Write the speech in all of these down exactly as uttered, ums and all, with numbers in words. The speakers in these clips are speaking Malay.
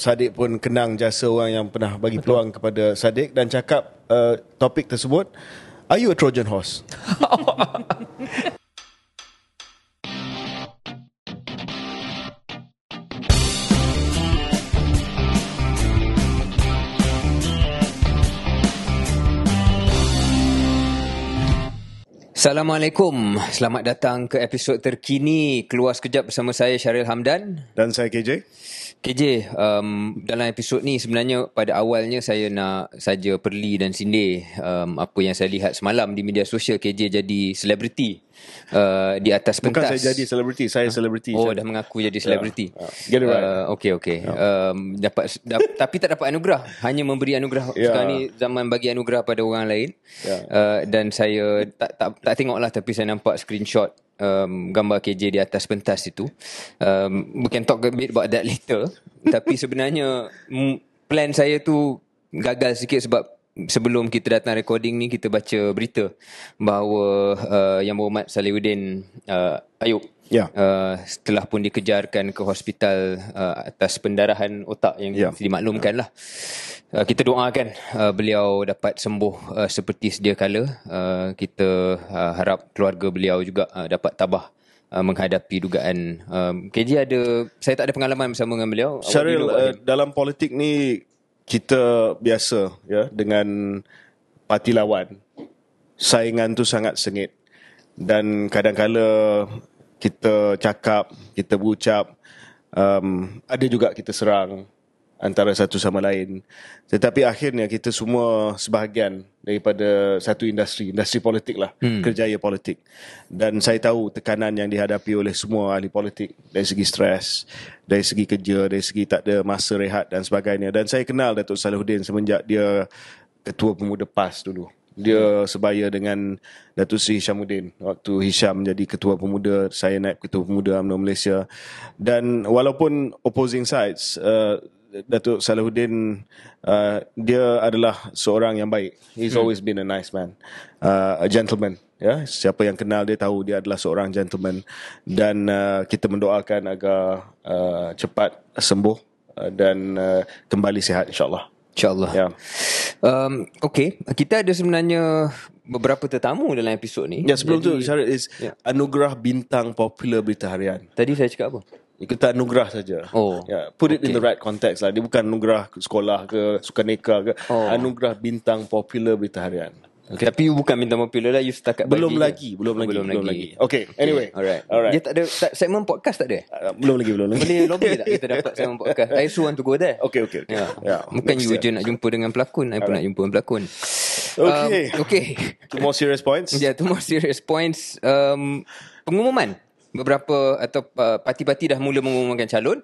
Saddiq pun kenang jasa orang yang pernah bagi peluang Betul. kepada Saddiq dan cakap uh, topik tersebut, are you a Trojan horse? Assalamualaikum. Selamat datang ke episod terkini Keluar Sekejap bersama saya Syaril Hamdan dan saya K J. K J, um, dalam episod ni sebenarnya pada awalnya saya nak saja perli dan sindir um, apa yang saya lihat semalam di media sosial. K J jadi selebriti uh, di atas pentas. Bukan saya jadi selebriti, saya selebriti. Oh, saya dah mengaku jadi selebriti. Yeah. Right. uh, Okey, okey. Yeah. Um, dapat da, tapi tak dapat anugerah, hanya memberi anugerah. Yeah. Sekarang ni zaman bagi anugerah pada orang lain. Yeah. Uh, dan saya tak tak Tak tengoklah, tapi saya nampak screenshot um, gambar K J di atas pentas itu. Um, we can talk a bit about that later. Tapi sebenarnya plan saya tu gagal sikit sebab sebelum kita datang recording ni kita baca berita bahawa uh, Yang Berhormat Salahuddin uh, Ayub yeah. uh, setelah pun dikejarkan ke hospital uh, atas pendarahan otak yang yeah. dimaklumkan yeah. lah. Uh, kita doakan uh, beliau dapat sembuh uh, seperti sedia kala. Uh, kita uh, harap keluarga beliau juga uh, dapat tabah Uh, menghadapi dugaan. um, K J ada, saya tak ada pengalaman bersama dengan beliau, Syaril. Uh, dalam politik ni kita biasa ya dengan parti lawan. Saingan tu sangat sengit dan kadang-kala kita cakap, kita berucap, um, ada juga kita serang antara satu sama lain. Tetapi akhirnya kita semua sebahagian daripada satu industri, industri politik lah, hmm. kerjaya politik. Dan saya tahu tekanan yang dihadapi oleh semua ahli politik dari segi stres, dari segi kerja, dari segi tak ada masa rehat dan sebagainya. Dan saya kenal Datuk Salahuddin semenjak dia Ketua Pemuda PAS dulu. Dia sebaya dengan Datuk Seri Hishamuddin. Waktu Hisham jadi Ketua Pemuda, saya naib Ketua Pemuda UMNO Malaysia. Dan walaupun opposing sides, uh, Datuk Salahuddin, uh, dia adalah seorang yang baik. He's hmm. always been a nice man, uh, a gentleman. Ya, siapa yang kenal dia tahu dia adalah seorang gentleman. Dan uh, kita mendoakan agar uh, cepat sembuh uh, dan uh, kembali sihat, insyaAllah. InsyaAllah. Yeah. Um, okay, kita ada sebenarnya beberapa tetamu dalam episod ni. Ya, yeah, sebelum Jadi, tu syarat is yeah. anugerah bintang popular berita harian. Tadi saya cakap apa? Kita anugerah saja. Oh, yeah. Put it okay. in the right context lah. Dia bukan anugerah sekolah ke, sukaneka ke. Oh. Anugerah bintang popular berita harian. Okay. Tapi you bukan minta popular lah, you setakat belum lagi, belum lagi, belum lagi, belum lagi. Okay, anyway, okay. Alright. Alright. Dia tak ada tak, segmen podcast tak ada? Uh, belum lagi, belum lagi. Boleh lobby tak kita dapat segmen podcast? I also want to go there. Okay, okay, okay. Yeah. Yeah. Bukan Next you je nak jumpa dengan pelakon, I pun nak jumpa dengan pelakon. Okay, um, okay. Two more serious points. Yeah, two more serious points. Um, pengumuman. Beberapa atau uh, parti-parti dah mula mengumumkan calon.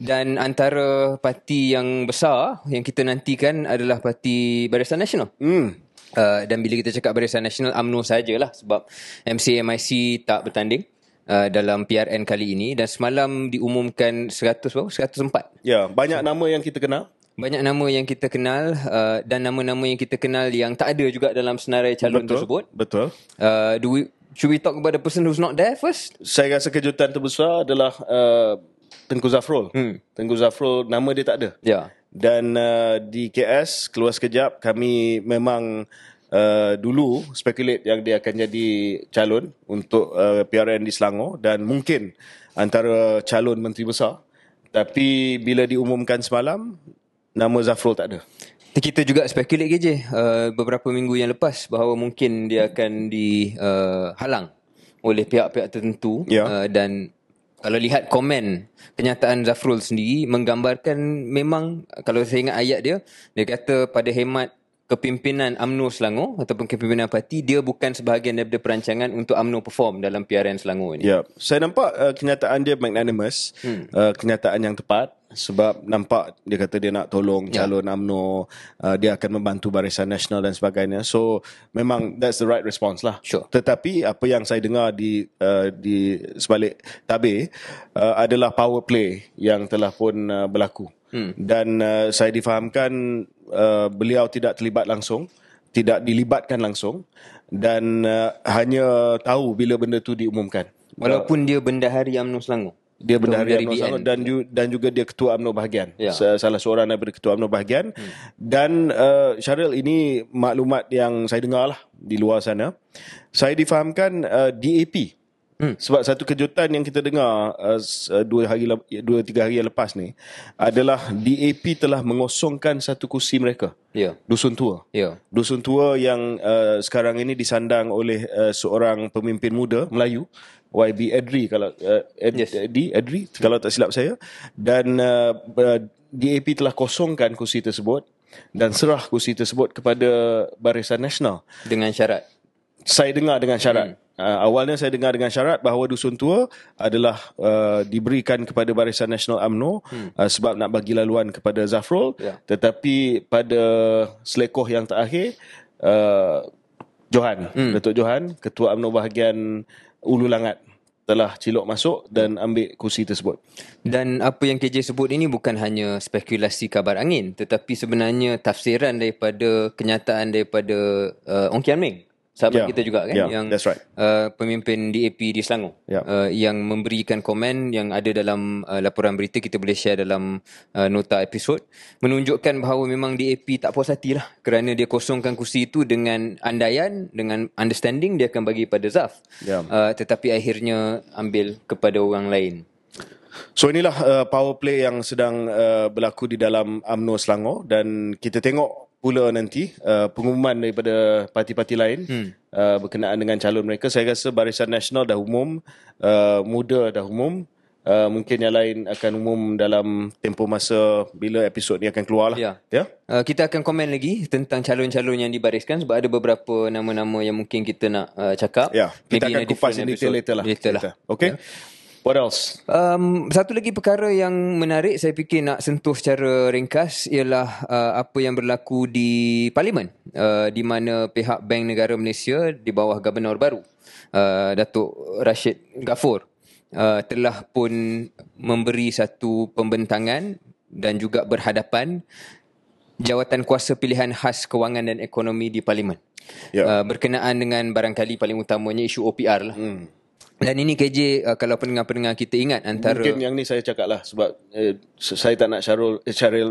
Dan antara parti yang besar yang kita nantikan adalah Parti Barisan Nasional. Hmm. Uh, dan bila kita cakap Barisan Nasional, UMNO sajalah sebab M C M I C tak bertanding uh, dalam P R N kali ini. Dan semalam diumumkan seratus, berapa? seratus empat. Ya, banyak nama yang kita kenal. Banyak nama yang kita kenal uh, dan nama-nama yang kita kenal yang tak ada juga dalam senarai calon betul, tersebut. Betul, uh, do we, should we talk about the person who's not there first? Saya rasa kejutan terbesar adalah uh, Tengku Zafrul. Hmm. Tengku Zafrul, nama dia tak ada. Yeah. Dan uh, di K S, Keluar Sekejap, kami memang uh, dulu speculate yang dia akan jadi calon untuk uh, P R N di Selangor dan mungkin antara calon menteri besar. Tapi bila diumumkan semalam, nama Zafrul tak ada. Kita juga speculate K J uh, beberapa minggu yang lepas bahawa mungkin dia akan dihalang uh, oleh pihak-pihak tertentu yeah. uh, dan kalau lihat komen kenyataan Zafrul sendiri menggambarkan memang, kalau saya ingat ayat dia, dia kata pada hemat kepimpinan UMNO Selangor ataupun kepimpinan parti, dia bukan sebahagian daripada perancangan untuk UMNO perform dalam P R N Selangor ini. Yeah. Saya nampak uh, kenyataan dia magnanimous, hmm. uh, kenyataan yang tepat. Sebab nampak dia kata dia nak tolong calon yeah. UMNO, uh, dia akan membantu Barisan Nasional dan sebagainya. So memang that's the right response lah. Sure. Tetapi apa yang saya dengar di uh, di sebalik tabir uh, adalah power play yang telah pun uh, berlaku. Hmm. Dan uh, saya difahamkan uh, beliau tidak terlibat langsung, tidak dilibatkan langsung dan uh, hanya tahu bila benda tu diumumkan. Walaupun uh, dia bendahari UMNO Selangor. Dia bendahari U M N O Selangor dan, dan juga dia ketua U M N O bahagian, ya. Salah seorang daripada ketua U M N O bahagian. hmm. Dan uh, Syaril, ini maklumat yang saya dengar lah di luar sana. Saya difahamkan uh, D A P. hmm. Sebab satu kejutan yang kita dengar uh, dua hari, dua tiga hari yang lepas ni adalah D A P telah mengosongkan satu kursi mereka, ya. Dusun Tua, ya. Dusun Tua yang uh, sekarang ini disandang oleh uh, seorang pemimpin muda Melayu, Y B Edri kalau uh, Ed, yes. Edri, Edri hmm. kalau tak silap saya. Dan uh, uh, D A P telah kosongkan kursi tersebut dan serah kursi tersebut kepada Barisan Nasional dengan syarat. Saya dengar dengan syarat. Hmm. Uh, awalnya saya dengar dengan syarat bahawa Dusun Tua adalah uh, diberikan kepada Barisan Nasional U M N O hmm. uh, sebab nak bagi laluan kepada Zafrul, yeah. Tetapi pada selekoh yang terakhir uh, Johan, hmm. Datuk Johan, ketua U M N O bahagian Ulu Langat telah cilok masuk dan ambil kursi tersebut. Dan apa yang K J sebut ini bukan hanya spekulasi kabar angin, tetapi sebenarnya tafsiran daripada kenyataan daripada uh, Ong Kian Meng, sahabat yeah. kita juga kan, yeah. yang right. uh, pemimpin D A P di Selangor, yeah. uh, yang memberikan komen yang ada dalam uh, laporan berita. Kita boleh share dalam uh, nota episod, menunjukkan bahawa memang D A P tak puas hati lah kerana dia kosongkan kursi itu dengan andaian, dengan understanding dia akan bagi pada Zaf, yeah. uh, tetapi akhirnya ambil kepada orang lain. So inilah uh, power play yang sedang uh, berlaku di dalam U M N O Selangor. Dan kita tengok pula nanti uh, pengumuman daripada parti-parti lain hmm. uh, berkenaan dengan calon mereka. Saya rasa Barisan Nasional dah umum, uh, Muda dah umum, uh, mungkin yang lain akan umum dalam tempoh masa bila episod ni akan keluar lah, ya. Yeah? Uh, kita akan komen lagi tentang calon-calon yang dibariskan sebab ada beberapa nama-nama yang mungkin kita nak uh, cakap, yeah. Kita maybe akan kupas in detail later lah, later lah. Okay, yeah. What else? Um, satu lagi perkara yang menarik saya fikir nak sentuh secara ringkas ialah uh, apa yang berlaku di Parlimen, uh, di mana pihak Bank Negara Malaysia di bawah Gubernur baru uh, Datuk Rasheed Ghaffour uh, telah pun memberi satu pembentangan dan juga berhadapan jawatan kuasa pilihan khas kewangan dan ekonomi di Parlimen, yeah. uh, berkenaan dengan barangkali paling utamanya isu O P R lah. Hmm. Dan ini K J, uh, kalau pendengar-pendengar kita ingat antara... Mungkin yang ni saya cakap lah sebab eh, saya tak nak Syaril, eh, Syaril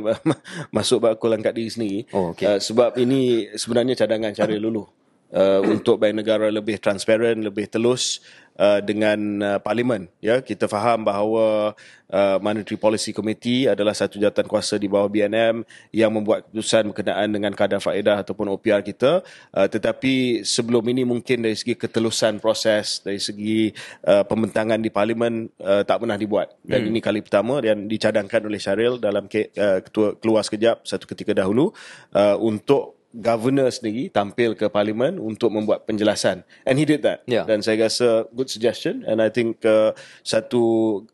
masuk bakul angkat diri sendiri. Oh, okay. uh, sebab ini sebenarnya cadangan Syaril dulu. Uh, untuk bank negara lebih transparent, lebih telus uh, dengan uh, Parlimen. Ya, kita faham bahawa uh, Monetary Policy Committee adalah satu jawatan kuasa di bawah B N M yang membuat keputusan berkenaan dengan kadar faedah ataupun O P R kita. Uh, tetapi sebelum ini mungkin dari segi ketelusan proses, dari segi uh, pembentangan di Parlimen uh, tak pernah dibuat. Dan hmm. ini kali pertama dan dicadangkan oleh Syaril dalam ke, uh, ketua, keluar sekejap satu ketika dahulu uh, untuk Governor sendiri tampil ke Parlimen untuk membuat penjelasan. And he did that. Yeah. Dan saya rasa good suggestion. And I think uh, satu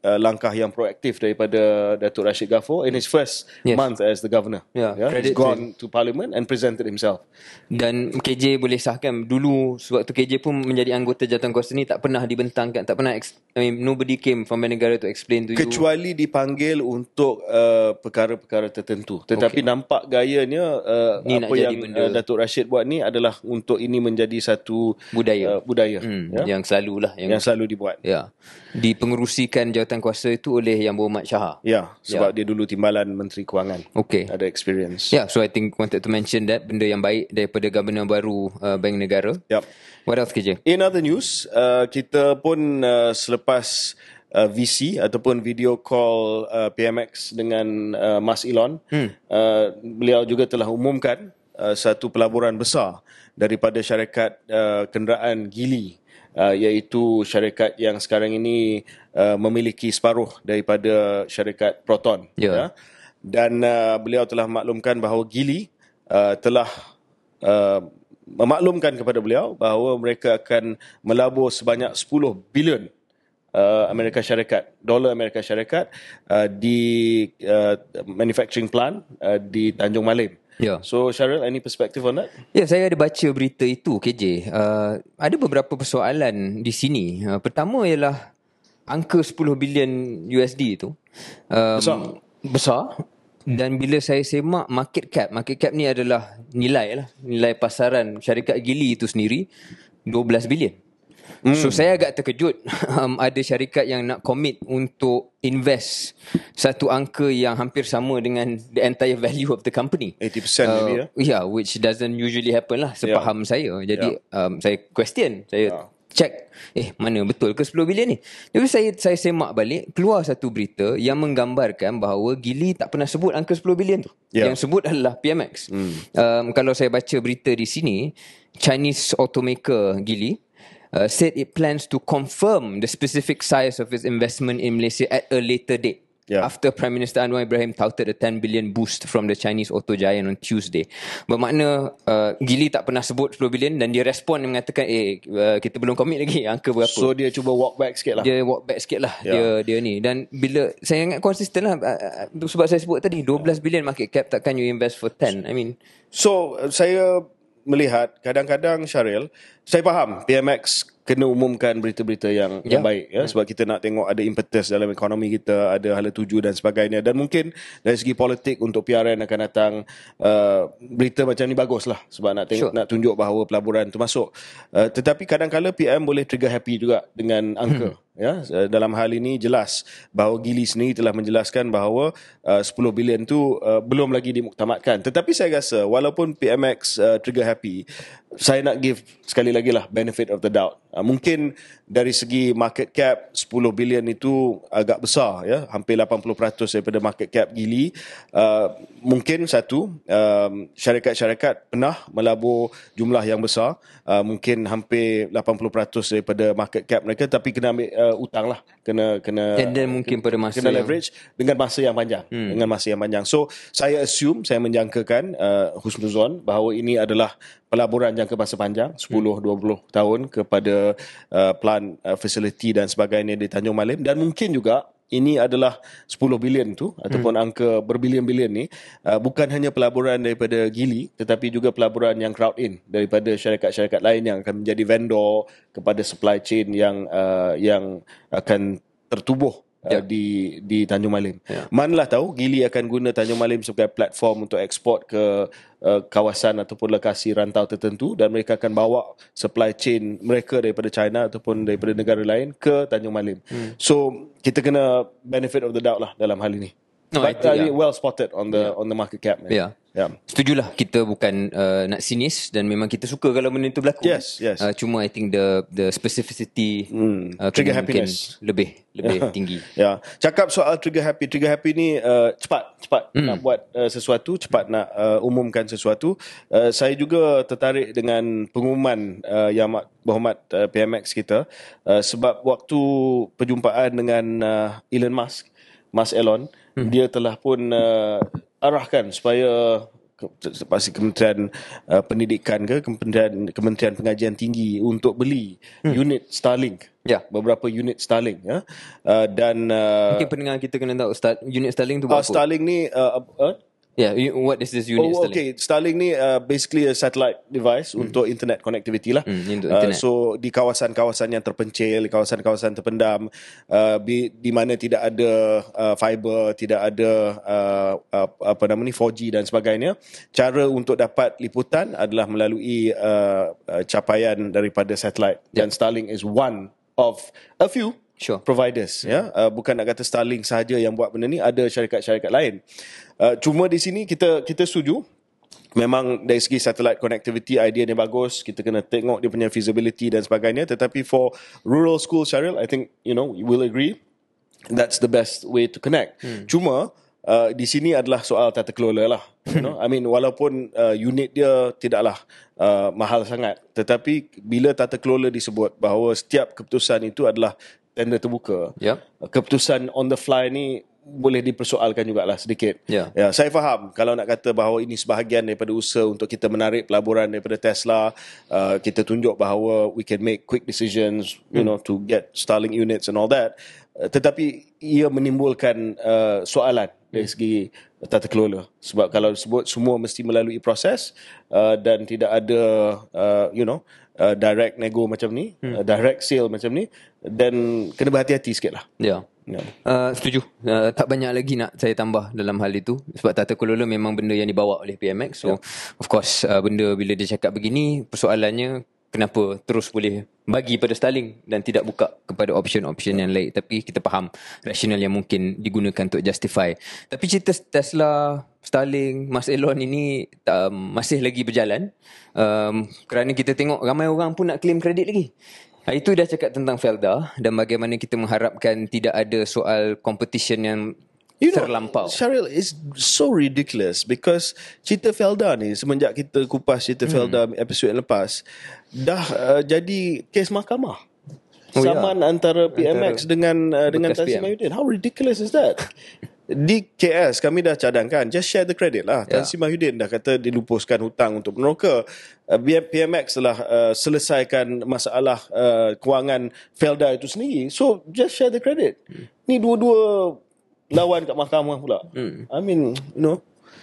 uh, langkah yang proaktif daripada Datuk Rasheed Ghaffour in his first yes. month as the Governor. Yeah. Yeah. He's gone to, to Parlimen and presented himself. Dan K J boleh sahkan dulu sewaktu K J pun menjadi anggota jawatan kuasa ni tak pernah dibentangkan. Tak pernah, ex- I mean, nobody came from the negara to explain to you. Kecuali dipanggil untuk uh, perkara-perkara tertentu. Tetapi okay. nampak gayanya uh, apa yang Uh, Datuk Rasheed buat ni adalah untuk ini menjadi satu budaya, uh, budaya hmm, ya? yang selalulah yang, yang selalu dibuat. Ya. Dipengerusikan jawatan kuasa itu oleh Yang Berhormat Shah. Ya, sebab ya. dia dulu timbalan Menteri Kewangan. Okey. Ada experience. Ya, yeah, so I think wanted to mention that benda yang baik daripada Gubernur baru uh, Bank Negara. Yep. What else K J? In other news, uh, kita pun uh, selepas Uh, V C ataupun video call uh, P M X dengan uh, Mas Elon, hmm. uh, beliau juga telah umumkan Uh, satu pelaburan besar daripada syarikat uh, kenderaan Geely, uh, iaitu syarikat yang sekarang ini uh, memiliki separuh daripada syarikat Proton, yeah. ya? Dan uh, beliau telah maklumkan bahawa Geely uh, telah uh, memaklumkan kepada beliau bahawa mereka akan melabur sebanyak sepuluh bilion Uh, Amerika Syarikat, dolar Amerika Syarikat uh, di uh, manufacturing plant uh, di Tanjung Malim. Yeah. So Syaril, any perspective on that? Ya, yeah, saya ada baca berita itu K J. Uh, ada beberapa persoalan di sini. Uh, pertama ialah angka sepuluh bilion U S D itu um, besar. Besar. Dan bila saya semak market cap, market cap ni adalah nilai lah, nilai pasaran syarikat Geely itu sendiri dua belas bilion. Mm. So saya agak terkejut um, ada syarikat yang nak commit untuk invest satu angka yang hampir sama dengan the entire value of the company. eighty percent uh, maybe. Yeah, which doesn't usually happen lah sepaham yeah. saya. Jadi yeah. um, saya question, saya yeah. check eh mana betul ke sepuluh bilion ni. Tapi saya saya semak balik, keluar satu berita yang menggambarkan bahawa Geely tak pernah sebut angka sepuluh bilion tu. Yeah. Yang sebut adalah P M X. Mm. Um, kalau saya baca berita di sini, Chinese automaker Geely Uh, said it plans to confirm the specific size of its investment in Malaysia at a later date. Yeah. After Prime Minister Anwar Ibrahim touted a ten billion boost from the Chinese auto giant on Tuesday. Bermakna uh, Geely tak pernah sebut sepuluh bilion dan dia respon dan mengatakan eh uh, kita belum commit lagi angka berapa. So dia cuba walk back sikit lah. Dia walk back sikit lah. Yeah. Dia, dia ni. Dan bila saya ingat konsisten lah uh, sebab saya sebut tadi twelve yeah. bilion market cap, takkan you invest for ten. I mean. So uh, saya melihat kadang-kadang Syaril, saya faham P M X kena umumkan berita-berita yang, yeah. yang baik ya, sebab kita nak tengok ada impetus dalam ekonomi kita, ada hala tuju dan sebagainya, dan mungkin dari segi politik untuk P R N akan datang uh, berita macam ni baguslah sebab nak tengok, sure. nak tunjuk bahawa pelaburan tu masuk, uh, tetapi kadang-kala P M boleh trigger happy juga dengan angka. hmm. Ya, uh, dalam hal ini jelas bahawa Geely sendiri telah menjelaskan bahawa uh, sepuluh bilion tu uh, belum lagi dimuktamadkan, tetapi saya rasa walaupun P M X uh, trigger happy, saya nak give sekali lagi lah benefit of the doubt. Uh, mungkin dari segi market cap sepuluh bilion itu agak besar ya, hampir lapan puluh peratus daripada market cap Geely. Uh, mungkin satu um, syarikat-syarikat pernah melabur jumlah yang besar, uh, mungkin hampir lapan puluh peratus daripada market cap mereka, tapi kena ambil uh, hutang lah, kena kena and then mungkin pada masa kena leverage yang... dengan masa yang panjang, hmm. dengan masa yang panjang. So saya assume, saya menjangkakan uh, husnuzon bahawa ini adalah pelaburan jangka masa panjang sepuluh dua puluh tahun kepada uh, plant uh, facility dan sebagainya di Tanjung Malim, dan mungkin juga ini adalah sepuluh bilion tu ataupun hmm. angka berbilion-bilion ni uh, bukan hanya pelaburan daripada Geely tetapi juga pelaburan yang crowd in daripada syarikat-syarikat lain yang akan menjadi vendor kepada supply chain yang uh, yang akan tertubuh Uh, yeah. di di Tanjung Malim. Yeah. Manalah tahu Geely akan guna Tanjung Malim sebagai platform untuk ekspor ke uh, kawasan ataupun lokasi rantau tertentu, dan mereka akan bawa supply chain mereka daripada China ataupun daripada negara lain ke Tanjung Malim. Hmm. So kita kena benefit of the doubt lah dalam hal ini. No, But, I think, yeah. well spotted on the yeah. on the market cap. Man. Yeah. Yeah. Setujulah, kita bukan uh, nak sinis dan memang kita suka kalau benda itu berlaku. Yes, yes. Uh, cuma I think the the specificity mm. uh, trigger happiness lebih lebih yeah. tinggi. Ya. Yeah. Cakap soal trigger happy, trigger happy ni uh, cepat cepat mm. nak buat uh, sesuatu, cepat nak uh, umumkan sesuatu. Uh, saya juga tertarik dengan pengumuman uh, yang berhormat uh, P M X kita uh, sebab waktu perjumpaan dengan uh, Elon Musk, Mas Elon Hmm. dia telah pun uh, arahkan supaya pasti Kementerian uh, Pendidikan ke Kementerian Kementerian Pengajian Tinggi untuk beli hmm. unit Starlink. Ya, beberapa unit Starlink ya. Uh, dan uh, mungkin pendengar kita kena tahu start, unit Starlink tu buat uh, apa? Starlink ni uh, uh, yeah, what is this unit? Oh, okay. Starlink ni uh, basically a satellite device mm. untuk internet connectivity lah. Mm, untuk internet. Uh, so di kawasan-kawasan yang terpencil, di kawasan-kawasan terpendam, uh, di, di mana tidak ada uh, fiber, tidak ada uh, apa nama ni four G dan sebagainya, cara untuk dapat liputan adalah melalui uh, capaian daripada satellite. Yep. Dan Starlink is one of a few. Sure. Providers ya, uh, bukan nak kata Starlink sahaja yang buat benda ni, ada syarikat-syarikat lain. Uh, cuma di sini kita kita setuju memang dari segi satellite connectivity idea ni bagus, kita kena tengok dia punya feasibility dan sebagainya, tetapi for rural school Syaril, I think you know you will agree that's the best way to connect. Hmm. Cuma uh, di sini adalah soal tata kelola lah. You know, I mean walaupun uh, unit dia tidaklah uh, mahal sangat, tetapi bila tata kelola disebut bahawa setiap keputusan itu adalah tender terbuka. Yeah. Keputusan on the fly ni boleh dipersoalkan jugalah sedikit. Yeah. Ya, saya faham kalau nak kata bahawa ini sebahagian daripada usaha untuk kita menarik pelaburan daripada Tesla, uh, kita tunjuk bahawa we can make quick decisions, you mm. know, to get Starlink units and all that. Uh, tetapi ia menimbulkan uh, soalan dari segi tata kelola, sebab kalau sebut semua mesti melalui proses uh, dan tidak ada uh, you know uh, direct nego macam ni, hmm. uh, direct sale macam ni, dan kena berhati-hati sikit lah. Ya. Yeah. Yeah. Uh, setuju. Uh, tak banyak lagi nak saya tambah dalam hal itu sebab tata kelola memang benda yang dibawa oleh P M X. So yeah. of course uh, benda bila dia cakap begini, persoalannya kenapa terus boleh bagi pada Starlink dan tidak buka kepada option-option yang lain. Tapi kita faham rasional yang mungkin digunakan untuk justify. Tapi cerita Tesla, Starlink, Mas Elon ini um, masih lagi berjalan um, kerana kita tengok ramai orang pun nak claim kredit lagi. Hari itu dah cakap tentang Felda dan bagaimana kita mengharapkan tidak ada soal competition yang you know, terlampau. Syaril, it's so ridiculous because cerita Felda ni, semenjak kita kupas cerita hmm. Felda episod yang lepas, dah uh, jadi kes mahkamah. Oh, saman yeah. antara P M X antara dengan uh, dengan Tan Sima Yudin. How ridiculous is that? Di K S kami dah cadangkan, just share the credit lah. Tan Sima Yudin dah kata dilupuskan hutang untuk peneroka. P M X telah uh, selesaikan masalah uh, kewangan Felda itu sendiri. So just share the credit. Hmm. Ni dua-dua lawan kat mahkamah pula. Hmm. I mean, you know.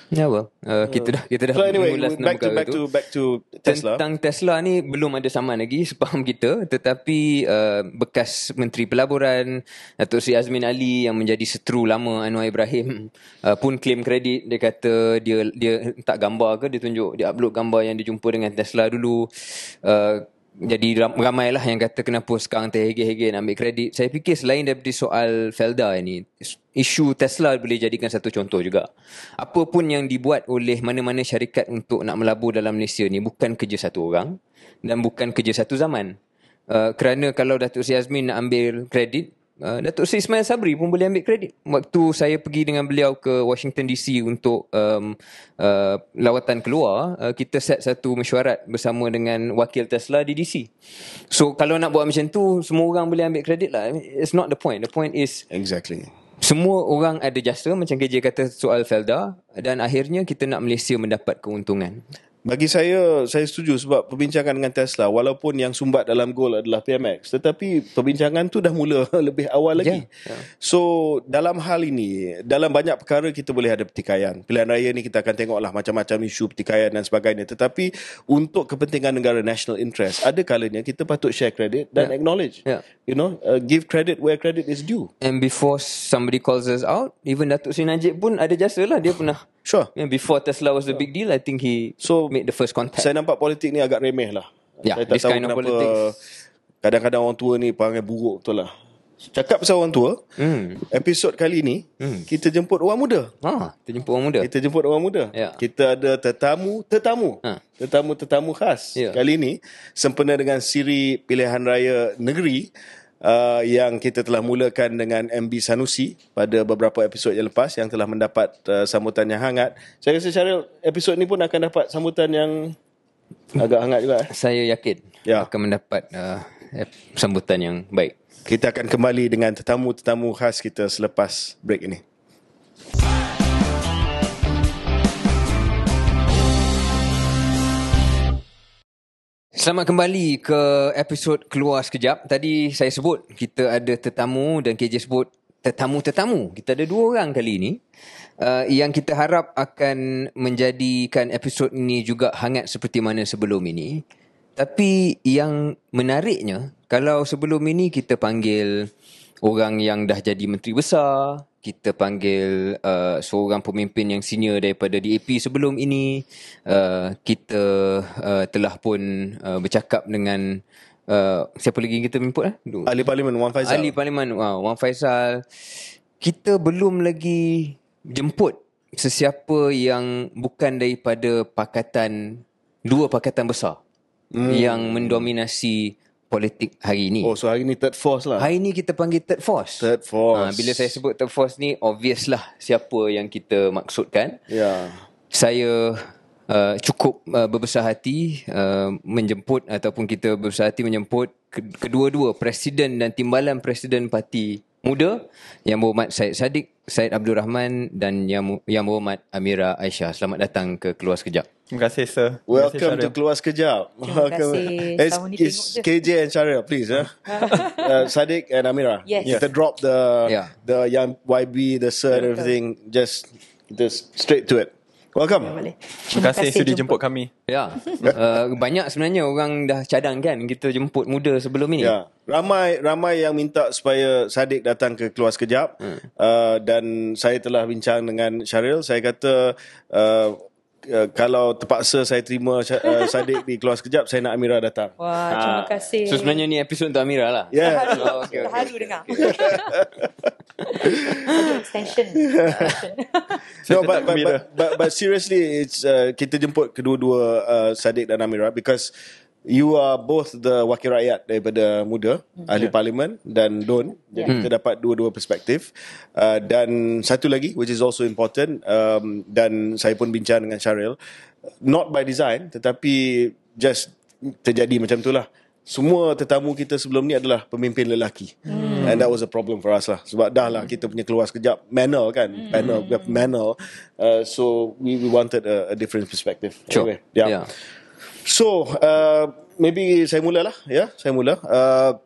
Ya yeah, well, uh, kita dah kita dah so anyway, back to back, back to back to Tesla. Tentang Tesla ni belum ada saman lagi sepaham kita, tetapi uh, bekas Menteri Pelaburan Datuk Seri Azmin Ali yang menjadi seteru lama Anwar Ibrahim uh, pun claim kredit. Dia kata dia dia tak gambar ke, dia tunjuk, dia upload gambar yang dia jumpa dengan Tesla dulu. Uh, Jadi ramailah yang kata kenapa sekarang terhege-hege nak ambil kredit. Saya fikir selain daripada soal Felda ini, isu Tesla boleh jadikan satu contoh juga. Apa pun yang dibuat oleh mana-mana syarikat untuk nak melabur dalam Malaysia ni bukan kerja satu orang dan bukan kerja satu zaman. Uh, kerana kalau Datuk Seri Azmin nak ambil kredit, Uh, Datuk Seri Ismail Sabri pun boleh ambil kredit. Waktu saya pergi dengan beliau ke Washington D C untuk um, uh, lawatan keluar, uh, kita set satu mesyuarat bersama dengan wakil Tesla di D C. So kalau nak buat macam tu, semua orang boleh ambil kredit lah. It's not the point. The point is exactly semua orang ada jasa, macam K J kata soal Felda, dan akhirnya kita nak Malaysia mendapat keuntungan. Bagi saya, saya setuju sebab perbincangan dengan Tesla, walaupun yang sumbat dalam gol adalah P M X, tetapi perbincangan tu dah mula lebih awal lagi. Yeah. Yeah. So, dalam hal ini, dalam banyak perkara kita boleh ada pertikaian. Pilihan raya ni kita akan tengoklah macam-macam isu pertikaian dan sebagainya. Tetapi untuk kepentingan negara, national interest, ada kalanya kita patut share credit dan yeah. acknowledge. Yeah. You know, uh, give credit where credit is due. And before somebody calls us out, even Datuk Seri Najib pun ada jasa lah. Dia pernah sure. Yeah, before Tesla was the big deal, I think he so made the first contact. Saya nampak politik ni agak remeh lah. Yeah, saya tak tahu kenapa politics. Kadang-kadang orang tua ni perangai buruk betul lah. Cakap pasal orang tua, mm. episod kali ni mm. kita jemput orang muda. Ha, kita jemput orang muda. Kita jemput orang muda. Yeah. Kita ada tetamu, tetamu, ha. tetamu, tetamu khas yeah. kali ni sempena dengan siri pilihan raya negeri. Uh, yang kita telah mulakan dengan M B Sanusi pada beberapa episod yang lepas, yang telah mendapat uh, sambutan yang hangat. Saya rasa Syaril, episod ni pun akan dapat sambutan yang agak hangat juga eh? Saya yakin ya. akan mendapat uh, sambutan yang baik. Kita akan kembali dengan tetamu-tetamu khas kita selepas break ini. Selamat kembali ke episod keluar sekejap. Tadi saya sebut kita ada tetamu dan K J sebut tetamu-tetamu. Kita ada dua orang kali ini uh, yang kita harap akan menjadikan episod ini juga hangat seperti mana sebelum ini. Tapi yang menariknya, kalau sebelum ini kita panggil orang yang dah jadi menteri besar, kita panggil uh, seorang pemimpin yang senior daripada D A P sebelum ini, uh, kita uh, telah pun uh, bercakap dengan uh, siapa lagi kita jemput? Eh? Ahli Parlimen Wan Faisal. Ahli Parlimen uh, Wan Faisal. Kita belum lagi jemput sesiapa yang bukan daripada pakatan, dua pakatan besar hmm. yang mendominasi politik hari ini. Oh, so hari ni third force lah. Hari ni kita panggil third force. Third force. Ha, bila saya sebut third force ni, obvious lah siapa yang kita maksudkan. Ya. Yeah. Saya uh, cukup uh, berbesar hati uh, menjemput ataupun kita berbesar hati menjemput kedua-dua presiden dan timbalan presiden parti muda yang berhormat Syed Saddiq, Syed Abdul Rahman dan yang yang berhormat Amira Aisya. Selamat datang ke Keluar Sekejap. Terima kasih, sir. Welcome kasih, to Keluar Sekejap. Terima kasih. It's K J and Syaril, please. Eh? uh, Saddiq and Amira. Yes. Kita drop the yeah. the young Y B, the sir and everything. Just, just straight to it. Welcome. Terima kasih, Terima kasih sudi jemput, jemput kami. Ya. Uh, banyak sebenarnya orang dah cadangkan kita jemput muda sebelum ini. Ya. Ramai ramai yang minta supaya Saddiq datang ke Keluar Sekejap. Hmm. Uh, dan saya telah bincang dengan Syaril. Saya kata... Uh, Uh, kalau terpaksa saya terima uh, Saddiq di keluar sekejap, saya nak Amira datang. Wah, ha. Terima kasih. So sebenarnya ni episod untuk Amira lah. Ya. Yeah. Oh, okay, okay. Terharu dengar. Extension. No, but, but, but, but, but seriously, it's uh, kita jemput kedua-dua uh, Saddiq dan Amira because you are both the wakil rakyat daripada Muda, mm-hmm. Ahli Parlimen dan D U N. Jadi yeah. kita dapat dua-dua perspektif. Uh, dan satu lagi which is also important, um, dan saya pun bincang dengan Syaril, not by design tetapi just terjadi macam itulah. Semua tetamu kita sebelum ni adalah pemimpin lelaki. Hmm. And that was a problem for us lah. Sebab dah lah kita punya keluar sekejap panel kan. Hmm. Panel, panel. Uh, so we, we wanted a, a different perspective. Sure. Anyway, yeah. yeah. So, uh, maybe saya mulalah. Ya, yeah, saya mula. Uh,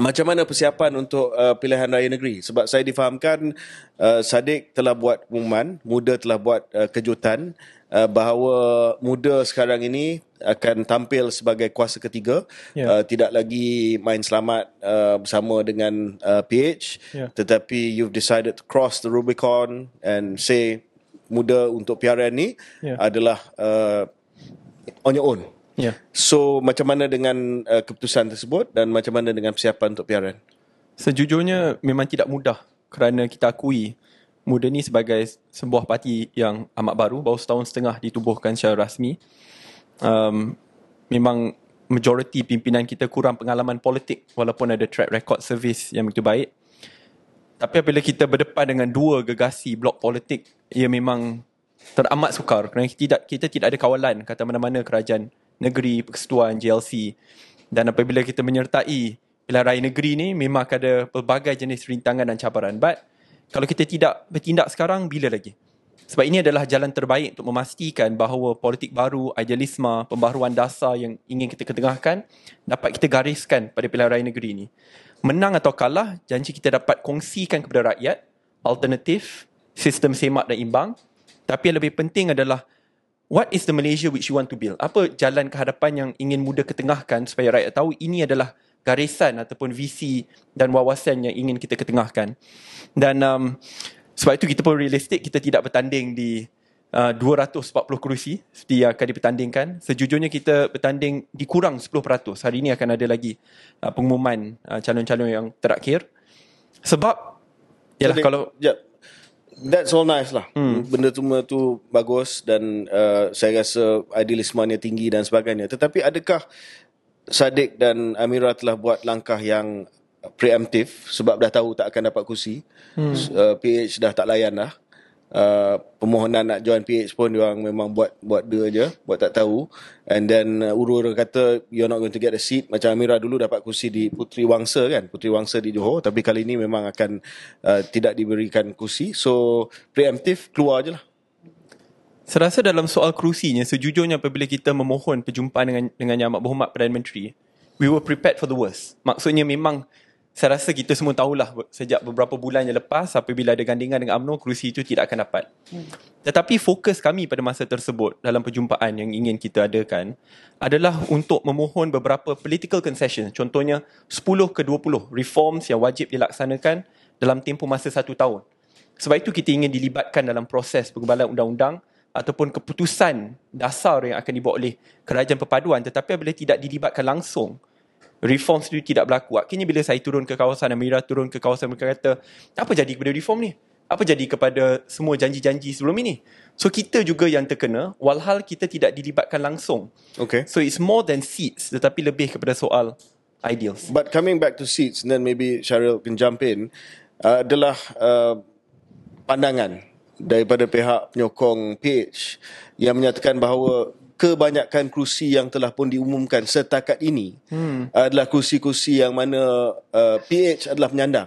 macam mana persiapan untuk uh, pilihan raya negeri? Sebab saya difahamkan uh, Saddiq telah buat pengumuman, Muda telah buat uh, kejutan. Uh, bahawa Muda sekarang ini akan tampil sebagai kuasa ketiga, yeah. uh, tidak lagi main selamat uh, bersama dengan uh, P H, yeah. tetapi you've decided to cross the Rubicon and say Muda untuk P R N ni yeah. adalah uh, on your own. Yeah. So macam mana dengan uh, keputusan tersebut dan macam mana dengan persiapan untuk P R N? Sejujurnya memang tidak mudah kerana kita akui Muda ni sebagai sebuah parti yang amat baru, baru setahun setengah ditubuhkan secara rasmi. Um, memang majoriti pimpinan kita kurang pengalaman politik walaupun ada track record service yang begitu baik. Tapi apabila kita berdepan dengan dua gegasi blok politik, ia memang teramat sukar kerana kita tidak, kita tidak ada kawalan kata mana-mana kerajaan negeri, persekutuan, G L C. Dan apabila kita menyertai pilihan raya negeri ni, memang ada pelbagai jenis rintangan dan cabaran. But kalau kita tidak bertindak sekarang, bila lagi? Sebab ini adalah jalan terbaik untuk memastikan bahawa politik baru, idealisme, pembaharuan dasar yang ingin kita ketengahkan dapat kita gariskan pada pilihan raya negeri ini. Menang atau kalah, janji kita dapat kongsikan kepada rakyat alternatif, sistem semak dan imbang. Tapi yang lebih penting adalah what is the Malaysia which you want to build? Apa jalan kehadapan yang ingin Muda ketengahkan supaya rakyat tahu ini adalah garisan ataupun visi dan wawasan yang ingin kita ketengahkan. Dan um, sebab itu kita pun realistik, kita tidak bertanding di uh, dua ratus empat puluh kerusi seperti yang akan dipertandingkan. Sejujurnya kita bertanding dikurang sepuluh peratus. Hari ini akan ada lagi uh, pengumuman uh, calon-calon yang terakhir. Sebab ialah so, kalau yeah. That's all nice lah. Hmm. Benda tu, tu bagus dan uh, saya rasa idealismenya tinggi dan sebagainya. Tetapi adakah Saddiq dan Amira telah buat langkah yang preemptif sebab dah tahu tak akan dapat kursi, hmm. uh, P H dah tak layan dah, uh, permohonan nak join P H pun diorang memang buat buat dia je, buat tak tahu, and then uh, urut-urut kata you're not going to get a seat. Macam Amira dulu dapat kursi di Puteri Wangsa kan, Puteri Wangsa di Johor, tapi kali ni memang akan uh, tidak diberikan kursi. So preemptif keluar je lah. Serasa dalam soal kerusinya, sejujurnya apabila kita memohon perjumpaan dengan dengan Yang Amat Berhormat Perdana Menteri, we were prepared for the worst. Maksudnya memang saya rasa kita semua tahulah sejak beberapa bulan yang lepas apabila ada gandingan dengan U M N O, kerusi itu tidak akan dapat. Hmm. Tetapi fokus kami pada masa tersebut dalam perjumpaan yang ingin kita adakan adalah untuk memohon beberapa political concessions. Contohnya sepuluh ke dua puluh reforms yang wajib dilaksanakan dalam tempoh masa satu tahun. Sebab itu kita ingin dilibatkan dalam proses pengebalan undang-undang ataupun keputusan dasar yang akan dibawa oleh kerajaan perpaduan. Tetapi apabila tidak dilibatkan langsung, reform itu tidak berlaku. Akhirnya bila saya turun ke kawasan, Amira turun ke kawasan, mereka kata, apa jadi kepada reform ni? Apa jadi kepada semua janji-janji sebelum ini? So kita juga yang terkena, walhal kita tidak dilibatkan langsung. Okay. So it's more than seats, tetapi lebih kepada soal ideals. But coming back to seats, and then maybe Syaril can jump in, uh, adalah uh, pandangan daripada pihak penyokong P H yang menyatakan bahawa kebanyakan kerusi yang telah pun diumumkan setakat ini hmm. adalah kerusi-kerusi yang mana uh, P H adalah penyandang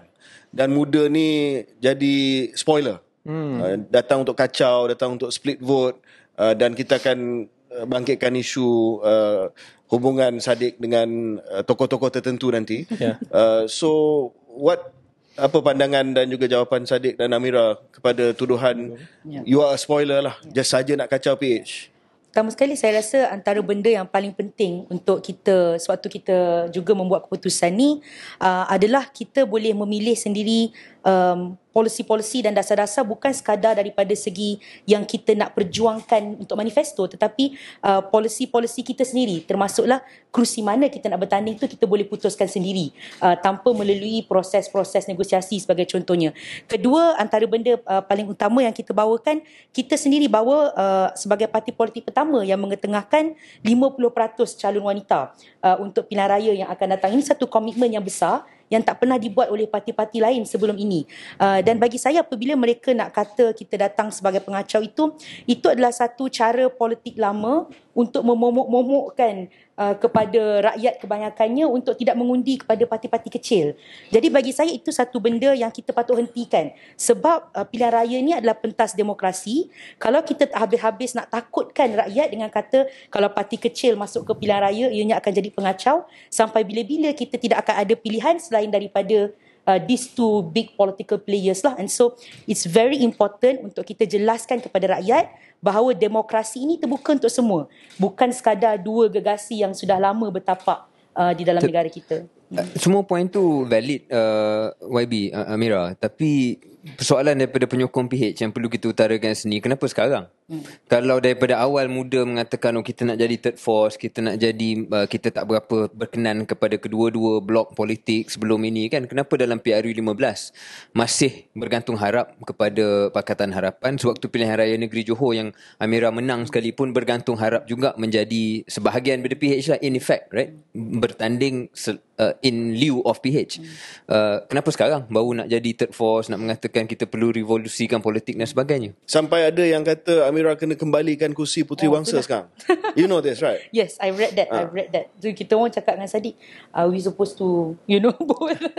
dan Muda ni jadi spoiler, hmm. uh, datang untuk kacau, datang untuk split vote, uh, dan kita akan bangkitkan isu uh, hubungan Saddiq dengan uh, tokoh-tokoh tertentu nanti, yeah. uh, so what apa pandangan dan juga jawapan Saddiq dan Amira kepada tuduhan yeah. you are a spoiler lah, yeah. just saja nak kacau P H? Pertama sekali saya rasa antara benda yang paling penting untuk kita sewaktu kita juga membuat keputusan ni uh, adalah kita boleh memilih sendiri um, polisi-polisi dan dasar-dasar bukan sekadar daripada segi yang kita nak perjuangkan untuk manifesto, tetapi uh, polisi-polisi kita sendiri, termasuklah kerusi mana kita nak bertanding tu kita boleh putuskan sendiri uh, tanpa melalui proses-proses negosiasi sebagai contohnya. Kedua, antara benda uh, paling utama yang kita bawakan, kita sendiri bawa uh, sebagai parti politik pertama yang mengetengahkan lima puluh peratus calon wanita uh, untuk pilihan raya yang akan datang. Ini satu komitmen yang besar yang tak pernah dibuat oleh parti-parti lain sebelum ini. Uh, dan bagi saya, apabila mereka nak kata kita datang sebagai pengacau itu, itu adalah satu cara politik lama untuk memomok-momokkan uh, kepada rakyat kebanyakannya untuk tidak mengundi kepada parti-parti kecil. Jadi bagi saya itu satu benda yang kita patut hentikan. Sebab uh, pilihan raya ni adalah pentas demokrasi. Kalau kita habis-habis nak takutkan rakyat dengan kata kalau parti kecil masuk ke pilihan raya, ianya akan jadi pengacau, sampai bila-bila kita tidak akan ada pilihan selain daripada Uh, these two big political players lah. And so it's very important untuk kita jelaskan kepada rakyat bahawa demokrasi ini terbuka untuk semua, bukan sekadar dua gegasi yang sudah lama bertapak uh, di dalam Ter- negara kita. hmm. Semua point tu valid, uh, Y B, uh, Amira, tapi persoalan daripada penyokong P H yang perlu kita utarakan sini, kenapa sekarang? Hmm. Kalau daripada awal muda mengatakan oh, kita nak jadi third force, kita nak jadi uh, kita tak berapa berkenan kepada kedua-dua blok politik sebelum ini kan, kenapa dalam P R U lima belas masih bergantung harap kepada Pakatan Harapan? Sewaktu pilihan raya negeri Johor yang Amira menang sekalipun bergantung harap juga menjadi sebahagian daripada P H lah, in effect, right? Bertanding uh, in lieu of P H. Hmm. Uh, kenapa sekarang baru nak jadi third force, nak mengatakan kita perlu revolusikan politik dan sebagainya? Sampai ada yang kata Amira kena kembalikan kursi Puteri oh, Wangsa sekarang. You know this, right? Yes, I read that. Ha. I read that. So kita orang cakap dengan Saddiq, uh, we supposed to, you know,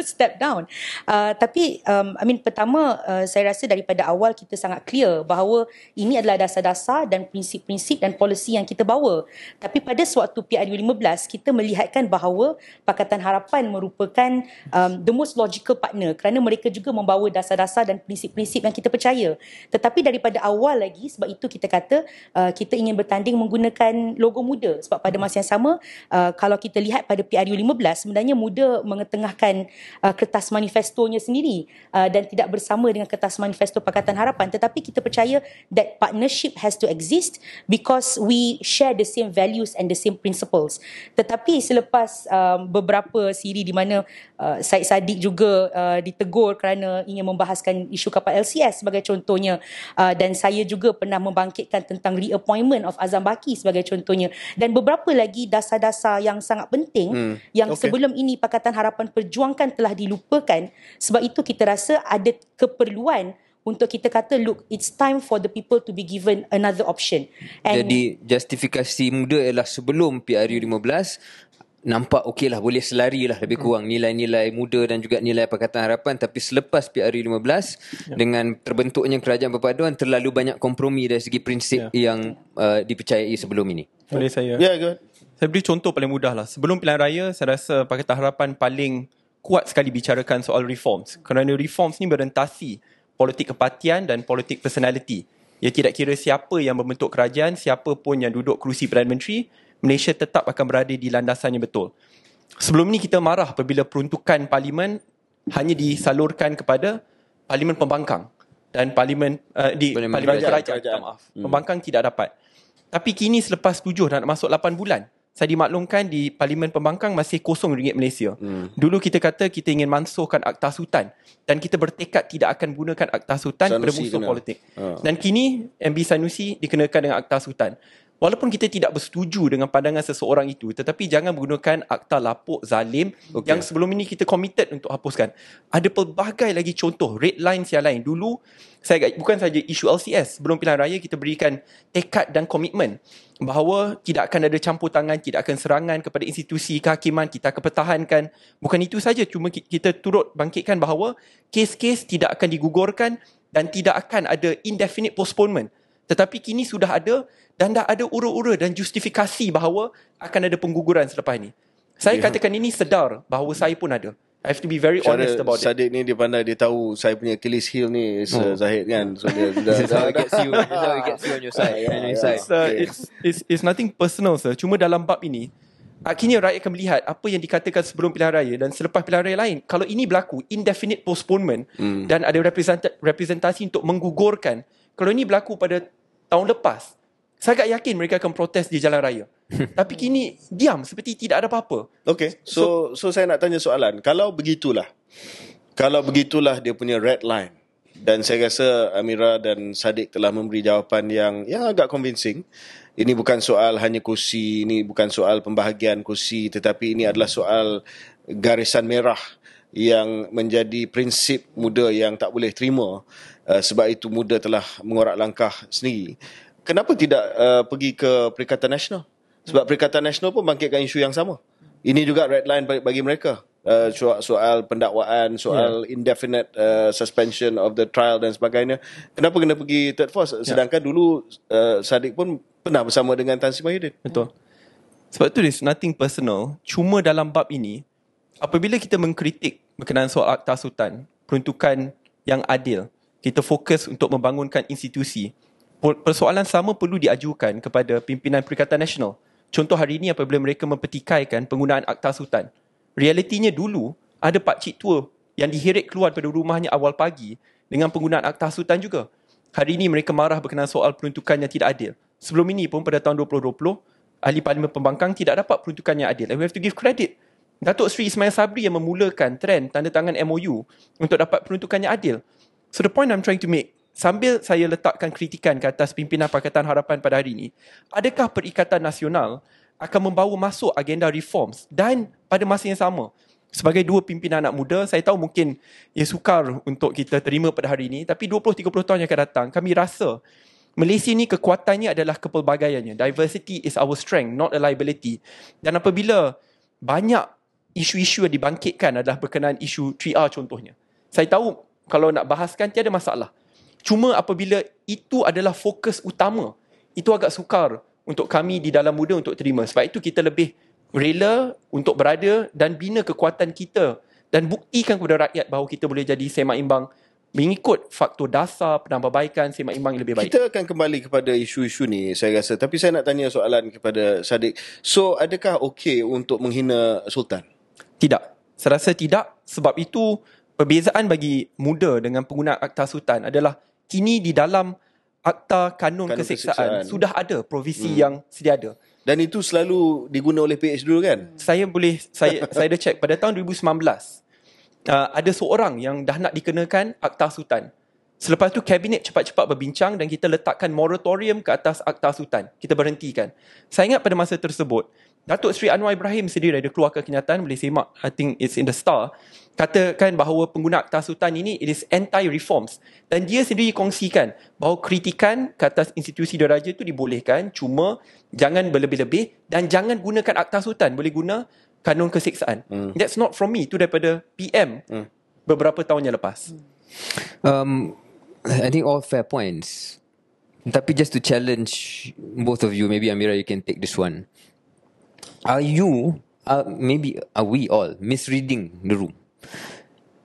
step down. Uh, tapi, um, I mean, pertama, uh, saya rasa daripada awal kita sangat clear bahawa ini adalah dasar-dasar dan prinsip-prinsip dan polisi yang kita bawa. Tapi pada sewaktu P R U lima belas, kita melihatkan bahawa Pakatan Harapan merupakan um, the most logical partner kerana mereka juga membawa dasar-dasar dan prinsip-prinsip yang kita percaya. Tetapi daripada awal lagi, sebab itu kita kata uh, kita ingin bertanding menggunakan logo muda, sebab pada masa yang sama uh, kalau kita lihat pada P R U lima belas sebenarnya muda mengetengahkan uh, kertas manifestonya sendiri uh, dan tidak bersama dengan kertas manifesto Pakatan Harapan. Tetapi kita percaya that partnership has to exist because we share the same values and the same principles. Tetapi selepas um, beberapa siri di mana uh, Syed Saddiq juga uh, ditegur kerana ingin membahaskan isu kapal L C S sebagai contohnya, uh, dan saya juga pernah membangkitkan tentang reappointment of Azam Baki sebagai contohnya, dan beberapa lagi dasar-dasar yang sangat penting hmm. yang okay. sebelum ini Pakatan Harapan perjuangkan telah dilupakan. Sebab itu kita rasa ada keperluan untuk kita kata look, it's time for the people to be given another option. And jadi justifikasi muda ialah sebelum P R U lima belas nampak okey lah, boleh selari lah lebih kurang nilai-nilai muda dan juga nilai Pakatan Harapan. Tapi selepas P R U lima belas yeah. dengan terbentuknya kerajaan perpaduan, terlalu banyak kompromi dari segi prinsip yeah. yang uh, dipercayai sebelum ini. Boleh saya? Ya, yeah, good. Saya beri contoh paling mudah lah. Sebelum pilihan raya, saya rasa Pakatan Harapan paling kuat sekali bicarakan soal reforms. Kerana reforms ni berentasi politik kepartian dan politik personality. Ia tidak kira siapa yang membentuk kerajaan, siapa pun yang duduk kerusi Perdana Menteri, Malaysia tetap akan berada di landasannya betul. Sebelum ni kita marah apabila peruntukan parlimen hanya disalurkan kepada parlimen pembangkang dan parlimen uh, di parlimen, parlimen kerajaan, kerajaan, kerajaan. Maaf. Hmm. Pembangkang tidak dapat. Tapi kini selepas tujuh dan masuk lapan bulan, saya dimaklumkan di parlimen pembangkang masih kosong ringgit Malaysia. Hmm. Dulu kita kata kita ingin mansuhkan Akta Sultan dan kita bertekad tidak akan gunakan Akta Sultan pada musuh politik. Oh. Dan kini M B Sanusi dikenakan dengan Akta Sultan. Walaupun kita tidak bersetuju dengan pandangan seseorang itu, tetapi jangan menggunakan akta lapuk zalim okay. yang sebelum ini kita committed untuk hapuskan. Ada pelbagai lagi contoh, red lines yang lain. Dulu, saya bukan saja isu L C S, sebelum pilihan raya kita berikan tekad dan komitmen bahawa tidak akan ada campur tangan, tidak akan serangan kepada institusi kehakiman, kita akan pertahankan. Bukan itu saja, cuma kita turut bangkitkan bahawa kes-kes tidak akan digugurkan dan tidak akan ada indefinite postponement. Tetapi kini sudah ada dan dah ada ura-ura dan justifikasi bahawa akan ada pengguguran selepas ini. Saya yeah. katakan ini sedar bahawa saya pun ada. I have to be very Cara honest about Saddiq it. Saddiq ni dia pandai, dia tahu saya punya Achilles heel ni is oh. uh, Zahid kan. So dia dah dah gets you, dah gets you on your side. Yeah, yeah, yeah. It's, uh, okay. it's, it's, it's nothing personal sir. Cuma dalam bab ini Akhirnya rakyat akan melihat apa yang dikatakan sebelum pilihan raya dan selepas pilihan raya lain. Kalau ini berlaku, indefinite postponement, hmm. dan ada representasi untuk menggugurkan. Kalau ini berlaku pada tahun lepas, saya agak yakin mereka akan protes di jalan raya. Tapi kini diam seperti tidak ada apa-apa. Okay, so, so so saya nak tanya soalan. Kalau begitulah, kalau begitulah dia punya red line. Dan saya rasa Amira dan Saddiq telah memberi jawapan yang yang agak convincing. Ini bukan soal hanya kursi, ini bukan soal pembahagian kursi, tetapi ini adalah soal garisan merah yang menjadi prinsip muda yang tak boleh terima. Uh, sebab itu muda telah mengorak langkah sendiri. Kenapa tidak uh, pergi ke Perikatan Nasional? Sebab Perikatan Nasional pun bangkitkan isu yang sama. Ini juga red line bagi mereka. Uh, soal, soal pendakwaan, soal yeah. indefinite uh, suspension of the trial dan sebagainya. Kenapa kena pergi third force? Sedangkan yeah. dulu uh, Saddiq pun pernah bersama dengan Tan Sima Yudin. Betul. Sebab tu there's nothing personal. Cuma dalam bab ini, apabila kita mengkritik berkenaan soal Akta Sultan, peruntukan yang adil, kita fokus untuk membangunkan institusi. Persoalan sama perlu diajukan kepada pimpinan Perikatan Nasional. Contoh hari ini apabila mereka mempertikaikan penggunaan Akta Sultan. Realitinya dulu, ada pakcik tua yang diheret keluar pada rumahnya awal pagi dengan penggunaan Akta Sultan juga. Hari ini mereka marah berkenaan soal peruntukan yang tidak adil. Sebelum ini pun pada tahun dua ribu dua puluh, Ahli Parlimen Pembangkang tidak dapat peruntukan yang adil. And we have to give credit. Datuk Seri Ismail Sabri yang memulakan trend tanda tangan M O U untuk dapat peruntukan yang adil. So the point I'm trying to make, sambil saya letakkan kritikan ke atas pimpinan Pakatan Harapan pada hari ini, adakah Perikatan Nasional akan membawa masuk agenda reforms? Dan pada masa yang sama, sebagai dua pimpinan anak muda, saya tahu mungkin ia sukar untuk kita terima pada hari ini, tapi dua puluh tiga puluh tahun yang akan datang, kami rasa Malaysia ni kekuatannya adalah kepelbagaiannya. Diversity is our strength, not a liability. Dan apabila banyak isu-isu yang dibangkitkan adalah berkenaan isu tiga R contohnya, saya tahu kalau nak bahaskan tiada masalah. Cuma apabila itu adalah fokus utama, itu agak sukar untuk kami di dalam muda untuk terima. Sebab itu kita lebih rela untuk berada dan bina kekuatan kita dan buktikan kepada rakyat bahawa kita boleh jadi semak imbang mengikut faktor dasar, penambahbaikan, semak imbang yang lebih baik. Kita akan kembali kepada isu-isu ni saya rasa. Tapi saya nak tanya soalan kepada Saddiq. So adakah okey untuk menghina Sultan? Tidak. Saya rasa tidak. Sebab itu perbezaan bagi muda dengan pengguna Akta Sultan adalah kini di dalam Akta Kanun, Kanun Keseksaan, Keseksaan sudah ada provisi hmm. yang sedia ada. Dan itu selalu diguna oleh P H dulu kan? Saya boleh, saya saya ada cek pada tahun dua ribu sembilan belas uh, ada seorang yang dah nak dikenakan Akta Sultan. Selepas tu kabinet cepat-cepat berbincang dan kita letakkan moratorium ke atas Akta Sultan. Kita berhentikan. Saya ingat pada masa tersebut Datuk Seri Anwar Ibrahim sendiri ada keluarkan kenyataan, boleh semak, I think it's in the Star, katakan bahawa pengguna Akta Sultan ini it is anti-reforms. Dan dia sendiri kongsikan bahawa kritikan ke atas institusi diraja itu dibolehkan, cuma jangan berlebih-lebih dan jangan gunakan Akta Sultan, boleh guna Kanun Keseksaan. Hmm. That's not from me, itu daripada P M hmm. beberapa tahun yang lepas. Um, I think all fair points. Tapi just to challenge both of you, maybe Amira you can take this one. Are you, uh, maybe are we all misreading the room?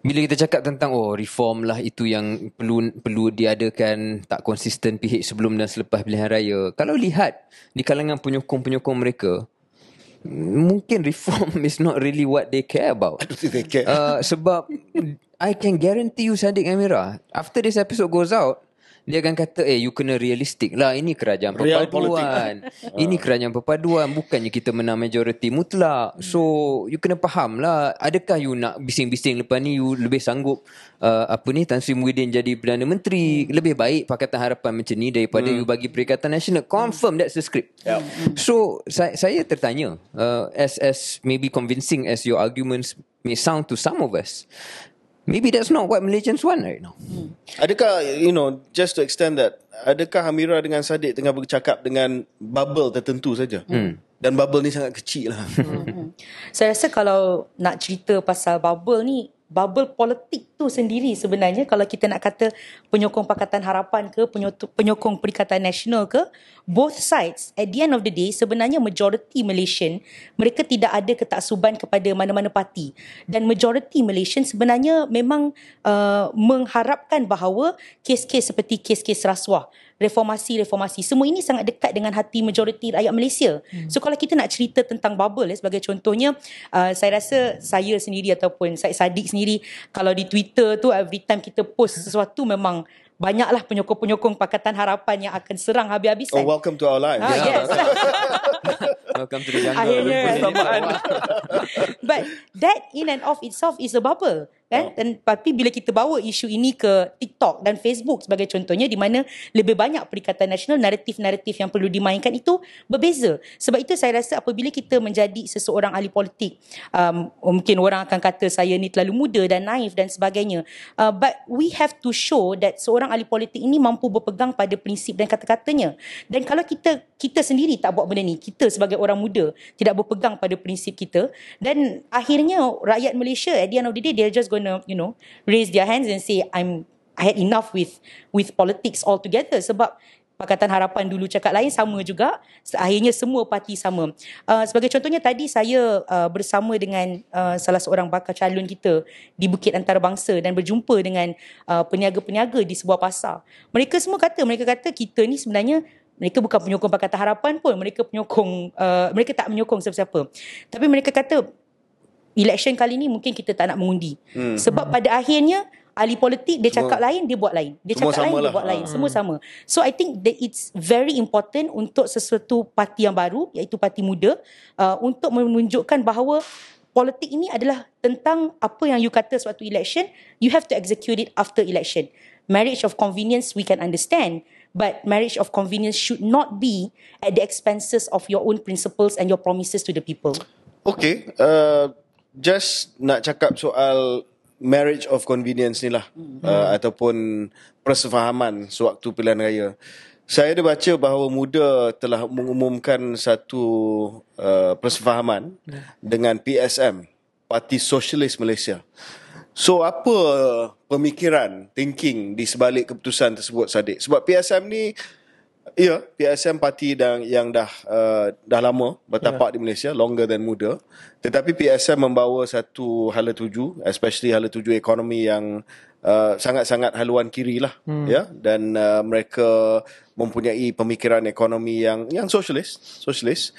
Bila kita cakap tentang oh reform lah itu yang perlu perlu diadakan, tak konsisten P H sebelum dan selepas pilihan raya. Kalau lihat di kalangan penyokong-penyokong mereka, mungkin reform is not really what they care about. I don't think they care. Uh, sebab I can guarantee you Saddiq Amira, after this episode goes out, dia akan kata eh you kena realistik lah, ini kerajaan Real perpaduan politik. Ini kerajaan perpaduan, bukannya kita menang majoriti mutlak. So you kena faham lah, adakah you nak bising-bising lepas ni you lebih sanggup uh, apa ni Tan Sri Muhyiddin jadi Perdana Menteri, hmm. lebih baik Pakatan Harapan macam ni daripada hmm. you bagi Perikatan Nasional. Confirm that's the script. Yep. So saya, saya tertanya uh, as as maybe convincing as your arguments may sound to some of us, maybe that's not what Malaysians want right now. Hmm. Adakah, you know, just to extend that, adakah Amira dengan Saddiq tengah bercakap dengan bubble tertentu saja? Hmm. Dan bubble ni sangat kecil lah. Hmm. Saya rasa kalau nak cerita pasal bubble ni, bubble politik tu sendiri sebenarnya, kalau kita nak kata penyokong Pakatan Harapan ke, penyokong Perikatan Nasional ke, both sides, at the end of the day, sebenarnya majority Malaysian, mereka tidak ada ketaksuban kepada mana-mana parti. Dan majority Malaysian sebenarnya memang uh, mengharapkan bahawa kes-kes seperti kes-kes rasuah reformasi-reformasi. Semua ini sangat dekat dengan hati majoriti rakyat Malaysia. Hmm. So kalau kita nak cerita tentang bubble eh, sebagai contohnya, uh, saya rasa saya sendiri ataupun Syed Saddiq sendiri, kalau di Twitter tu every time kita post sesuatu, memang banyaklah penyokong-penyokong Pakatan Harapan yang akan serang habis-habisan. Oh, welcome to our lives. Ah, yeah. Yes. Welcome to the jungle. Akhirnya. But that in and of itself is a bubble. Kan? Oh. Dan, tapi bila kita bawa isu ini ke TikTok dan Facebook sebagai contohnya, di mana lebih banyak Perikatan Nasional, naratif-naratif yang perlu dimainkan itu berbeza. Sebab itu saya rasa apabila kita menjadi seseorang ahli politik, um, mungkin orang akan kata saya ni terlalu muda dan naif dan sebagainya. Uh, but we have to show that seorang ahli politik ini mampu berpegang pada prinsip dan kata-katanya. Dan kalau kita kita sendiri tak buat benda ni, kita sebagai orang muda tidak berpegang pada prinsip kita, dan akhirnya rakyat Malaysia at the end of the day, they're just gonna, you know, raise their hands and say I'm I had enough with with politics altogether. Sebab Pakatan Harapan dulu cakap lain, sama juga. Akhirnya semua parti sama. Uh, sebagai contohnya, tadi saya uh, bersama dengan uh, salah seorang bakal calon kita di Bukit Antarabangsa dan berjumpa dengan uh, peniaga-peniaga di sebuah pasar. Mereka semua kata, mereka kata kita ni sebenarnya, mereka bukan penyokong Pakatan Harapan pun. Mereka penyokong, uh, mereka tak menyokong siapa-siapa. Tapi mereka kata, election kali ni mungkin kita tak nak mengundi. Hmm. Sebab pada akhirnya, ahli politik dia cakap semua lain, dia buat lain. Dia cakap lain, lah. dia buat lain. Semua hmm. sama. So I think that it's very important untuk sesuatu parti yang baru, iaitu parti muda, uh, untuk menunjukkan bahawa politik ini adalah tentang apa yang you kata suatu election, you have to execute it after election. Marriage of convenience we can understand, but marriage of convenience should not be at the expenses of your own principles and your promises to the people. Okay, uh, just nak cakap soal marriage of convenience ni lah, mm-hmm. uh, ataupun persefahaman sewaktu pilihan raya. Saya ada baca bahawa MUDA telah mengumumkan satu uh, persefahaman mm. dengan P S M, Parti Sosialis Malaysia. So apa pemikiran, thinking di sebalik keputusan tersebut, Saddiq? Sebab P S M ni, ya, yeah, P S M parti yang, yang dah uh, dah lama bertapak yeah. di Malaysia, longer than MUDA. Tetapi P S M membawa satu hala tuju, especially hala tuju ekonomi yang uh, sangat-sangat haluan kiri lah, hmm. ya. Yeah? Dan uh, mereka mempunyai pemikiran ekonomi yang yang sosialis, sosialis.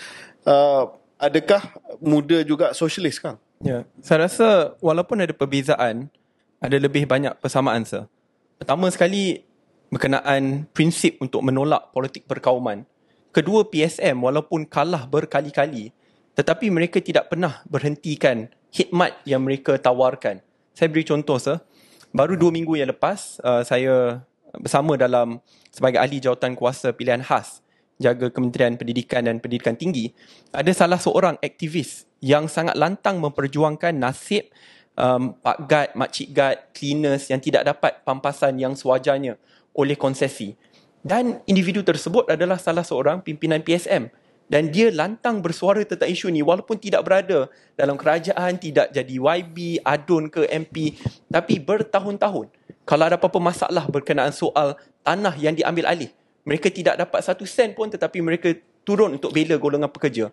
Uh, adakah MUDA juga sosialis, Kang? Ya, yeah. Saya rasa walaupun ada perbezaan, ada lebih banyak persamaan, sir. Pertama sekali, berkenaan prinsip untuk menolak politik perkauman. Kedua, P S M walaupun kalah berkali-kali, tetapi mereka tidak pernah berhentikan khidmat yang mereka tawarkan. Saya beri contoh, sir. Baru dua minggu yang lepas, uh, saya bersama dalam sebagai ahli jawatan kuasa pilihan khas, jaga Kementerian Pendidikan dan Pendidikan Tinggi, ada salah seorang aktivis yang sangat lantang memperjuangkan nasib um, pak gad, makcik gad, cleaners yang tidak dapat pampasan yang sewajarnya oleh konsesi. Dan individu tersebut adalah salah seorang pimpinan P S M, dan dia lantang bersuara tentang isu ni walaupun tidak berada dalam kerajaan, tidak jadi Y B, adun ke M P, tapi bertahun-tahun kalau ada apa-apa masalah berkenaan soal tanah yang diambil alih, mereka tidak dapat satu sen pun, tetapi mereka turun untuk bela golongan pekerja.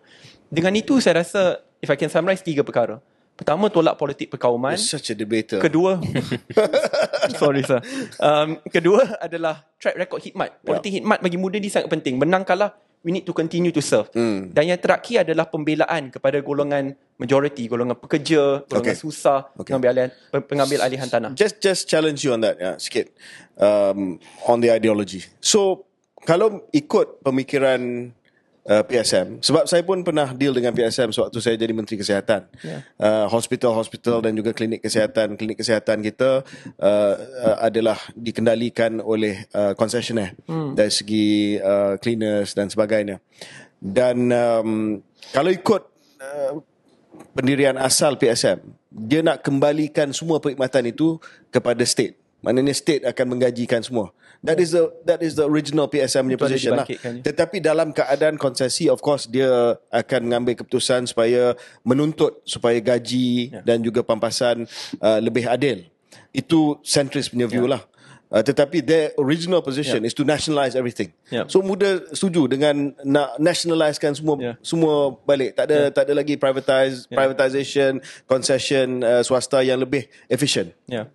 Dengan itu saya rasa, if I can summarize, tiga perkara. Pertama, tolak politik perkauman. You're such a debater. Kedua, sorry sir. Um, kedua adalah track record khidmat. Politik yeah. khidmat bagi MUDA ni sangat penting. Menang kalah, we need to continue to serve. Mm. Dan yang terakhir adalah pembelaan kepada golongan majority, golongan pekerja, golongan okay. susah, okay. pengambil, pengambil alihan tanah. Just just challenge you on that, yeah, sikit. Um, on the ideology. So, kalau ikut pemikiran Uh, P S M, sebab saya pun pernah deal dengan P S M sewaktu saya jadi Menteri Kesihatan, yeah. uh, hospital-hospital dan juga klinik kesihatan klinik kesihatan kita uh, uh, adalah dikendalikan oleh uh, konsesioner mm. dari segi uh, cleaners dan sebagainya. Dan um, kalau ikut uh, pendirian asal P S M, dia nak kembalikan semua perkhidmatan itu kepada state. Maknanya state akan menggajikan semua. That is the that is the original P S M punya position lah. Tetapi dalam keadaan konsesi, of course dia akan mengambil keputusan supaya menuntut supaya gaji yeah. dan juga pampasan uh, lebih adil. Itu centrist punya view yeah. lah. Uh, tetapi their original position yeah. is to nationalize everything. Yeah. So MUDA setuju dengan nak nationalizekan semua yeah. semua balik. Tak ada yeah. tak ada lagi privatize yeah. privatization, concession uh, swasta yang lebih efficient. Ya. Yeah.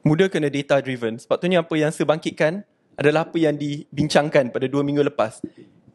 MUDA kena data driven. Sepatutnya apa yang saya bangkitkan adalah apa yang dibincangkan pada dua minggu lepas.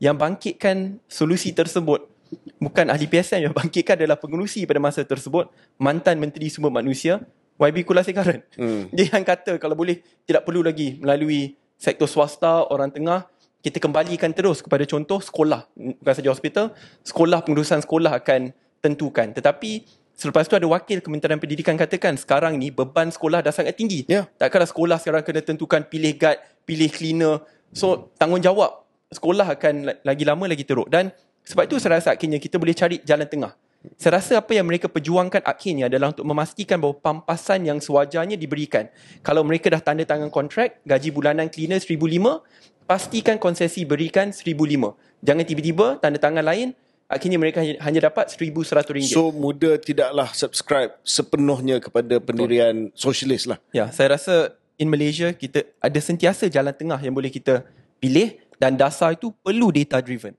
Yang bangkitkan solusi tersebut bukan ahli P S M, yang bangkitkan adalah pengerusi pada masa tersebut, mantan Menteri Sumber Manusia Y B Kulasekaran. hmm. Dia yang kata kalau boleh tidak perlu lagi melalui sektor swasta, orang tengah, kita kembalikan terus kepada contoh sekolah, bukan saja hospital, sekolah, pengurusan sekolah akan tentukan. Tetapi selepas itu ada wakil Kementerian Pendidikan katakan sekarang ni beban sekolah dah sangat tinggi. Yeah. Takkanlah sekolah sekarang kena tentukan pilih guard, pilih cleaner. So tanggungjawab sekolah akan lagi lama lagi teruk. Dan sebab itu saya rasa akhirnya kita boleh cari jalan tengah. Saya rasa apa yang mereka perjuangkan akhirnya adalah untuk memastikan bahawa pampasan yang sewajarnya diberikan. Kalau mereka dah tanda tangan kontrak, gaji bulanan cleaner seribu lima ringgit, pastikan konsesi berikan seribu lima ringgit. Jangan tiba-tiba tanda tangan lain, akhirnya mereka hanya dapat seribu seratus ringgit. So muda tidaklah subscribe sepenuhnya kepada pendirian sosialis lah. Ya, saya rasa in Malaysia kita ada sentiasa jalan tengah yang boleh kita pilih, dan dasar itu perlu data driven.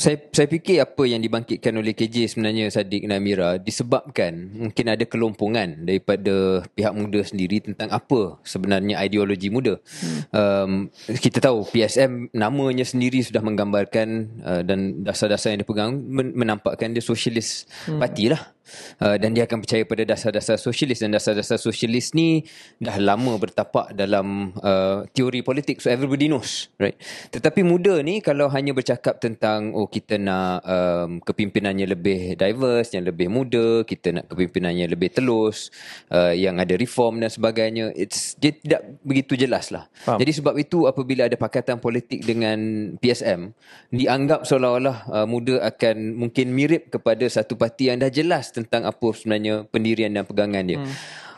Saya saya fikir apa yang dibangkitkan oleh K J sebenarnya, Saddiq dan Amira, disebabkan mungkin ada kelompongan daripada pihak muda sendiri tentang apa sebenarnya ideologi muda. Um, kita tahu P S M namanya sendiri sudah menggambarkan uh, dan dasar-dasar yang dia pegang menampakkan dia sosialis parti lah. Uh, dan dia akan percaya pada dasar-dasar sosialis, dan dasar-dasar sosialis ni dah lama bertapak dalam uh, teori politik, so everybody knows, right? Tetapi muda ni kalau hanya bercakap tentang oh kita nak um, kepimpinannya lebih diverse, yang lebih muda, kita nak kepimpinannya lebih telus, uh, yang ada reform dan sebagainya, it's dia tidak begitu jelas lah. Faham. Jadi sebab itu apabila ada pakatan politik dengan P S M, dianggap seolah-olah uh, muda akan mungkin mirip kepada satu parti yang dah jelas tentang apa sebenarnya pendirian dan pegangan dia. Hmm.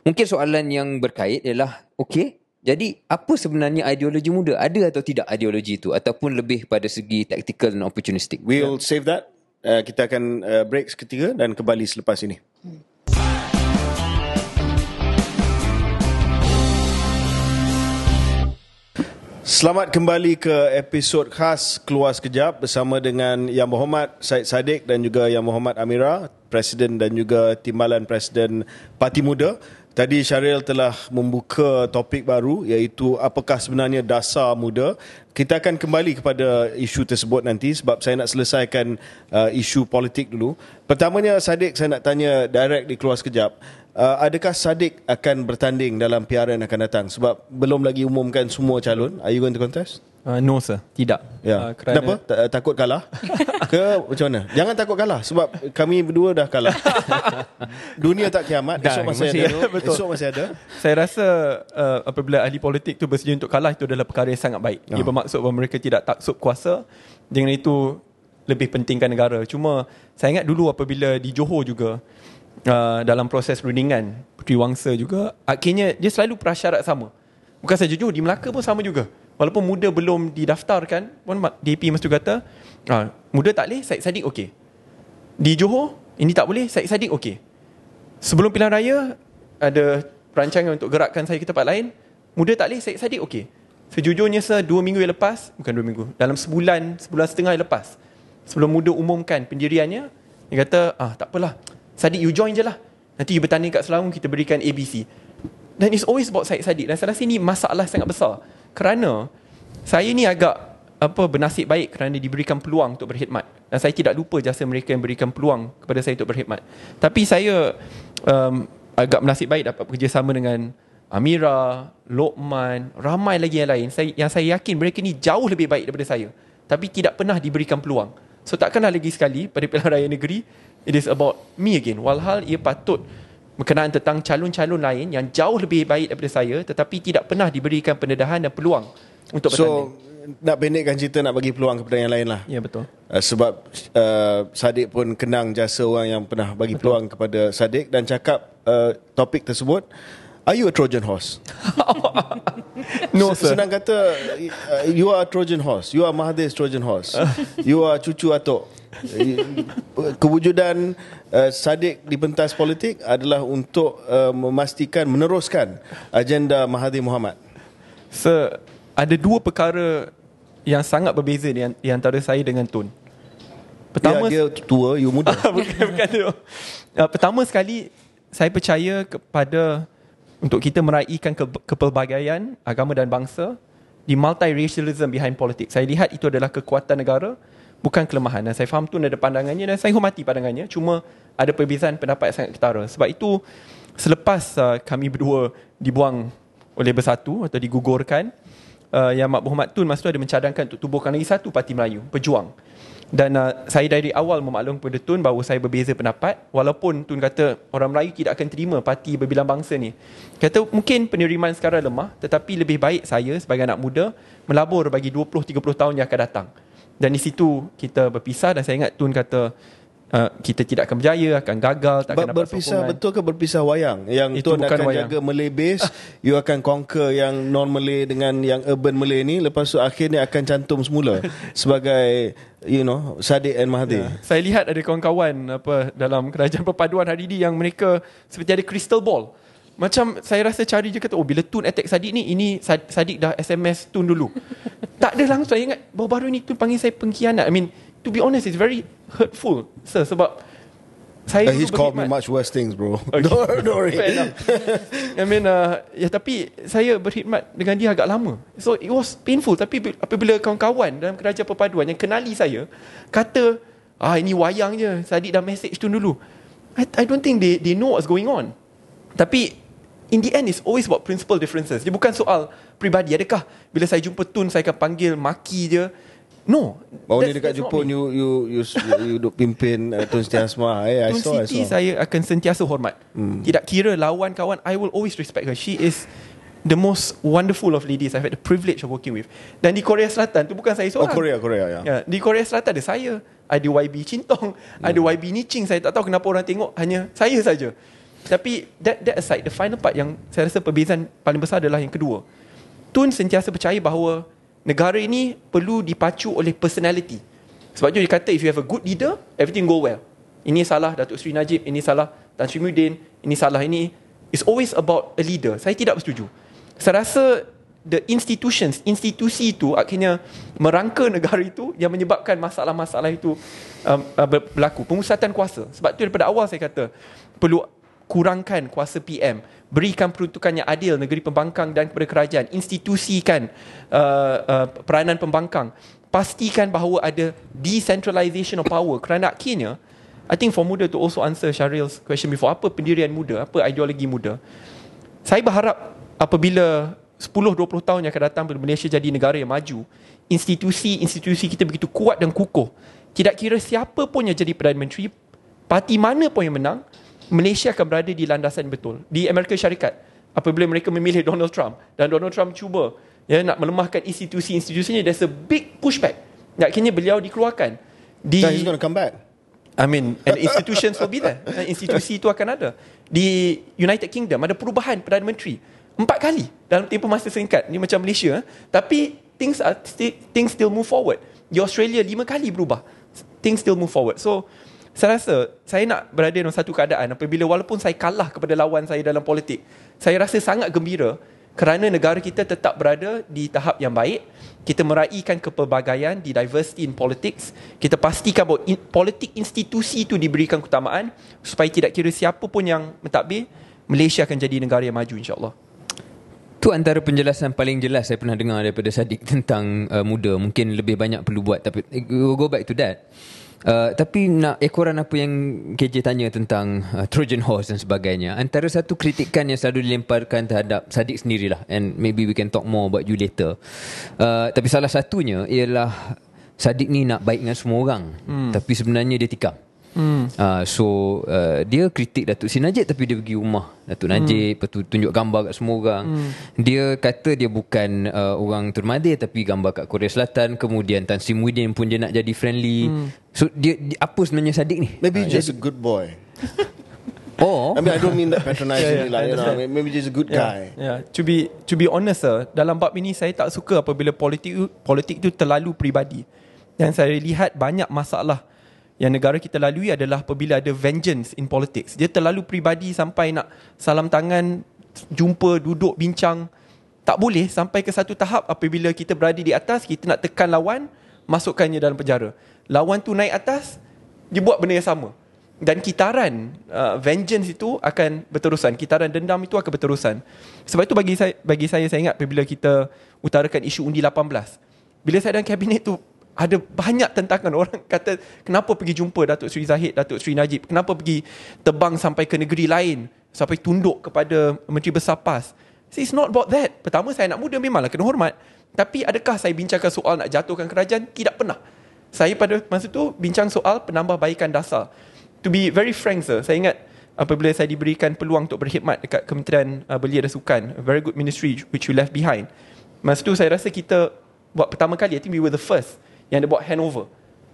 Mungkin soalan yang berkait ialah, okey, jadi apa sebenarnya ideologi muda? Ada atau tidak ideologi itu? Ataupun lebih pada segi tactical dan opportunistic? We'll save that. Uh, kita akan uh, break seketika dan kembali selepas ini. Hmm. Selamat kembali ke episod khas Keluar Sekejap bersama dengan Yang Berhormat Syed Saddiq dan juga Yang Berhormat Amira, Presiden dan juga Timbalan Presiden Parti Muda. Tadi Syaril telah membuka topik baru, iaitu apakah sebenarnya dasar muda. Kita akan kembali kepada isu tersebut nanti sebab saya nak selesaikan uh, isu politik dulu. Pertamanya Saddiq, saya nak tanya direct di Keluar Sekejap. Uh, adakah Saddiq akan bertanding dalam P R N akan datang? Sebab belum lagi umumkan semua calon. Are you going to contest? Uh, no sir, tidak. Yeah. Uh, kerana... Kenapa? Ta- takut kalah? Ke macam mana? Jangan takut kalah sebab kami berdua dah kalah. Dunia tak kiamat, dah, esok masih ada. Betul. Esok masih ada. Saya rasa uh, apabila ahli politik tu bersedia untuk kalah, itu adalah perkara yang sangat baik. Ia oh. bermaksud bahawa mereka tidak taksub kuasa. Dengan itu lebih pentingkan negara. Cuma saya ingat dulu apabila di Johor juga, Uh, dalam proses perundingan Puteri Wangsa juga, akhirnya dia selalu prasyarat sama. Bukan saja Johor, di Melaka pun sama juga. Walaupun muda belum didaftarkan pun, D P mesti kata uh, muda tak boleh, Syed Saddiq okey. Di Johor ini tak boleh, Syed Saddiq okey. Sebelum pilihan raya ada perancangan untuk gerakkan saya ke tempat lain, muda tak boleh, Syed Saddiq okey. Sejujurnya se dua minggu yang lepas, bukan dua minggu, dalam sebulan, sebulan setengah yang lepas, sebelum muda umumkan pendiriannya, dia kata ah, tak apalah Saddiq, you join je lah. Nanti you bertanding kat Selangor, kita berikan A B C. Dan it's always about Syed Saddiq. Dan saya rasa ini masalah sangat besar. Kerana saya ni agak apa bernasib baik kerana diberikan peluang untuk berkhidmat. Dan saya tidak lupa jasa mereka yang berikan peluang kepada saya untuk berkhidmat. Tapi saya um, agak bernasib baik dapat bekerjasama dengan Amira, Lokman, ramai lagi yang lain. Saya, yang saya yakin mereka ni jauh lebih baik daripada saya. Tapi tidak pernah diberikan peluang. So takkanlah lagi sekali pada pilihan raya negeri, it is about me again. Walhal ia patut berkenaan tentang calon-calon lain yang jauh lebih baik daripada saya, tetapi tidak pernah diberikan pendedahan dan peluang untuk bertanding. So nak pendekkan cerita, nak bagi peluang kepada yang lain lah. Ya, betul. Uh, sebab uh, Saddiq pun kenang jasa orang yang pernah bagi betul. peluang kepada Saddiq dan cakap uh, topik tersebut. Are you a Trojan horse? No, sir. Senang kata, uh, you are a Trojan horse. You are Mahathir's Trojan horse. You are cucu atok. Kewujudan uh, Saddiq di pentas politik adalah untuk uh, memastikan, meneruskan agenda Mahathir Mohamad. Sir, ada dua perkara yang sangat berbeza di, di antara saya dengan Tun. Pertama, ya, dia tua, you muda. bukan, bukan tu. Uh, pertama sekali, saya percaya kepada... untuk kita meraihkan ke- kepelbagaian agama dan bangsa the multiracialism behind politics. Saya lihat itu adalah kekuatan negara, bukan kelemahan. Dan saya faham tu ada pandangannya dan saya hormati pandangannya. Cuma ada perbezaan pendapat yang sangat ketara. Sebab itu selepas uh, kami berdua dibuang oleh Bersatu atau digugurkan, uh, Yang Mak Berhormat Tun masa tu ada mencadangkan untuk tubuhkan lagi satu parti Melayu, Pejuang. Dan uh, saya dari awal memaklum kepada Tun bahawa saya berbeza pendapat. Walaupun Tun kata orang Melayu tidak akan terima parti berbilang bangsa ni, kata mungkin penerimaan sekarang lemah, tetapi lebih baik saya sebagai anak muda melabur bagi dua puluh tiga puluh tahun yang akan datang. Dan di situ kita berpisah. Dan saya ingat Tun kata uh, kita tidak akan berjaya, akan gagal, tak akan dapat berpisah sokongan. Betul ke berpisah wayang? Yang itu Tun akan wayang, jaga Malay base, you akan conquer yang non-Malay dengan yang urban Malay ni. Lepas tu akhirnya akan cantum semula sebagai you know, Saddiq and Mahathir. Yeah. Saya lihat ada kawan-kawan apa dalam kerajaan perpaduan hari ini yang mereka seperti ada crystal ball. Macam saya rasa cari je kata, oh bila Tun attack Saddiq ni, ini Saddiq dah S M S Tun dulu. Tak ada langsung. Saya ingat baru-baru ni Tun panggil saya pengkhianat. I mean, to be honest, it's very hurtful, sir, sebab saya uh, he's called me much worse things, bro. Okay. Don't worry. I mean, uh, ya, tapi saya berkhidmat dengan dia agak lama. So it was painful. Tapi apabila kawan-kawan dalam kerajaan perpaduan yang kenali saya kata, ah ini wayang je, Saddiq dah message tu dulu. I, I don't think they they know what's going on. Tapi in the end, it's always about principle differences. Dia bukan soal pribadi. Adakah bila saya jumpa Tun saya akan panggil maki je? No. Baru ni dekat Jepun you you you, you, you pimpin uh, Tun Setiasma. Eh, Tun I saw, Siti I saw. Saya akan sentiasa hormat. Hmm. Tidak kira lawan kawan, I will always respect her. She is the most wonderful of ladies I've had the privilege of working with. Dan di Korea Selatan tu bukan saya seorang. Oh, Korea, Korea ya. Yeah. Di Korea Selatan ada saya, ada Y B Chintong, hmm. ada Y B Niching. Saya tak tahu kenapa orang tengok hanya saya saja. Tapi that that aside, the final part yang saya rasa perbezaan paling besar adalah yang kedua. Tun sentiasa percaya bahawa negara ini perlu dipacu oleh personality. Sebab tu dia kata, if you have a good leader, everything go well. Ini salah Datuk Seri Najib, ini salah Tan Sima Yudin, ini salah ini. It's always about a leader. Saya tidak bersetuju. Saya rasa the institutions, institusi itu akhirnya merangka negara itu yang menyebabkan masalah-masalah itu um, berlaku. Pemusatan kuasa. Sebab tu daripada awal saya kata, perlu kurangkan kuasa P M, berikan peruntukan yang adil negeri pembangkang dan kepada kerajaan, institusikan uh, uh, peranan pembangkang, pastikan bahawa ada decentralization of power. Kerana akhirnya, I think for muda to also answer Syaril's question before, apa pendirian muda, apa ideologi muda, saya berharap apabila sepuluh dua puluh tahun yang akan datang bila Malaysia jadi negara yang maju, institusi-institusi kita begitu kuat dan kukuh, tidak kira siapa pun yang jadi Perdana Menteri, parti mana pun yang menang, Malaysia akan berada di landasan betul. Di Amerika Syarikat, apabila mereka memilih Donald Trump dan Donald Trump cuba ya, nak melemahkan institusi-institusinya, there's a big pushback. Akhirnya beliau dikeluarkan. Di, so he's going to come back. I mean, and institutions will be there. Institusi itu akan ada. Di United Kingdom ada perubahan Perdana Menteri empat kali dalam tempoh masa singkat. Ini macam Malaysia. Tapi things are sti- things still move forward. Di Australia lima kali berubah. Things still move forward. So saya rasa saya nak berada dalam satu keadaan apabila walaupun saya kalah kepada lawan saya dalam politik, saya rasa sangat gembira kerana negara kita tetap berada di tahap yang baik. Kita meraihkan kepelbagaian di diversity in politics. Kita pastikan bahawa in, politik institusi itu diberikan keutamaan supaya tidak kira siapa pun yang mentadbir, Malaysia akan jadi negara yang maju insyaAllah. Itu antara penjelasan paling jelas saya pernah dengar daripada Saddiq tentang uh, muda. Mungkin lebih banyak perlu buat, tapi we'll go back to that. Uh, tapi nak ekoran apa yang K J tanya tentang uh, Trojan Horse dan sebagainya, antara satu kritikan yang selalu dilemparkan terhadap Saddiq sendirilah, and maybe we can talk more about you later, uh, tapi salah satunya ialah Saddiq ni nak baik dengan semua orang, hmm. tapi sebenarnya dia tikam. Hmm. Uh, so uh, dia kritik Datuk Seri Najib, tapi dia pergi rumah Datuk Najib, hmm. tunjuk gambar kat semua orang. hmm. Dia kata dia bukan uh, orang termadih, tapi gambar kat Korea Selatan. Kemudian Tan Sri Muhyiddin pun dia nak jadi friendly. hmm. So dia, dia apa sebenarnya Saddiq ni? Maybe uh, just a good boy. Oh, I mean, I don't mean that patronizing. yeah, yeah, like, you know, maybe just a good yeah, guy. Yeah. To be to be honest, sir, dalam bab ini saya tak suka apabila politik politik tu terlalu peribadi. Dan saya lihat banyak masalah yang negara kita lalui adalah apabila ada vengeance in politics. Dia terlalu peribadi sampai nak salam tangan, jumpa, duduk, bincang. Tak boleh sampai ke satu tahap apabila kita berada di atas, kita nak tekan lawan, masukkannya dalam penjara. Lawan tu naik atas, dia buat benda yang sama. Dan kitaran uh, vengeance itu akan berterusan. Kitaran dendam itu akan berterusan. Sebab itu bagi saya, bagi saya saya ingat bila kita utarakan isu undi lapan belas, bila saya dalam kabinet tu ada banyak tentangan. Orang kata kenapa pergi jumpa Datuk Seri Zahid, Datuk Seri Najib, kenapa pergi terbang sampai ke negeri lain, sampai tunduk kepada Menteri Besar PAS. So it's not about that. Pertama, saya anak muda, memanglah kena hormat. Tapi adakah saya bincangkan soal nak jatuhkan kerajaan? Tidak pernah. Saya pada masa tu bincang soal penambahbaikan dasar. To be very frank, sir, saya ingat apabila saya diberikan peluang untuk berkhidmat dekat Kementerian uh, Belia dan Sukan, a very good ministry which you left behind. Masa tu saya rasa kita buat pertama kali, I think we were the first yang dia buat handover.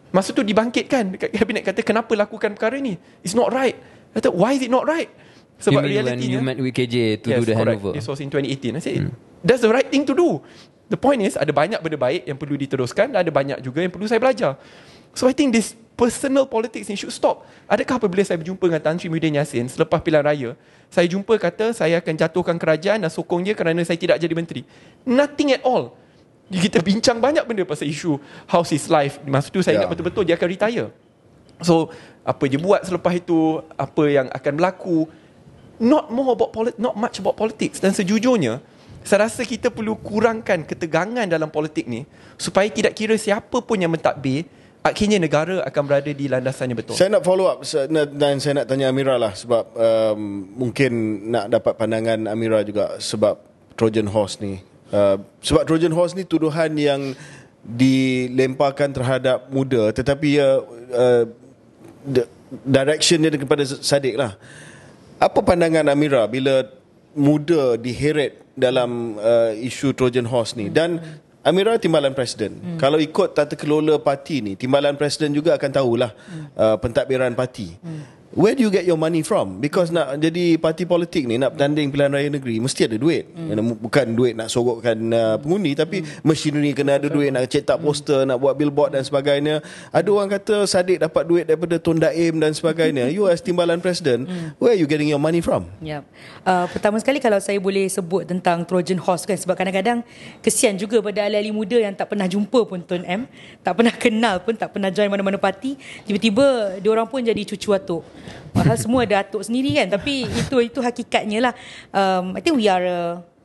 Masa tu dibangkitkan dekat kabinet, kata kenapa lakukan perkara ni? It's not right. Kata why is it not right? Sebab realitinya, you met with K J to yes, do the handover. This was in twenty eighteen. I said hmm. that's the right thing to do. The point is ada banyak benda baik yang perlu diteruskan dan ada banyak juga yang perlu saya belajar. So I think this personal politics ni should stop. Adakah apabila saya berjumpa dengan Tan Sima Yudin Yassin selepas pilihan raya, saya jumpa kata saya akan jatuhkan kerajaan dan sokong dia kerana saya tidak jadi menteri? Nothing at all. Kita bincang banyak benda pasal isu house is life. Masa tu saya yeah. ingat betul-betul dia akan retire. So apa dia buat selepas itu, apa yang akan berlaku, not more about polit- not much about politics. Dan sejujurnya saya rasa kita perlu kurangkan ketegangan dalam politik ni supaya tidak kira siapa pun yang mentadbir, akhirnya negara akan berada di landasannya betul. Saya nak follow up dan saya nak tanya Amira lah, sebab um, mungkin nak dapat pandangan Amira juga sebab Trojan Horse ni. Uh, sebab Trojan Horse ni tuduhan yang dilemparkan terhadap muda, tetapi uh, uh, direction dia kepada Saddiq lah. Apa pandangan Amira bila muda diheret dalam uh, isu Trojan Horse ni? Dan Amira timbalan presiden. Hmm. Kalau ikut tata kelola parti ni, timbalan presiden juga akan tahulah hmm. uh, pentadbiran parti. Hmm. Where do you get your money from? Because nak jadi parti politik ni, nak bertanding pilihan raya negeri, mesti ada duit. Hmm. Bukan duit nak sorokkan uh, pengundi, tapi hmm. mesineri kena ada duit, nak cetak poster, hmm. nak buat billboard dan sebagainya. Ada orang kata Saddiq dapat duit daripada Tun Daim dan sebagainya. You as timbalan presiden, hmm. where are you getting your money from? Yeah. Uh, pertama sekali kalau saya boleh sebut tentang Trojan Horse kan, sebab kadang-kadang kesian juga pada ahli-ahli muda yang tak pernah jumpa pun Tun M, tak pernah kenal pun, tak pernah join mana-mana parti, tiba-tiba diorang pun jadi cucu atuk. Padahal semua ada atuk sendiri kan, tapi itu itu hakikatnya lah. um, I think we are a,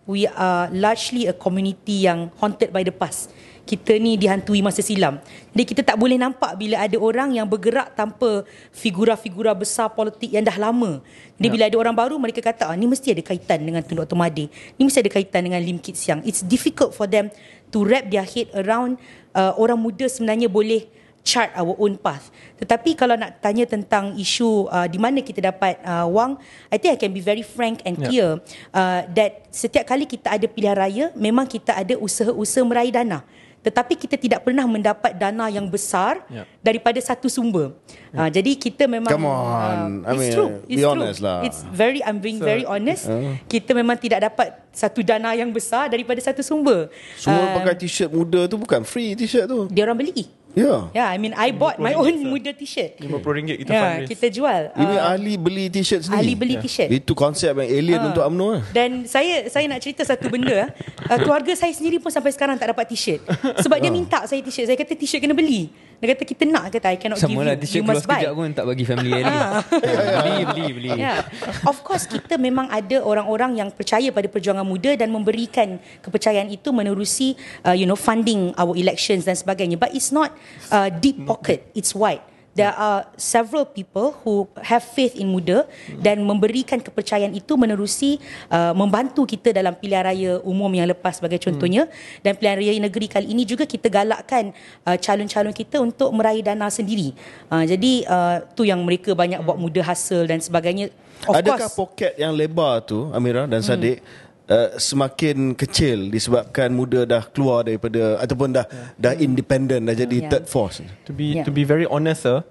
we are largely a community yang haunted by the past. Kita ni dihantui masa silam. Jadi kita tak boleh nampak bila ada orang yang bergerak tanpa figura-figura besar politik yang dah lama. Jadi bila ada orang baru, mereka kata, ah, ni mesti ada kaitan dengan Tun Dr. Mahathir, ni mesti ada kaitan dengan Lim Kit Siang. It's difficult for them to wrap their head around uh, orang muda sebenarnya boleh chart our own path. Tetapi kalau nak tanya tentang isu uh, di mana kita dapat uh, wang, I think I can be very frank and clear yeah. uh, that setiap kali kita ada pilihan raya, memang kita ada usaha-usaha meraih dana. Tetapi kita tidak pernah mendapat dana yang besar yeah. daripada satu sumber. Yeah. Uh, jadi kita memang... Come on. Uh, it's I mean, true. It's be true. honest lah. It's very, I'm being so, very honest. Uh. Kita memang tidak dapat satu dana yang besar daripada satu sumber. Semua uh, pakai t-shirt muda tu bukan free t-shirt tu. Dia orang beli. Yeah. yeah, I mean I bought my own sah. muda t-shirt. lima puluh ringgit kita yeah, fundraise. Kita jual. Ini uh, Ali beli t-shirt sendiri. Ali beli yeah. t-shirt. Itu konsep yang alien uh, untuk UMNO. Dan saya saya nak cerita satu benda. Uh, keluarga saya sendiri pun sampai sekarang tak dapat t-shirt. Sebab uh. dia minta saya t-shirt. Saya kata t-shirt kena beli. Dia kata kita nak, kata I cannot Sama give lah, you. Sama lah t-shirt keluar pun tak bagi family Ali. beli, beli, beli. Yeah. Of course kita memang ada orang-orang yang percaya pada perjuangan muda dan memberikan kepercayaan itu menerusi uh, you know funding our elections dan sebagainya. But it's not Uh, deep pocket, it's wide. There are several people who have faith in muda dan memberikan kepercayaan itu menerusi uh, membantu kita dalam pilihan raya umum yang lepas sebagai contohnya. Hmm. Dan pilihan raya negeri kali ini juga kita galakkan uh, calon-calon kita untuk meraih dana sendiri. Uh, jadi uh, tu yang mereka banyak buat muda hasil dan sebagainya. Of Adakah course, poket yang lebar tu, Amira dan Saddiq, hmm. Uh, semakin kecil disebabkan muda dah keluar daripada ataupun dah yeah. dah independent, dah jadi yeah. third force? To be yeah. to be very honest, sir,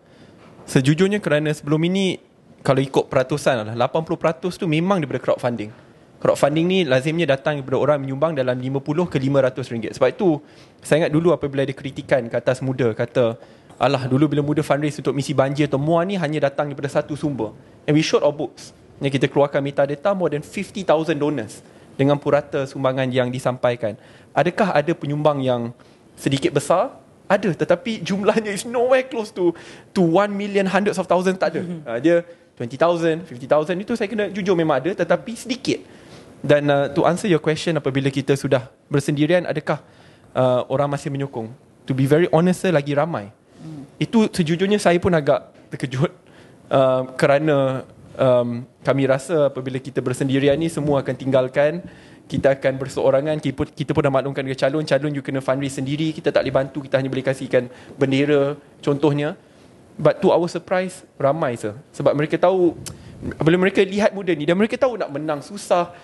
sejujurnya kerana sebelum ini kalau ikut peratusan lah, lapan puluh peratus tu memang daripada crowdfunding. Crowdfunding ni lazimnya datang daripada orang menyumbang dalam lima puluh ke lima ratus ringgit. Sebab itu saya ingat dulu apabila ada kritikan ke atas muda, kata alah dulu bila muda fundraise untuk misi banjir atau M U A ni hanya datang daripada satu sumber. And we showed our books yang kita keluarkan metadata more than fifty thousand donors dengan purata sumbangan yang disampaikan. Adakah ada penyumbang yang sedikit besar Ada, tetapi jumlahnya is nowhere close to to one million, hundreds of thousands tak ada. Mm-hmm. Uh, dia twenty thousand, fifty thousand, itu saya kena jujur memang ada, tetapi sedikit. Dan uh, to answer your question, apabila kita sudah bersendirian, adakah uh, orang masih menyokong? To be very honest, lagi ramai. Mm. Itu sejujurnya saya pun agak terkejut uh, kerana um, kami rasa apabila kita bersendirian ni semua akan tinggalkan, kita akan berseorangan, kita pun dah maklumkan ke calon, calon you kena fundraise sendiri, kita tak boleh bantu, kita hanya boleh kasihkan bendera contohnya. But to our surprise, ramai sah. Sebab mereka tahu, bila mereka lihat muda ni, dan mereka tahu nak menang susah,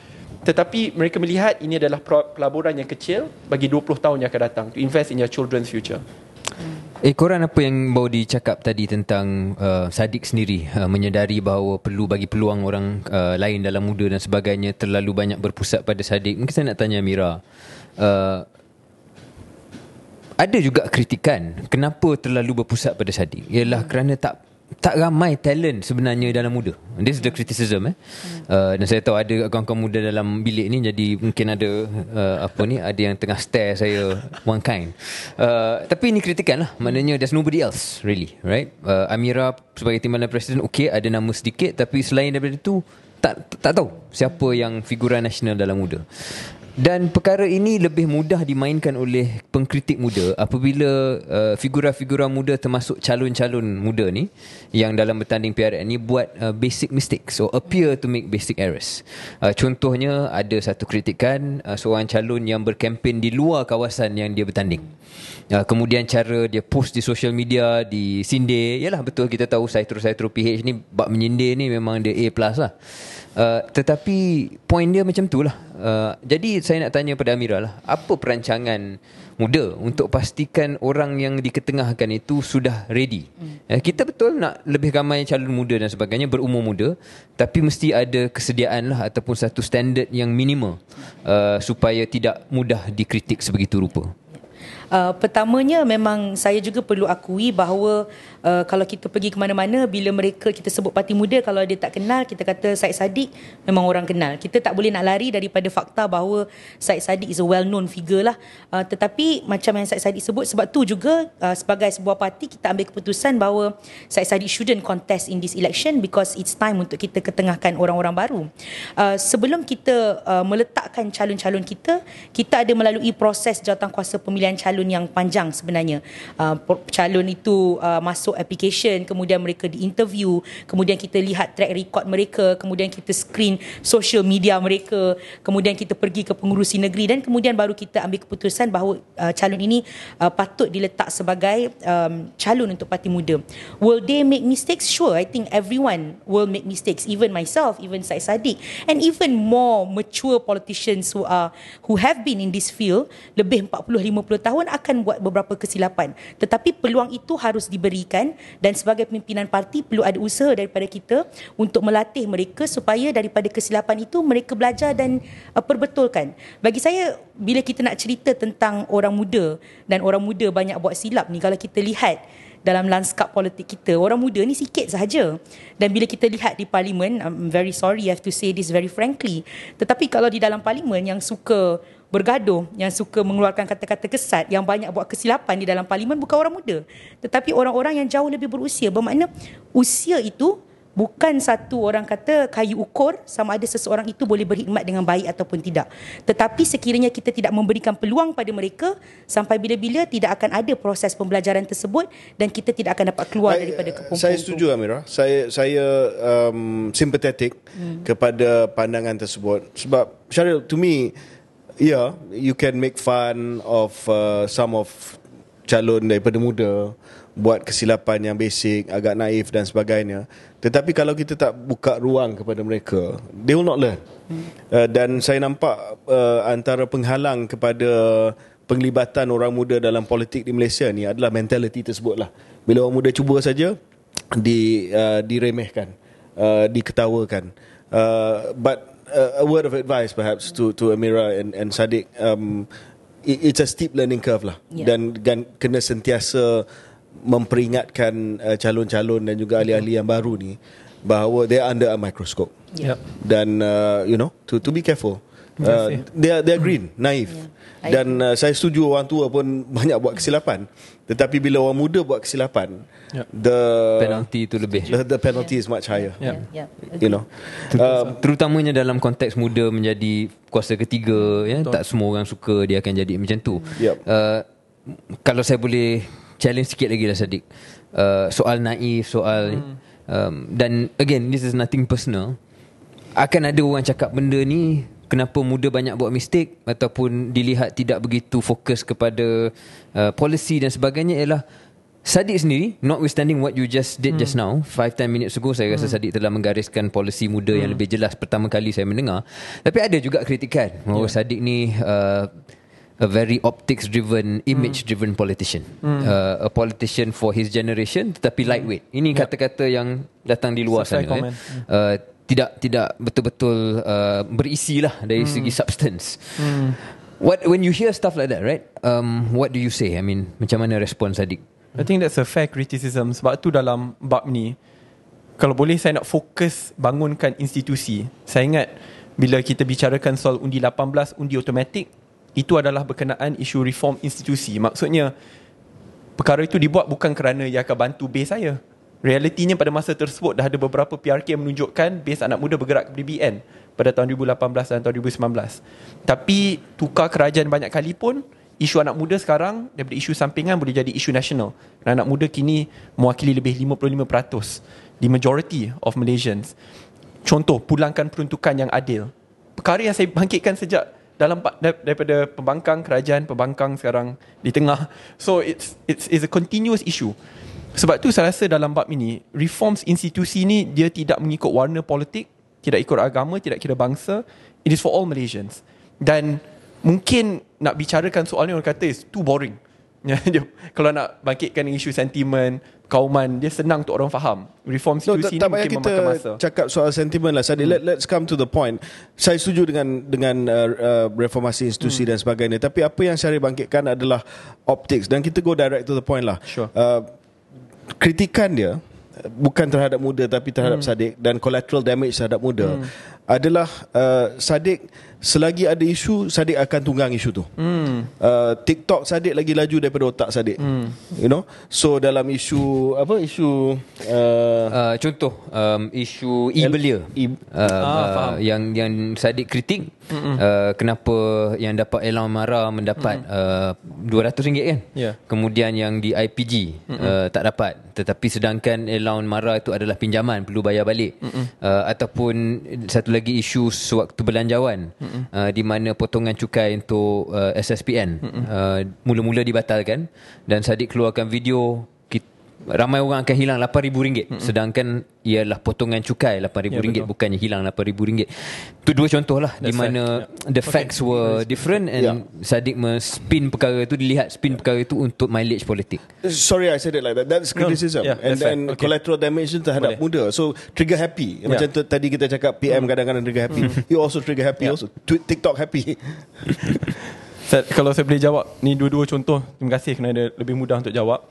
tetapi mereka melihat ini adalah pelaburan yang kecil bagi dua puluh tahun yang akan datang, to invest in your children's future. Eh, korang apa yang baru dicakap tadi tentang uh, Saddiq sendiri uh, menyedari bahawa perlu bagi peluang orang uh, lain dalam muda dan sebagainya, terlalu banyak berpusat pada Saddiq. Mungkin saya nak tanya Amira, uh, ada juga kritikan kenapa terlalu berpusat pada Saddiq, ialah kerana tak tak ramai talent sebenarnya dalam muda. This is the criticism eh. Uh, dan saya tahu ada kawan-kawan muda dalam bilik ni, jadi mungkin ada uh, apa ni, ada yang tengah stare saya one kind. Uh, tapi ini kritikan lah. Maknanya there's nobody else really, right? Uh, Amira sebagai timbalan presiden, okey ada nama sedikit, tapi selain daripada itu tak tak tahu siapa yang figura nasional dalam muda. Dan perkara ini lebih mudah dimainkan oleh pengkritik muda apabila uh, figura-figura muda termasuk calon-calon muda ni yang dalam bertanding P R N ni buat uh, basic mistakes or appear to make basic errors. Uh, contohnya ada satu kritikan uh, seorang calon yang berkempen di luar kawasan yang dia bertanding. Uh, kemudian cara dia post di social media, di sindir. Yalah, betul kita tahu Saitro-Saitro P H ni bab menyindir ni memang dia A plus lah. Uh, tetapi point dia macam tu lah. Uh, jadi saya nak tanya pada Amira lah, apa perancangan muda untuk pastikan orang yang diketengahkan itu sudah ready? Hmm. Kita betul nak lebih ramai calon muda dan sebagainya, berumur muda, tapi mesti ada kesediaan lah ataupun satu standard yang minima uh, supaya tidak mudah dikritik sebegitu rupa. Uh, pertamanya memang saya juga perlu akui bahawa uh, kalau kita pergi ke mana-mana, bila mereka kita sebut parti muda, kalau dia tak kenal, kita kata Syed Saddiq, memang orang kenal. Kita tak boleh nak lari daripada fakta bahawa Syed Saddiq is a well-known figure lah. Uh, tetapi macam yang Syed Saddiq sebut, sebab tu juga uh, sebagai sebuah parti kita ambil keputusan bahawa Syed Saddiq shouldn't contest in this election because it's time untuk kita ketengahkan orang-orang baru. Uh, sebelum kita uh, meletakkan calon-calon kita, kita ada melalui proses jawatankuasa pemilihan calon yang panjang sebenarnya. Uh, calon itu uh, masuk application, kemudian mereka diinterview, kemudian kita lihat track record mereka, kemudian kita screen social media mereka, kemudian kita pergi ke pengurusi negeri, dan kemudian baru kita ambil keputusan bahawa uh, calon ini uh, patut diletak sebagai um, calon untuk parti muda. Will they make mistakes? Sure, I think everyone will make mistakes, even myself, even Syed Saddiq, and even more mature politicians who are who have been in this field lebih empat puluh lima puluh tahun akan buat beberapa kesilapan. Tetapi peluang itu harus diberikan, dan sebagai pimpinan parti perlu ada usaha daripada kita untuk melatih mereka supaya daripada kesilapan itu mereka belajar dan uh, perbetulkan. Bagi saya, bila kita nak cerita tentang orang muda dan orang muda banyak buat silap ni, kalau kita lihat dalam lanskap politik kita, orang muda ni sikit sahaja. Dan bila kita lihat di parlimen, I'm very sorry I have to say this very frankly, tetapi kalau di dalam parlimen yang suka bergaduh, yang suka mengeluarkan kata-kata kesat, yang banyak buat kesilapan di dalam parlimen bukan orang muda, tetapi orang-orang yang jauh lebih berusia. Bermakna usia itu bukan satu orang kata kayu ukur sama ada seseorang itu boleh berkhidmat dengan baik ataupun tidak. Tetapi sekiranya kita tidak memberikan peluang pada mereka, sampai bila-bila tidak akan ada proses pembelajaran tersebut, dan kita tidak akan dapat keluar I, daripada kepompong. Saya setuju itu. Amira, saya saya um, simpatetik hmm. kepada pandangan tersebut. Sebab Syaril, to me, yeah, you can make fun of uh, some of calon daripada muda, buat kesilapan yang basic, agak naif dan sebagainya. Tetapi kalau kita tak buka ruang kepada mereka, they will not learn. Uh, dan saya nampak uh, antara penghalang kepada penglibatan orang muda dalam politik di Malaysia ni adalah mentaliti tersebut lah. Bila orang muda cuba saja, di, uh, diremehkan, uh, diketawakan. Uh, but Uh, a word of advice perhaps to to Amira and and Saddiq, um, it, it's a steep learning curve lah, yeah. dan, dan kena sentiasa memperingatkan uh, calon-calon dan juga ahli-ahli yang baru ni bahawa they are under a microscope, yeah. dan uh, you know to to be careful. Uh, they are, they are green, naif, yeah. dan uh, saya setuju orang tua pun banyak buat kesilapan, Tetapi bila orang muda buat kesilapan, yep, the penalty itu lebih. The penalty yeah. is much higher. Yeah. Yeah. Yeah. You know, uh, terutamanya dalam konteks muda menjadi kuasa ketiga, ya, tak semua orang suka dia akan jadi macam tu. Yep. Uh, kalau saya boleh challenge sikit lagi lah Saddiq. Uh, soal naif, soal hmm. um, dan again, this is nothing personal. Akan ada orang cakap benda ni, kenapa muda banyak buat mistake ataupun dilihat tidak begitu fokus kepada uh, policy dan sebagainya, ialah Saddiq sendiri, notwithstanding what you just did hmm. just now five to ten minutes ago, saya rasa hmm. Saddiq telah menggariskan polisi muda hmm. yang lebih jelas pertama kali saya mendengar. Tapi ada juga kritikan bahawa yeah. Saddiq ni uh, a very optics driven, image driven hmm. politician, hmm. Uh, a politician for his generation tetapi lightweight. Ini yeah. kata-kata yang datang di luar Selesai sana komen. eh. uh, tidak tidak betul-betul uh, berisi lah dari hmm. segi substance. Hmm. What when you hear stuff like that, right? Um, what do you say? I mean, macam mana respon Saddiq? I think that's a fair criticism. Sebab tu dalam bab ni, kalau boleh saya nak fokus bangunkan institusi. Saya ingat bila kita bicarakan soal undi lapan belas, undi automatik, itu adalah berkenaan isu reform institusi. Maksudnya perkara itu dibuat bukan kerana ia akan bantu base saya. Realitinya pada masa tersebut dah ada beberapa P R K yang menunjukkan base anak muda bergerak kepada B N pada tahun dua ribu lapan belas dan tahun dua ribu sembilan belas. Tapi tukar kerajaan banyak kali pun, isu anak muda sekarang daripada isu sampingan boleh jadi isu nasional. Kerana anak muda kini mewakili lebih lima puluh lima peratus, the majority of Malaysians. Contoh, pulangkan peruntukan yang adil. Perkara yang saya bangkitkan sejak dalam daripada pembangkang kerajaan, pembangkang sekarang di tengah. So it's it's is a continuous issue. Sebab tu saya rasa dalam bab ini, reforms institusi ni dia tidak mengikut warna politik, tidak ikut agama, tidak kira bangsa. It is for all Malaysians. Dan mungkin nak bicarakan soal ni, orang kata it's too boring. Dia, kalau nak bangkitkan isu sentimen, kauman, dia senang untuk orang faham. Reform institusi no, ni mungkin memakan masa. Tak payah kita cakap soal sentimen lah. Saddiq, hmm. let, let's come to the point. Saya setuju dengan dengan uh, uh, reformasi institusi hmm. dan sebagainya. Tapi apa yang Syaril bangkitkan adalah optics. Dan kita go direct to the point lah. Sure. Uh, kritikan dia bukan terhadap muda tapi terhadap hmm. Saddiq, dan collateral damage terhadap muda hmm. adalah uh, Saddiq selagi ada isu, Saddiq akan tunggang isu tu. hmm. uh, TikTok Saddiq lagi laju daripada otak Saddiq. hmm. You know, so dalam isu apa isu uh, uh, contoh um, isu e-belia e- uh, ah, uh, yang yang Saddiq kritik, uh, kenapa yang dapat elang mara mendapat uh, dua ratus ringgit kan, yeah. kemudian yang di I P G uh, tak dapat, tetapi sedangkan elang mara itu adalah pinjaman, perlu bayar balik. Uh, ataupun satu lagi isu sewaktu belanjawan, uh, di mana potongan cukai untuk uh, S S P N uh, mula-mula dibatalkan, dan Saddiq keluarkan video kita, ramai orang akan hilang lapan ribu ringgit, sedangkan ialah potongan cukai lapan ribu ringgit, yeah, bukannya hilang lapan ribu ringgit. Itu dua contoh lah di mana right. the facts okay. were different, and yeah. Saddiq spin perkara itu, dilihat spin yeah. perkara itu untuk mileage politik. Sorry I said it like that. That's criticism. No. Yeah, that's and then right. okay. collateral damage terhadap Boleh. muda. So trigger happy, yeah. macam tu, tadi kita cakap P M kadang-kadang trigger happy. You also trigger happy, yeah. also TikTok happy. So, kalau saya boleh jawab ni dua-dua contoh, terima kasih kerana ada lebih mudah untuk jawab.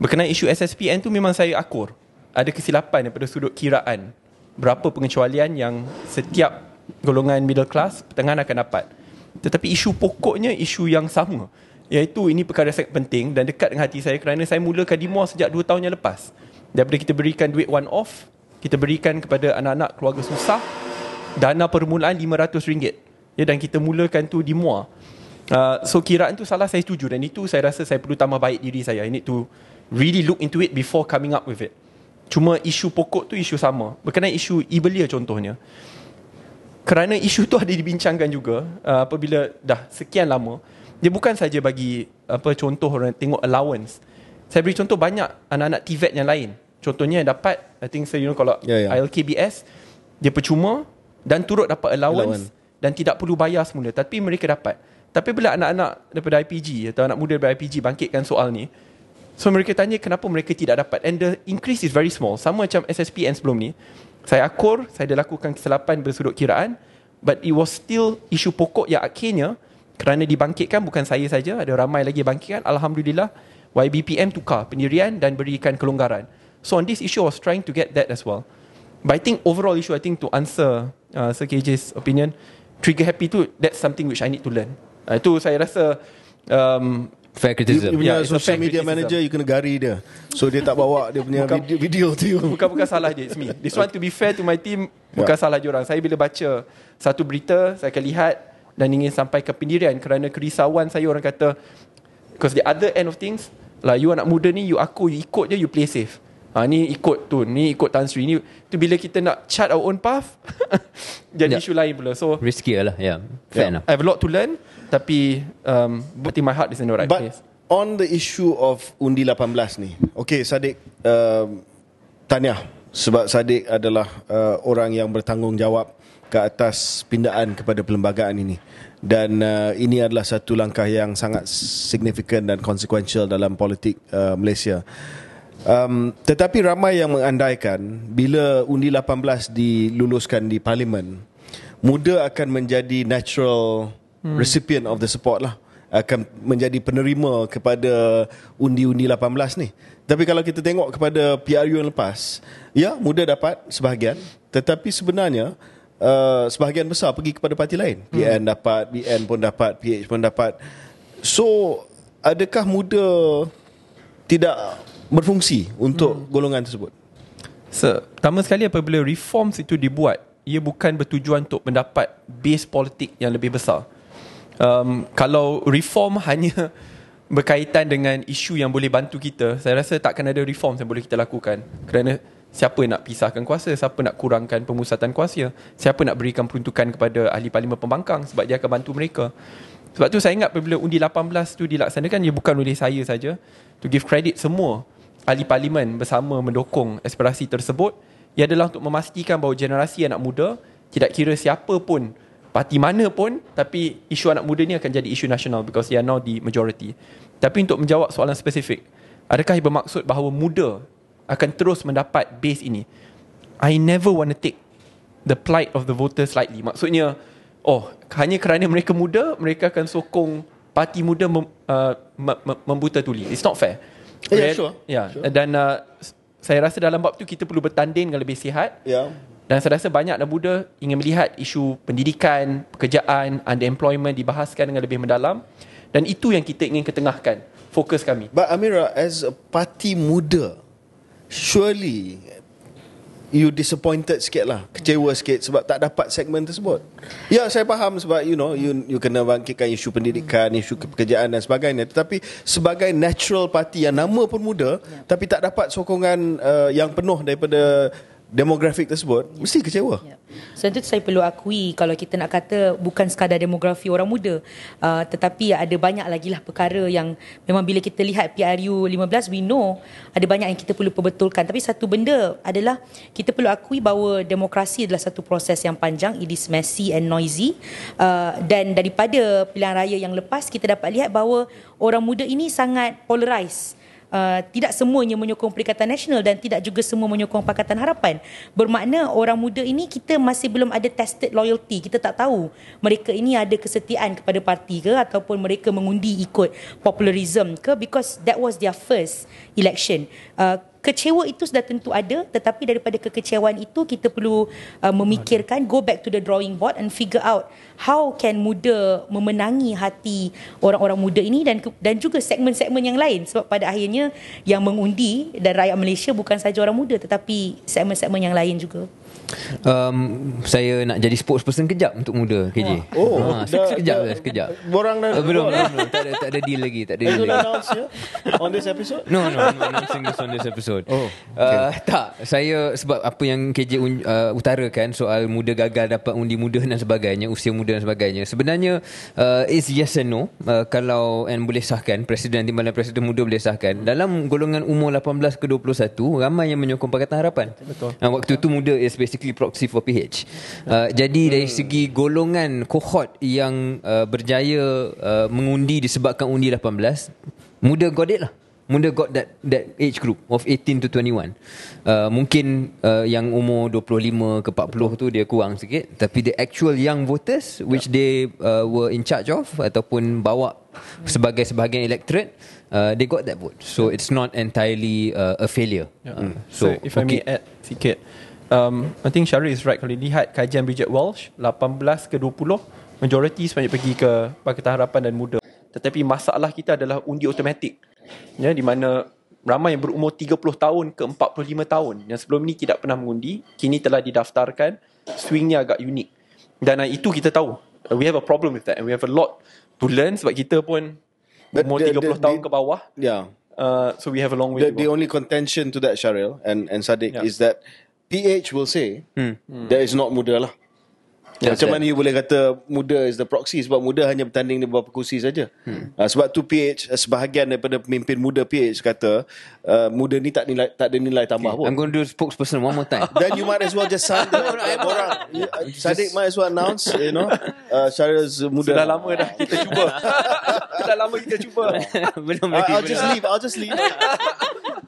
Berkenaan isu S S P N tu memang saya akur. Ada kesilapan daripada sudut kiraan. Berapa pengecualian yang setiap golongan middle class, pertengahan akan dapat. Tetapi isu pokoknya isu yang sama, iaitu ini perkara sangat penting dan dekat dengan hati saya kerana saya mulakan di M U A sejak dua tahun yang lepas. Daripada kita berikan duit one off, kita berikan kepada anak-anak keluarga susah, dana permulaan lima ratus ringgit. Ya, dan kita mulakan tu di M U A. Uh, so kiraan tu salah, saya setuju, dan itu saya rasa saya perlu tambah baik diri saya. I need to really look into it before coming up with it. Cuma isu pokok tu isu sama. Berkenaan isu e-belia contohnya, kerana isu tu ada dibincangkan juga uh, apabila dah sekian lama. Dia bukan saja bagi apa contoh orang tengok allowance. Saya beri contoh banyak anak-anak T VET yang lain. Contohnya yang dapat, I think saya, you know, kalau yeah, yeah. I L K B S, dia percuma dan turut dapat allowance, allowance dan tidak perlu bayar semula, tapi mereka dapat. Tapi bila anak-anak daripada I P G atau anak muda daripada I P G bangkitkan soal ni, so mereka tanya kenapa mereka tidak dapat, and the increase is very small. Sama macam S S P N sebelum ni, saya akur, saya dah lakukan kesilapan bersudut kiraan, but it was still isu pokok yang akhirnya kerana dibangkitkan, bukan saya saja, ada ramai lagi bangkitkan. Alhamdulillah Y B P M tukar pendirian dan berikan kelonggaran. So on this issue I was trying to get that as well. But I think overall issue, I think to answer uh, Sir K J's opinion, trigger happy tu, that's something which I need to learn. Itu uh, saya rasa um, fair criticism. You, you yeah, punya social media criticism. Manager, you kena gari dia. So dia tak bawa dia punya bukan, video, video tu you. Bukan-bukan salah dia, it's me. This one to be fair to my team, bukan yeah. salah diorang. Saya bila baca satu berita, saya akan lihat dan ingin sampai ke pendirian kerana kerisauan saya. Orang kata, because the other end of things lah, you anak muda ni, you aku, you ikut je, you play safe. Ha, ni ikut tu, ni ikut Tan Sri, ni tu. Bila kita nak chart our own path jadi yeah. isu lain pula. So risky lah. Yeah, fair yeah. enough. I have a lot to learn, tapi um, but in my heart is in the right but place. But on the issue of Undi lapan belas ni, okay Saddiq, um, tahniah. Sebab Saddiq adalah uh, orang yang bertanggungjawab ke atas pindaan kepada perlembagaan ini. Dan uh, ini adalah satu langkah yang sangat signifikan dan consequential dalam politik uh, Malaysia. Um, tetapi ramai yang mengandaikan bila Undi lapan belas diluluskan di Parlimen, muda akan menjadi natural hmm. recipient of the support lah, akan menjadi penerima kepada Undi-Undi lapan belas ni. Tapi kalau kita tengok kepada P R U yang lepas, ya, muda dapat sebahagian, tetapi sebenarnya uh, sebahagian besar pergi kepada parti lain. P N hmm. dapat, B N pun dapat, P H pun dapat. So adakah muda tidak berfungsi untuk hmm. golongan tersebut? So, pertama sekali apabila reforms itu dibuat, ia bukan bertujuan untuk mendapat base politik yang lebih besar. Um, kalau reform hanya berkaitan dengan isu yang boleh bantu kita, saya rasa takkan ada reform yang boleh kita lakukan. Kerana siapa nak pisahkan kuasa, siapa nak kurangkan pemusatan kuasa, siapa nak berikan peruntukan kepada ahli parlimen pembangkang sebab dia akan bantu mereka. Sebab tu saya ingat apabila Undi lapan belas tu dilaksanakan, ia bukan oleh saya saja. To give credit, semua ahli parlimen bersama mendukung aspirasi tersebut. Ia adalah untuk memastikan bahawa generasi anak muda, tidak kira siapa pun, parti mana pun, tapi isu anak muda ni akan jadi isu nasional because they are now the majority. Tapi untuk menjawab soalan spesifik, adakah ia bermaksud bahawa muda akan terus mendapat base ini? I never want to take the plight of the voters lightly. Maksudnya, oh, hanya kerana mereka muda, mereka akan sokong parti muda mem, uh, membuta tuli. It's not fair. Yeah, right? sure. Yeah. sure. Dan uh, saya rasa dalam bab tu kita perlu bertanding dengan lebih sihat. Yeah. Dan saya rasa banyak anak muda ingin melihat isu pendidikan, pekerjaan, underemployment dibahaskan dengan lebih mendalam. Dan itu yang kita ingin ketengahkan, fokus kami. But Amira, as a parti muda, surely you disappointed sikit lah, kecewa sikit sebab tak dapat segmen tersebut. Ya, saya faham sebab you know you, you kena bangkitkan isu pendidikan, isu pekerjaan dan sebagainya. Tetapi sebagai natural party yang nama pun muda, yeah. tapi tak dapat sokongan uh, yang penuh daripada demografik tersebut, yeah. mesti kecewa. Yeah. So itu saya perlu akui, kalau kita nak kata bukan sekadar demografi orang muda, uh, tetapi ada banyak lagi lah perkara yang memang bila kita lihat P R U lima belas, we know ada banyak yang kita perlu perbetulkan. Tapi satu benda adalah kita perlu akui bahawa demokrasi adalah satu proses yang panjang. It is messy and noisy. Uh, dan daripada pilihan raya yang lepas, kita dapat lihat bahawa orang muda ini sangat polarised. Uh, tidak semuanya menyokong Perikatan Nasional dan tidak juga semua menyokong Pakatan Harapan. Bermakna orang muda ini kita masih belum ada tested loyalty. Kita tak tahu mereka ini ada kesetiaan kepada parti ke, ataupun mereka mengundi ikut popularism ke, because that was their first election. Uh, Kecewa itu sudah tentu ada, tetapi daripada kekecewaan itu kita perlu uh, memikirkan, go back to the drawing board and figure out how can muda memenangi hati orang-orang muda ini dan dan juga segmen-segmen yang lain. Sebab pada akhirnya yang mengundi dan rakyat Malaysia bukan saja orang muda, tetapi segmen-segmen yang lain juga. Um, saya nak jadi spokesperson kejap untuk muda, K J. Oh, ha, dah, sekejap dah, sekejap. Borang dah. Uh, belum, belum, belum. Tak ada, tak ada deal lagi, tak ada deal lagi. On this episode? No, no, no, announcing this on this episode. Oh, okay. uh, tak, saya sebab apa yang K J uh, utarakan soal muda gagal dapat undi muda dan sebagainya, usia muda dan sebagainya. Sebenarnya uh, is yes and no. Uh, kalau and boleh sahkan, presiden timbalan presiden muda boleh sahkan. Dalam golongan umur lapan belas ke dua puluh satu, ramai yang menyokong Pakatan Harapan. Betul. Uh, waktu tu muda is basically proxy for P H. Uh, jadi dari segi golongan kohort yang uh, berjaya uh, mengundi disebabkan undi lapan belas, muda got it lah. Muda got that that age group of eighteen to twenty-one. Uh, mungkin uh, yang umur dua puluh lima ke empat puluh tu dia kurang sikit, tapi the actual young voters which they uh, were in charge of ataupun bawa sebagai sebahagian electorate, uh, they got that vote. So it's not entirely uh, a failure. Uh, so, so if I may okay. add sikit, Um, I think Syaril is right. Kalau lihat kajian Bridget Walsh, lapan belas ke dua puluh, majoriti sebenarnya pergi ke Pakatan Harapan dan muda. Tetapi masalah kita adalah undi automatik, ya, di mana ramai yang berumur tiga puluh tahun ke empat puluh lima tahun yang sebelum ini tidak pernah mengundi, kini telah didaftarkan. Swingnya agak unik. Dan itu kita tahu, we have a problem with that, and we have a lot to learn. Sebab kita pun umur the, the, tiga puluh the, tahun the, ke bawah. Yeah. Uh, so we have a long way the, to go. The only contention to that, Syaril and, and Saddiq, yeah, is that P H will say hmm. that is not muda lah. Yes, macam mana you boleh kata muda is the proxy, sebab muda hanya bertanding di beberapa kursi saja. Hmm. Uh, sebab tu P H, sebahagian daripada pemimpin muda P H kata uh, muda ni tak nilai, tak ada nilai tambah okay. pun. I'm going to do spokesperson one more time. Then you might as well just sign the orang. Saddiq might as well announce, you know, uh, Syariz muda. Sudah lama dah kita cuba. Sudah lama kita cuba. Belum lagi. Uh, I'll just leave. I'll just leave.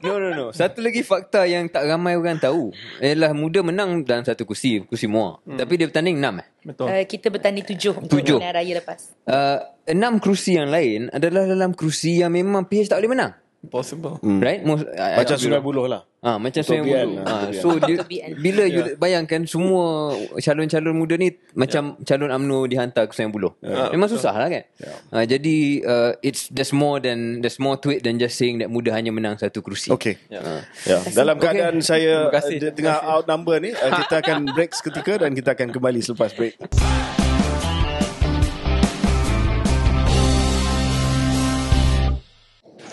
No, no, no. Satu lagi fakta yang tak ramai orang tahu ialah muda menang dalam satu kursi, kursi M U A. Hmm. Tapi dia bertanding enam. Eh? Betul. Uh, kita bertanding tujuh untuk pilihan raya lepas. Uh, enam kursi yang lain adalah dalam kursi yang memang P H tak boleh menang. Possible. Hmm. Right? Most, I, macam Sungai Buloh lah. Ha, macam Sungai Buloh. Ha, so, dia, bila yeah. you bayangkan semua calon-calon muda ni macam yeah. calon UMNO dihantar ke Sungai Buloh. Yeah. Memang susah lah kan? Yeah. Ha, jadi, uh, it's there's more than there's more to it than just saying that muda hanya menang satu kerusi. Okay. Yeah. Ha. Yeah. Dalam keadaan okay. saya uh, tengah outnumber ni, uh, kita akan break seketika dan kita akan kembali selepas break.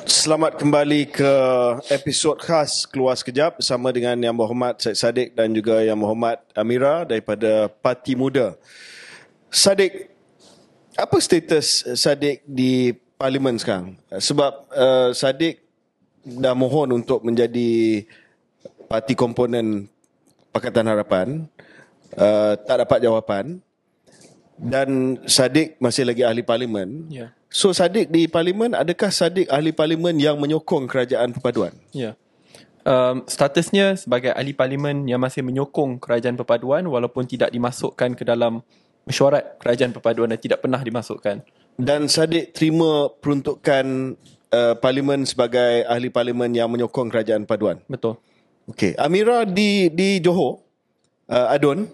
Selamat kembali ke episod khas Keluar Sekejap bersama dengan Yang Berhormat Syed Saddiq dan juga Yang Berhormat Amira daripada Parti Muda. Saddiq, apa status Saddiq di Parlimen sekarang? Sebab uh, Saddiq dah mohon untuk menjadi parti komponen Pakatan Harapan, uh, tak dapat jawapan, dan Saddiq masih lagi ahli Parlimen. Ya. Yeah. So Saddiq di Parlimen, adakah Saddiq ahli Parlimen yang menyokong kerajaan perpaduan? Ya, yeah. um, statusnya sebagai ahli Parlimen yang masih menyokong kerajaan perpaduan walaupun tidak dimasukkan ke dalam mesyuarat kerajaan perpaduan dan tidak pernah dimasukkan. Dan Saddiq terima peruntukan uh, Parlimen sebagai ahli Parlimen yang menyokong kerajaan perpaduan? Betul. Okey, Amira di di Johor, uh, Adun,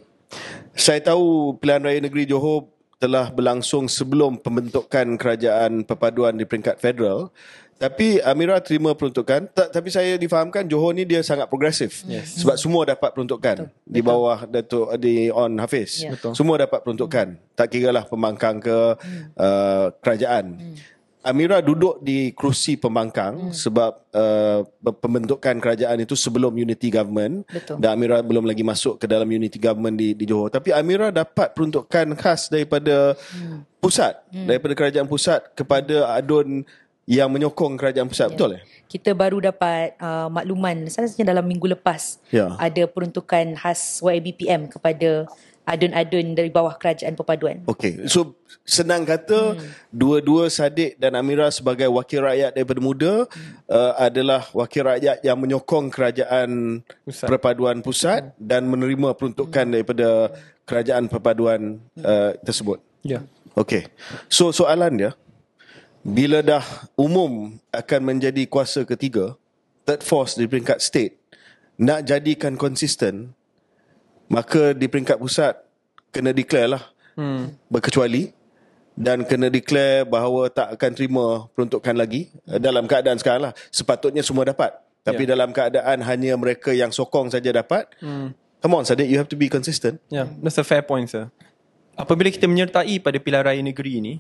saya tahu pilihan raya negeri Johor telah berlangsung sebelum pembentukan kerajaan perpaduan di peringkat federal. Tapi Amira terima peruntukan. Ta- tapi saya difahamkan Johor ni dia sangat progresif. Yes. Sebab semua dapat peruntukan. Betul. Di bawah Datuk di On Hafiz. Yeah. Semua dapat peruntukan. Hmm. Tak kiralah pembangkang ke uh, kerajaan. Hmm. Amira duduk di kerusi pembangkang hmm. sebab uh, pembentukan kerajaan itu sebelum unity government. Betul. Dan Amira belum lagi masuk ke dalam unity government di, di Johor. Tapi Amira dapat peruntukan khas daripada hmm. pusat, hmm. daripada kerajaan pusat kepada adun yang menyokong kerajaan pusat, ya. Betul eh? Kita baru dapat uh, makluman sebenarnya dalam minggu lepas, ya. Ada peruntukan khas Y B P M kepada adun-adun dari bawah kerajaan perpaduan. Okey, so senang kata hmm. dua-dua Saddiq dan Amira sebagai wakil rakyat daripada muda hmm. uh, adalah wakil rakyat yang menyokong kerajaan pusat. Perpaduan pusat hmm. dan menerima peruntukan hmm. daripada kerajaan perpaduan uh, tersebut. Ya. Yeah. Okey. So soalan dia, bila dah umum akan menjadi kuasa ketiga, third force di peringkat state, nak jadikan konsisten, maka di peringkat pusat kena declare lah hmm. berkecuali, dan kena declare bahawa tak akan terima peruntukan lagi dalam keadaan sekarang lah. Sepatutnya semua dapat, tapi yeah. dalam keadaan hanya mereka yang sokong saja dapat. hmm. Come on Saddiq, you have to be consistent. Yeah, that's a fair point sir. Apabila kita menyertai pada pilihan raya negeri ini,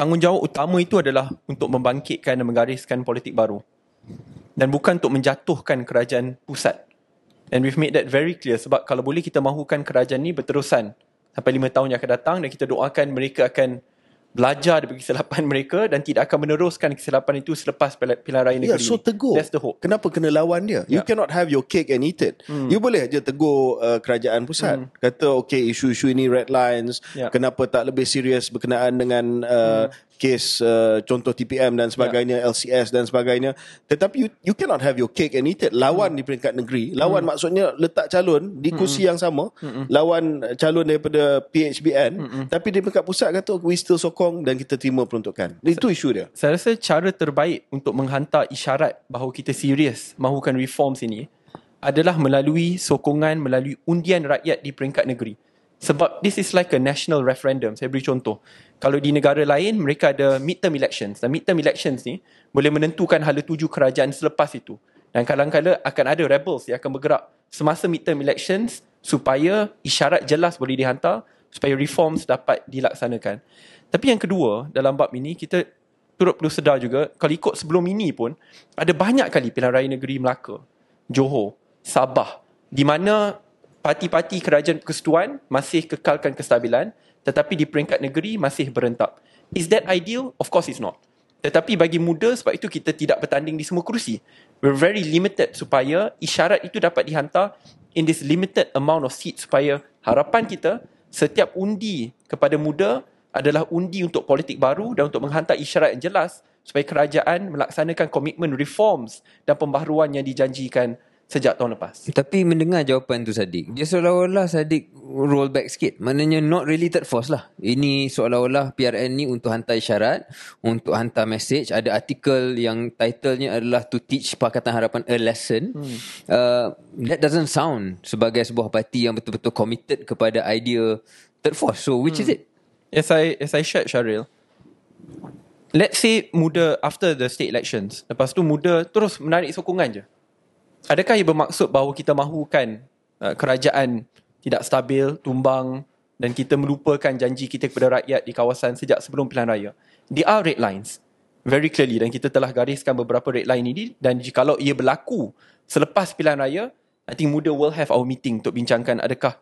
tanggungjawab utama itu adalah untuk membangkitkan dan menggariskan politik baru, dan bukan untuk menjatuhkan kerajaan pusat. And we've made that very clear. Sebab kalau boleh kita mahukan kerajaan ni berterusan sampai lima tahun yang akan datang, dan kita doakan mereka akan belajar dari kesilapan mereka dan tidak akan meneruskan kesilapan itu selepas pilihan raya negeri. Yeah, so tegur. That's the hope. Kenapa kena lawan dia? Yeah. You cannot have your cake and eat it. Mm. You boleh je tegur uh, kerajaan pusat. Mm. Kata, okay, isu-isu ini red lines. Yeah. Kenapa tak lebih serius berkenaan dengan uh, mm. kes uh, contoh T P M dan sebagainya, yeah. L C S dan sebagainya. Tetapi you, you cannot have your cake and eat it. Lawan mm. di peringkat negeri. Lawan mm. maksudnya letak calon di kursi mm. yang sama. Mm. Lawan calon daripada P H B N. Mm. Tapi di peringkat pusat kata, we still sokong dan kita terima peruntukan. Itu isu dia. Saya rasa cara terbaik untuk menghantar isyarat bahawa kita serius mahukan reforms ini adalah melalui sokongan, melalui undian rakyat di peringkat negeri. Sebab this is like a national referendum. Saya beri contoh. Kalau di negara lain, mereka ada midterm elections. Dan midterm elections ni boleh menentukan hala tuju kerajaan selepas itu. Dan kadang-kadang akan ada rebels yang akan bergerak semasa midterm elections supaya isyarat jelas boleh dihantar, supaya reforms dapat dilaksanakan. Tapi yang kedua, dalam bab ini, kita turut perlu sedar juga, kalau ikut sebelum ini pun, ada banyak kali pilihan raya negeri Melaka, Johor, Sabah, di mana parti-parti kerajaan persekutuan masih kekalkan kestabilan, tetapi di peringkat negeri masih berentak. Is that ideal? Of course it's not. Tetapi bagi muda, sebab itu kita tidak bertanding di semua kerusi. We're very limited supaya isyarat itu dapat dihantar in this limited amount of seats, supaya harapan kita setiap undi kepada muda adalah undi untuk politik baru dan untuk menghantar isyarat yang jelas supaya kerajaan melaksanakan komitmen reforms dan pembaharuan yang dijanjikan sejak tahun lepas. Tapi mendengar jawapan tu Saddiq, dia seolah-olah Saddiq roll back sikit. Maknanya not really third force lah. Ini seolah-olah P R N ni untuk hantar isyarat, untuk hantar message. Ada artikel yang titlenya adalah To Teach Pakatan Harapan a Lesson. hmm. uh, That doesn't sound sebagai sebuah parti yang betul-betul committed kepada idea third force. So which hmm. is it? As I, as I shared, Syaril, let's say muda after the state elections, lepas tu muda terus menarik sokongan je. Adakah ia bermaksud bahawa kita mahukan uh, kerajaan tidak stabil, tumbang, dan kita melupakan janji kita kepada rakyat di kawasan sejak sebelum pilihan raya? There are red lines, very clearly, dan kita telah gariskan beberapa red line ini, dan jikalau ia berlaku selepas pilihan raya, I think muda will have our meeting untuk bincangkan adakah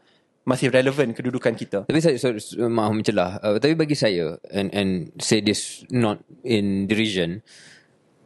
masih relevan kedudukan kita. Tapi saya sorry, maaf mencelah. Uh, tapi bagi saya, and and say this not in derision,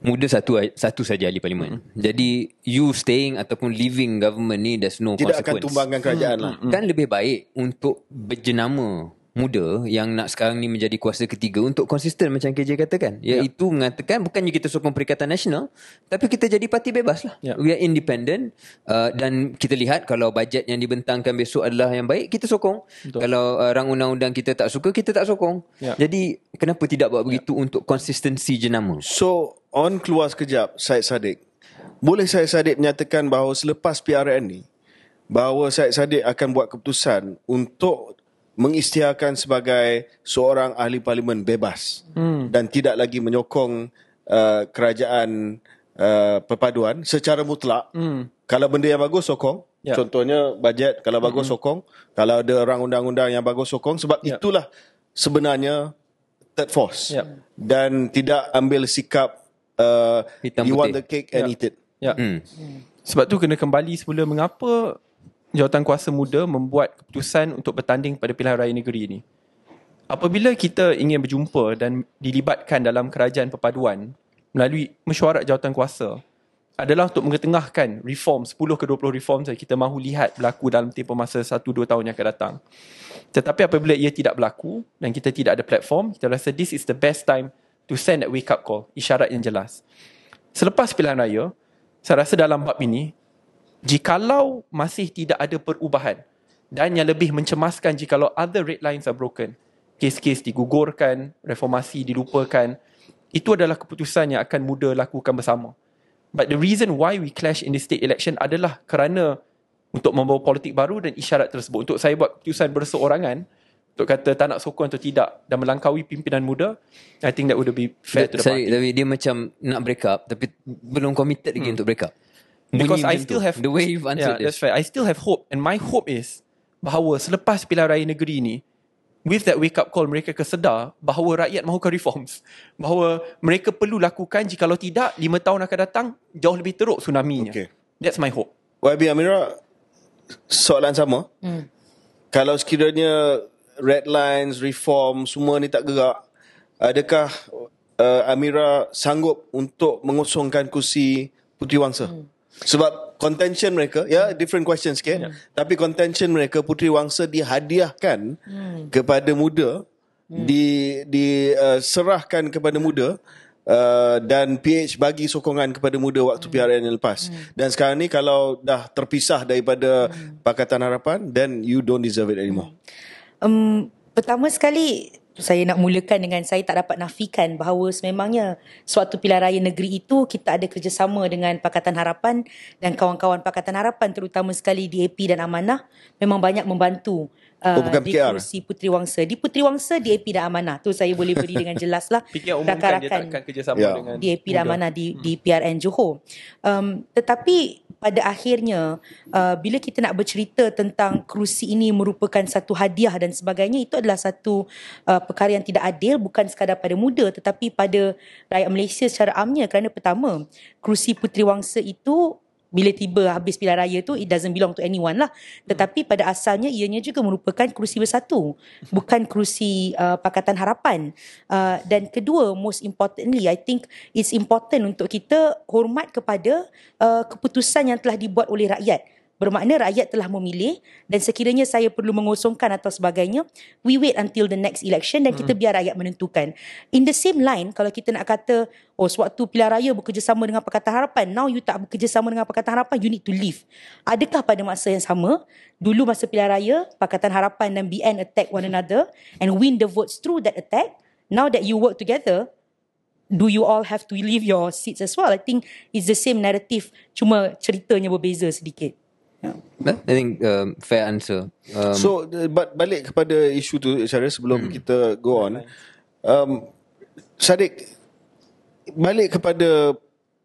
muda satu satu saja ahli parlimen. Mm. Jadi you staying ataupun leaving government ni, there's no tidak consequence. Tidak akan tumbangkan kerajaan mm. lah. Kan lebih baik untuk berjenama muda yang nak sekarang ni menjadi kuasa ketiga untuk konsisten macam K J katakan. Iaitu yeah. mengatakan bukannya kita sokong Perikatan Nasional, tapi kita jadi parti bebas lah. Yeah. We are independent uh, dan kita lihat kalau bajet yang dibentangkan besok adalah yang baik, kita sokong. Betul. Kalau uh, rang undang-undang kita tak suka, kita tak sokong. Yeah. Jadi kenapa tidak buat begitu yeah. untuk konsistensi jenama? So on keluar sekejap Syed Saddiq, boleh Syed Saddiq menyatakan bahawa selepas P R N ni, bahawa Syed Saddiq akan buat keputusan untuk mengisytiharkan sebagai seorang ahli parlimen bebas hmm. dan tidak lagi menyokong uh, kerajaan uh, perpaduan secara mutlak. Hmm. Kalau benda yang bagus sokong, yeah. contohnya bajet kalau bagus hmm. sokong, kalau ada rang undang-undang yang bagus sokong, sebab yeah. itulah sebenarnya third force yeah. dan tidak ambil sikap uh, you want the cake and yeah. eat it. Yeah. Hmm. Sebab tu kena kembali semula mengapa jawatan kuasa muda membuat keputusan untuk bertanding pada pilihan raya negeri ini. Apabila kita ingin berjumpa dan dilibatkan dalam kerajaan perpaduan melalui mesyuarat jawatan kuasa adalah untuk mengetengahkan reform, sepuluh ke dua puluh reform yang kita mahu lihat berlaku dalam tempoh masa satu dua tahun yang akan datang. Tetapi apabila ia tidak berlaku dan kita tidak ada platform, kita rasa this is the best time to send that wake up call, isyarat yang jelas. Selepas pilihan raya, saya rasa dalam bab ini, jikalau masih tidak ada perubahan dan yang lebih mencemaskan jikalau other red lines are broken, kes-kes digugurkan, reformasi dilupakan, itu adalah keputusan yang akan muda lakukan bersama. But the reason why we clash in the state election adalah kerana untuk membawa politik baru dan isyarat tersebut. Untuk saya buat keputusan berseorangan untuk kata tak nak sokong atau tidak dan melangkaui pimpinan muda, I think that would be fair to the party. Tapi dia macam nak break up tapi belum committed lagi hmm. untuk break up. Because I still have the way you've answered yeah, this. That's right. I still have hope, and my hope is bahawa selepas pilihan raya negeri ini, with that wake up call, mereka kesedar bahawa rakyat mahukan reforms, bahawa mereka perlu lakukan. Jikalau tidak, lima tahun akan datang jauh lebih teruk tsunami-nya. Okay. That's my hope. Y B Amira, soalan sama. Hmm. Kalau sekiranya red lines, reform, semua ni tak gerak, adakah uh, Amira sanggup untuk mengusungkan kursi Puteri Wangsa? Hmm. Sebab contention mereka, ya, yeah, different questions sikit. Yeah. Tapi contention mereka, Puteri Wangsa dihadiahkan hmm. kepada muda, hmm. di diserahkan uh, kepada muda uh, dan P H bagi sokongan kepada muda waktu hmm. P R N yang lepas. Hmm. Dan sekarang ni kalau dah terpisah daripada hmm. Pakatan Harapan, then you don't deserve it anymore. Um, pertama sekali, Saya nak mulakan dengan saya tak dapat nafikan bahawa sememangnya suatu pilihan raya negeri itu kita ada kerjasama dengan Pakatan Harapan dan kawan-kawan Pakatan Harapan terutama sekali D A P dan Amanah memang banyak membantu uh, oh, di P R. Kursi Puteri Wangsa. Di Puteri Wangsa, D A P dan Amanah. Tu saya boleh beri dengan jelas lah. P K R umumkan dia takkan kerjasama yeah. dengan D A P dan Amanah di, hmm. di P R N Johor. Um, tetapi pada akhirnya uh, bila kita nak bercerita tentang kerusi ini merupakan satu hadiah dan sebagainya, itu adalah satu uh, perkara yang tidak adil, bukan sekadar pada muda tetapi pada rakyat Malaysia secara amnya. Kerana pertama, kerusi Puteri Wangsa itu bila tiba habis pilihan raya tu, it doesn't belong to anyone lah. Tetapi pada asalnya ianya juga merupakan kerusi bersatu, bukan kerusi uh, Pakatan Harapan. Uh, dan kedua, most importantly, I think it's important untuk kita hormat kepada uh, keputusan yang telah dibuat oleh rakyat. Bermakna rakyat telah memilih dan sekiranya saya perlu mengosongkan atau sebagainya, we wait until the next election dan kita biar rakyat menentukan. In the same line, kalau kita nak kata, oh sewaktu pilihan raya bekerjasama dengan Pakatan Harapan, now you tak bekerjasama dengan Pakatan Harapan, you need to leave. Adakah pada masa yang sama, dulu masa pilihan raya, Pakatan Harapan dan B N attack one another and win the votes through that attack, now that you work together, do you all have to leave your seats as well? I think it's the same narrative, cuma ceritanya berbeza sedikit. I think um, fair answer. Um, so but balik kepada isu tu Syaril, sebelum hmm. kita go on, um, Saddiq, balik kepada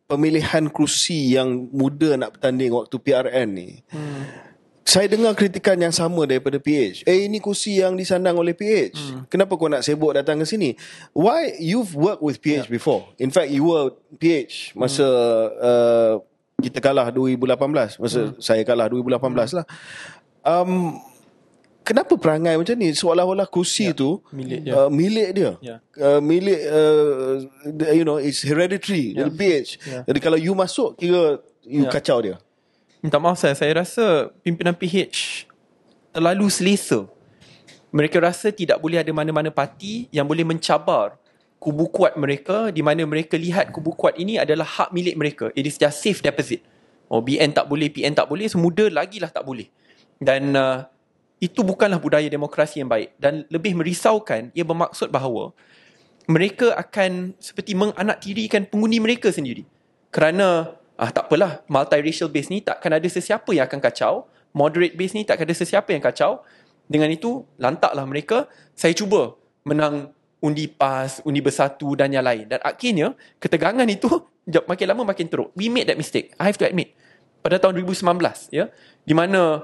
pemilihan kerusi yang muda nak bertanding waktu P R N ni, hmm. saya dengar kritikan yang sama daripada P H. Eh ini kerusi yang disandang oleh P H, hmm. kenapa kau nak sibuk datang ke sini? Why? You've worked with P H yeah. before. In fact you were P H masa hmm. uh, kita kalah dua ribu lapan belas. Masa hmm. saya kalah dua ribu lapan belas hmm. lah. Um, kenapa perangai macam ni? Seolah-olah kursi yeah. tu milik dia. Uh, milik, dia. Yeah. Uh, milik uh, you know, it's hereditary. Yeah. P H. Yeah. Jadi kalau you masuk, kira you yeah. kacau dia. Minta maaf saya, saya rasa pimpinan P H terlalu selesa. Mereka rasa tidak boleh ada mana-mana parti yang boleh mencabar kubu kuat mereka, di mana mereka lihat kubu kuat ini adalah hak milik mereka. It is their safe deposit. Oh, B N tak boleh, P N tak boleh, semuda lagilah tak boleh. Dan uh, itu bukanlah budaya demokrasi yang baik. Dan lebih merisaukan, ia bermaksud bahawa mereka akan seperti menganaktirikan pengundi mereka sendiri. Kerana ah, tak apalah, multiracial base ni takkan ada sesiapa yang akan kacau, moderate base ni takkan ada sesiapa yang kacau. Dengan itu, lantaklah mereka, saya cuba menang undi PAS, undi bersatu dan yang lain. Dan akhirnya, ketegangan itu makin lama makin teruk. We made that mistake. I have to admit. Pada tahun dua ribu sembilan belas, ya, di mana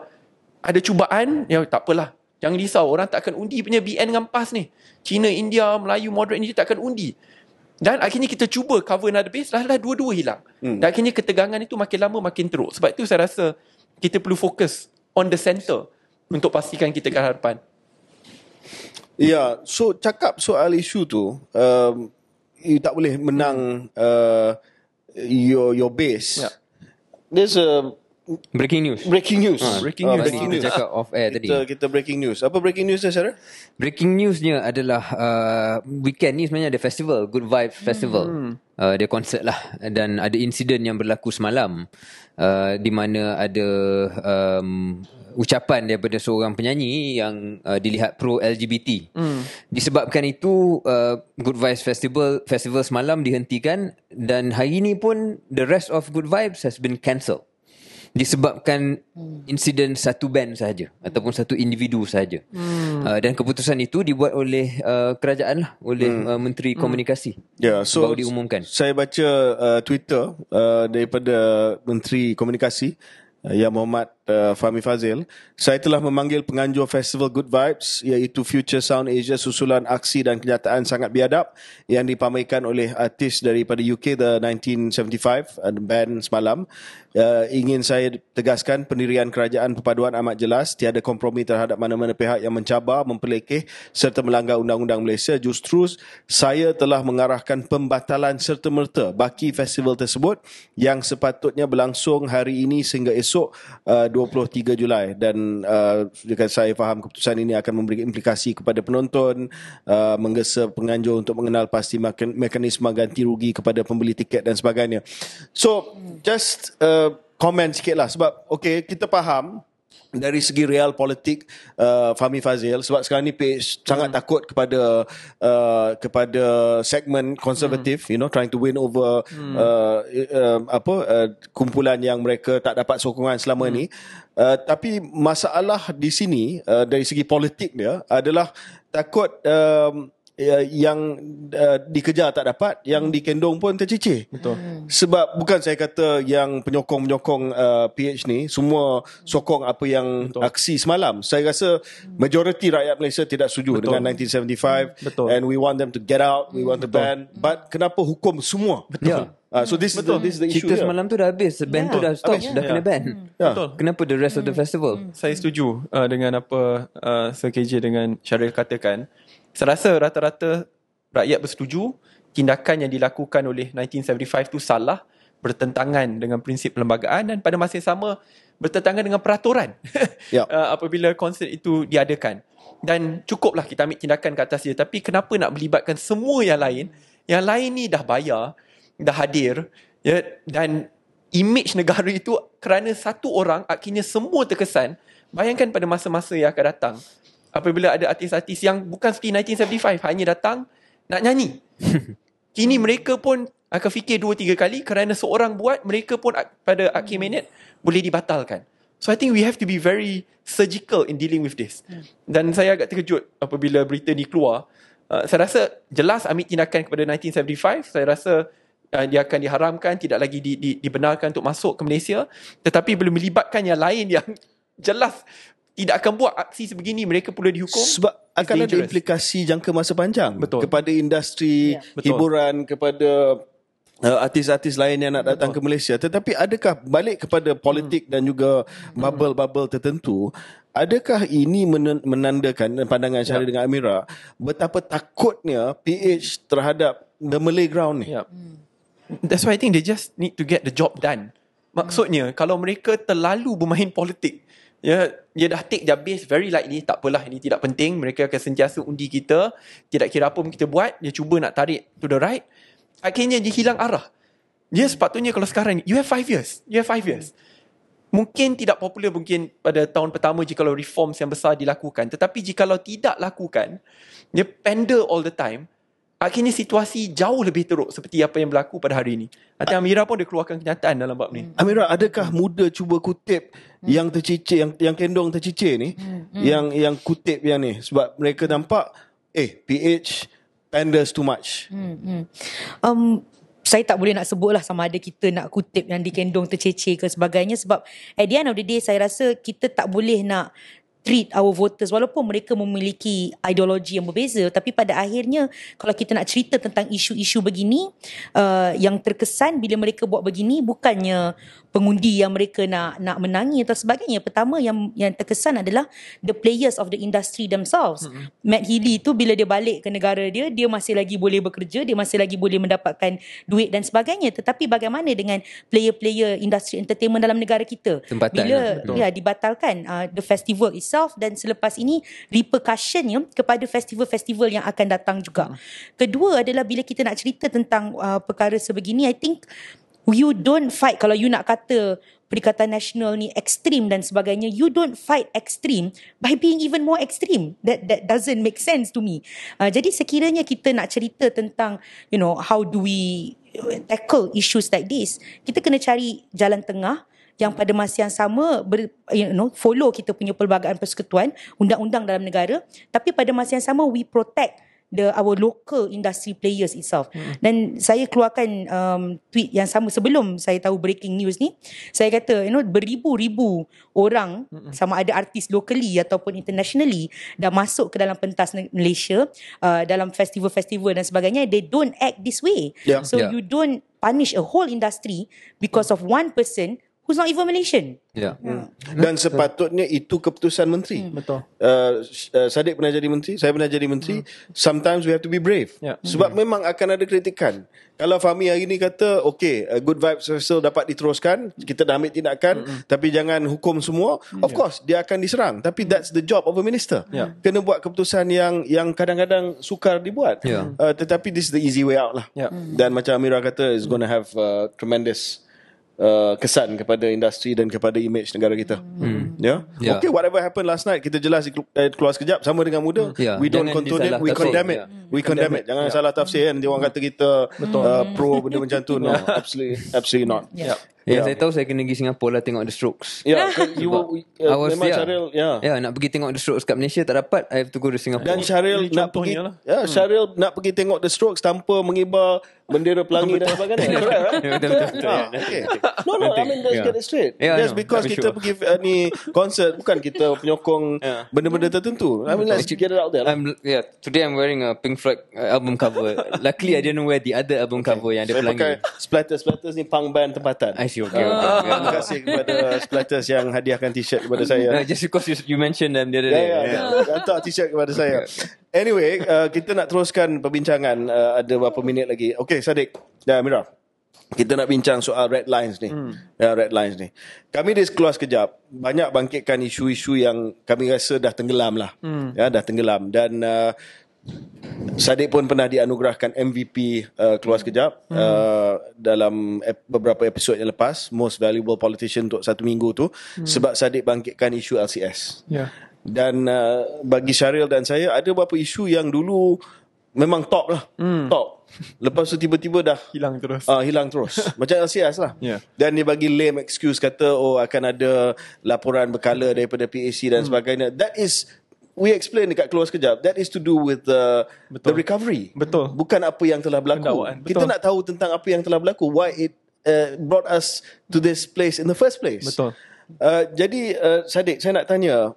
ada cubaan, ya tak apalah. Jangan risau, orang tak akan undi punya B N dengan PAS ni. Cina, India, Melayu, moderate ni tak akan undi. Dan akhirnya kita cuba cover another base, dah, dah dua-dua hilang. Hmm. Dan akhirnya ketegangan itu makin lama makin teruk. Sebab itu saya rasa kita perlu fokus on the center untuk pastikan kita ke hadapan. Ya, yeah, so cakap soal isu tu, um, you tak boleh menang uh, your your base. Yeah. There's a breaking news. Breaking news. Ha, breaking news. Oh, breaking kita news. Cakap off air kita, tadi. Kita breaking news. Apa breaking news ni, Sarah? Breaking newsnya adalah uh, weekend ni sebenarnya ada festival, Good Vibes Festival. Hmm. Uh, dia konsert lah dan ada insiden yang berlaku semalam uh, di mana ada um, ucapan daripada seorang penyanyi yang uh, dilihat pro-L G B T. Mm. Disebabkan itu, uh, Good Vibes Festival festival semalam dihentikan dan hari ini pun the rest of Good Vibes has been cancelled. Disebabkan mm. insiden satu band sahaja mm. ataupun satu individu sahaja. Mm. Uh, dan keputusan itu dibuat oleh uh, kerajaan lah, oleh mm. uh, Menteri mm. Komunikasi. Ya, yeah, so baru diumumkan. Saya baca uh, Twitter uh, daripada Menteri Komunikasi Ya Muhammad uh, Fahmi Fazil. Saya telah memanggil penganjur festival Good Vibes, iaitu Future Sound Asia, susulan aksi dan kenyataan sangat biadab yang dipamerkan oleh artis daripada U K The nineteen seventy-five uh, band semalam. Uh, ingin saya tegaskan pendirian kerajaan perpaduan amat jelas, tiada kompromi terhadap mana-mana pihak yang mencabar, mempelekeh serta melanggar undang-undang Malaysia. Justru saya telah mengarahkan pembatalan serta-merta baki festival tersebut yang sepatutnya berlangsung hari ini sehingga esok Uh, dua puluh tiga Julai, dan uh, jika saya faham keputusan ini akan memberi implikasi kepada penonton, uh, menggesa penganjur untuk mengenal pasti makan, mekanisme ganti rugi kepada pembeli tiket dan sebagainya. So just uh, comment sikit lah, sebab okay, kita faham dari segi real politik uh, Fahmi Fazil, sebab sekarang ni P H sangat hmm. takut kepada uh, kepada segmen konservatif, hmm. you know, trying to win over hmm. uh, uh, apa uh, kumpulan yang mereka tak dapat sokongan selama hmm. ni. Uh, tapi masalah di sini uh, dari segi politik dia adalah takut um, Uh, yang uh, dikejar tak dapat, yang dikendong pun tercicir. Betul. Hmm. Sebab bukan saya kata yang penyokong-penyokong uh, P H ni semua sokong apa yang Betul. aksi semalam. Saya rasa majoriti rakyat Malaysia tidak setuju Betul. dengan nineteen seventy-five. Betul. And we want them to get out, we want to ban. But kenapa hukum semua? Betul. Yeah. Uh, so this Betul. is the, this is the issue. Cerita semalam tu dah habis, ban yeah. tu dah stop, yeah. dah yeah. kena ban. Yeah. Betul. Kenapa the rest of the festival? Saya setuju uh, dengan apa uh, Sir K J dengan Syaril katakan. Saya rasa rata-rata rakyat bersetuju tindakan yang dilakukan oleh nineteen seventy-five tu salah, bertentangan dengan prinsip perlembagaan dan pada masa yang sama bertentangan dengan peraturan yep. apabila konsert itu diadakan. Dan cukuplah kita ambil tindakan ke atas dia. Tapi kenapa nak melibatkan semua yang lain? Yang lain ni dah bayar, dah hadir ya, dan image negara itu kerana satu orang akhirnya semua terkesan. Bayangkan pada masa-masa yang akan datang, apabila ada artis-artis yang bukan seperti nineteen seventy-five hanya datang nak nyanyi. Kini mereka pun akan fikir dua tiga kali kerana seorang buat, mereka pun pada akhir minit boleh dibatalkan. So I think we have to be very surgical in dealing with this. Dan saya agak terkejut apabila berita ni keluar. Uh, saya rasa jelas ambil tindakan kepada nineteen seventy-five. Saya rasa uh, dia akan diharamkan, tidak lagi di, di, dibenarkan untuk masuk ke Malaysia. Tetapi belum melibatkan yang lain yang jelas tidak akan buat aksi sebegini, mereka perlu dihukum. Sebab akan dangerous. Ada implikasi jangka masa panjang Betul. kepada industri, yeah. hiburan, kepada uh, artis-artis lain yang nak datang Betul. ke Malaysia. Tetapi adakah, balik kepada politik hmm. dan juga bubble-bubble tertentu, adakah ini menandakan pandangan Syaril yeah. dengan Amira, betapa takutnya P H terhadap the Malay ground ni? Yeah. That's why I think they just need to get the job done. Maksudnya, hmm. kalau mereka terlalu bermain politik, ya, dia dah take their base very likely, tak apalah, ini tidak penting, mereka akan sentiasa undi kita, tidak kira apa pun kita buat, dia cuba nak tarik to the right, akhirnya dia hilang arah. Dia sepatutnya kalau sekarang, you have five years, you have five years, mungkin tidak popular mungkin pada tahun pertama jikalau reforms yang besar dilakukan, tetapi jikalau tidak lakukan, dia pander all the time, akhirnya situasi jauh lebih teruk seperti apa yang berlaku pada hari ini. Nanti Amira pun dia keluarkan kenyataan dalam bab ni. Amira, adakah muda cuba kutip hmm. yang tercicir, yang yang kendong tercicir ni, hmm. Hmm. yang yang kutip yang ni, sebab mereka nampak eh P H panders too much. Hmm. Hmm. Um saya tak boleh nak sebutlah sama ada kita nak kutip yang dikendong tercicir ke sebagainya, sebab at the end of the day saya rasa kita tak boleh nak treat our voters, walaupun mereka memiliki ideologi yang berbeza, tapi pada akhirnya kalau kita nak cerita tentang isu-isu begini uh, yang terkesan bila mereka buat begini bukannya pengundi yang mereka nak nak menangi atau sebagainya. Pertama yang yang terkesan adalah the players of the industry themselves. Mm-hmm. Matt Healy tu bila dia balik ke negara dia, dia masih lagi boleh bekerja, dia masih lagi boleh mendapatkan duit dan sebagainya. Tetapi bagaimana dengan player-player industri entertainment dalam negara kita? Tempatan bila lah, ya, dibatalkan uh, the festival itself, dan selepas ini repercussionnya kepada festival-festival yang akan datang juga. Kedua adalah bila kita nak cerita tentang uh, perkara sebegini, I think you don't fight. Kalau you nak kata Perikatan Nasional ni ekstrim dan sebagainya, you don't fight extreme by being even more extreme. That that doesn't make sense to me. Uh, jadi sekiranya kita nak cerita tentang, you know, how do we tackle issues like this, kita kena cari jalan tengah yang pada masa yang sama ber, you know, follow kita punya Perlembagaan Persekutuan, undang-undang dalam negara, tapi pada masa yang sama we protect the our local industry players itself. Hmm. Dan saya keluarkan um, tweet yang sama sebelum saya tahu breaking news ni. Saya kata, you know, beribu-ribu orang, hmm. sama ada artis locally ataupun internationally, dah masuk ke dalam pentas Malaysia, uh, dalam festival-festival dan sebagainya. They don't act this way. Yeah. So yeah. you don't punish a whole industry because of one person who's not even Malaysian. Yeah. Hmm. Dan sepatutnya itu keputusan menteri. Hmm. Betul. Uh, Saddiq pernah jadi menteri, saya pernah jadi menteri. Hmm. Sometimes we have to be brave. Yeah. Sebab hmm. memang akan ada kritikan. Kalau Fahmi hari ini kata, okay, uh, Good Vibes Festival dapat diteruskan, kita dah ambil tindakan, hmm. tapi jangan hukum semua. Hmm. Of course, dia akan diserang. Tapi that's the job of a minister. Yeah. Kena buat keputusan yang yang kadang-kadang sukar dibuat. Yeah. Uh, tetapi this is the easy way out lah. Yeah. Dan macam Amira kata, it's going to have uh, tremendous Uh, kesan kepada industri dan kepada image negara kita. Hmm. Ya. Yeah? Yeah. Okay, whatever happened last night, kita jelas keluar sekejap sama dengan muda. Yeah. We don't condone it, we condemn it. Yeah. We condemn it. Jangan yeah. salah tafsir kan. Nanti orang kata kita uh, pro benda macam tu. No, absolutely absolutely not. Yeah. Ya, yeah, yeah. Saya tahu saya kena pergi Singapura lah tengok The Strokes. Ya, memang Syaril, ya. Ya, nak pergi tengok The Strokes kat Malaysia tak dapat, I have to go to Singapura. Dan Syaril nak pergi, lah. Ya, yeah, Syaril hmm. nak pergi tengok The Strokes tanpa mengibar bendera pelangi dan sebagainya. Correct, right? Betul, betul. No, no, I mean, let's get it straight. Yeah, just because kita pergi uh, ni concert, bukan kita penyokong yeah. benda-benda tertentu. I mean, let's get it out there. I'm, yeah, today I'm wearing a Pink Floyd album cover. Luckily, I didn't wear the other album cover yang ada pelangi. Saya pakai splatters-splatters ni punk band tempatan. Okay, okay, okay. Terima kasih kepada Splatters yang hadiahkan t-shirt kepada saya. No, just because you, you mentioned them the other day. Yeah, yeah, yeah. Hantar t-shirt kepada saya. Anyway, uh, kita nak teruskan perbincangan. Uh, ada berapa minit lagi. Okay, Saddiq dan Amira, kita nak bincang soal red lines ni. Hmm. Ya, red lines ni. Kami dah keluar sekejap. Banyak bangkitkan isu-isu yang kami rasa dah tenggelam lah. Hmm. Ya, dah tenggelam. Dan uh, Saddiq pun pernah dianugerahkan M V P uh, keluar sekejap hmm. uh, dalam ep- beberapa episod yang lepas, Most Valuable Politician untuk satu minggu tu hmm. sebab Saddiq bangkitkan isu L C S. Yeah. Dan uh, bagi Syaril dan saya ada beberapa isu yang dulu memang top lah, hmm. top. Lepas tu tiba-tiba dah hilang terus. Ah uh, hilang terus. Macam L C S lah. Yeah. Dan dia bagi lame excuse kata oh akan ada laporan berkala daripada P A C dan hmm. sebagainya. That is we explain dekat keluar sekejap. That is to do with the, the recovery. Betul. Bukan apa yang telah berlaku. Pendawaan. Kita nak tahu tentang apa yang telah berlaku. Why it uh, brought us to this place in the first place. Betul. Uh, jadi uh, Saddiq, saya nak tanya,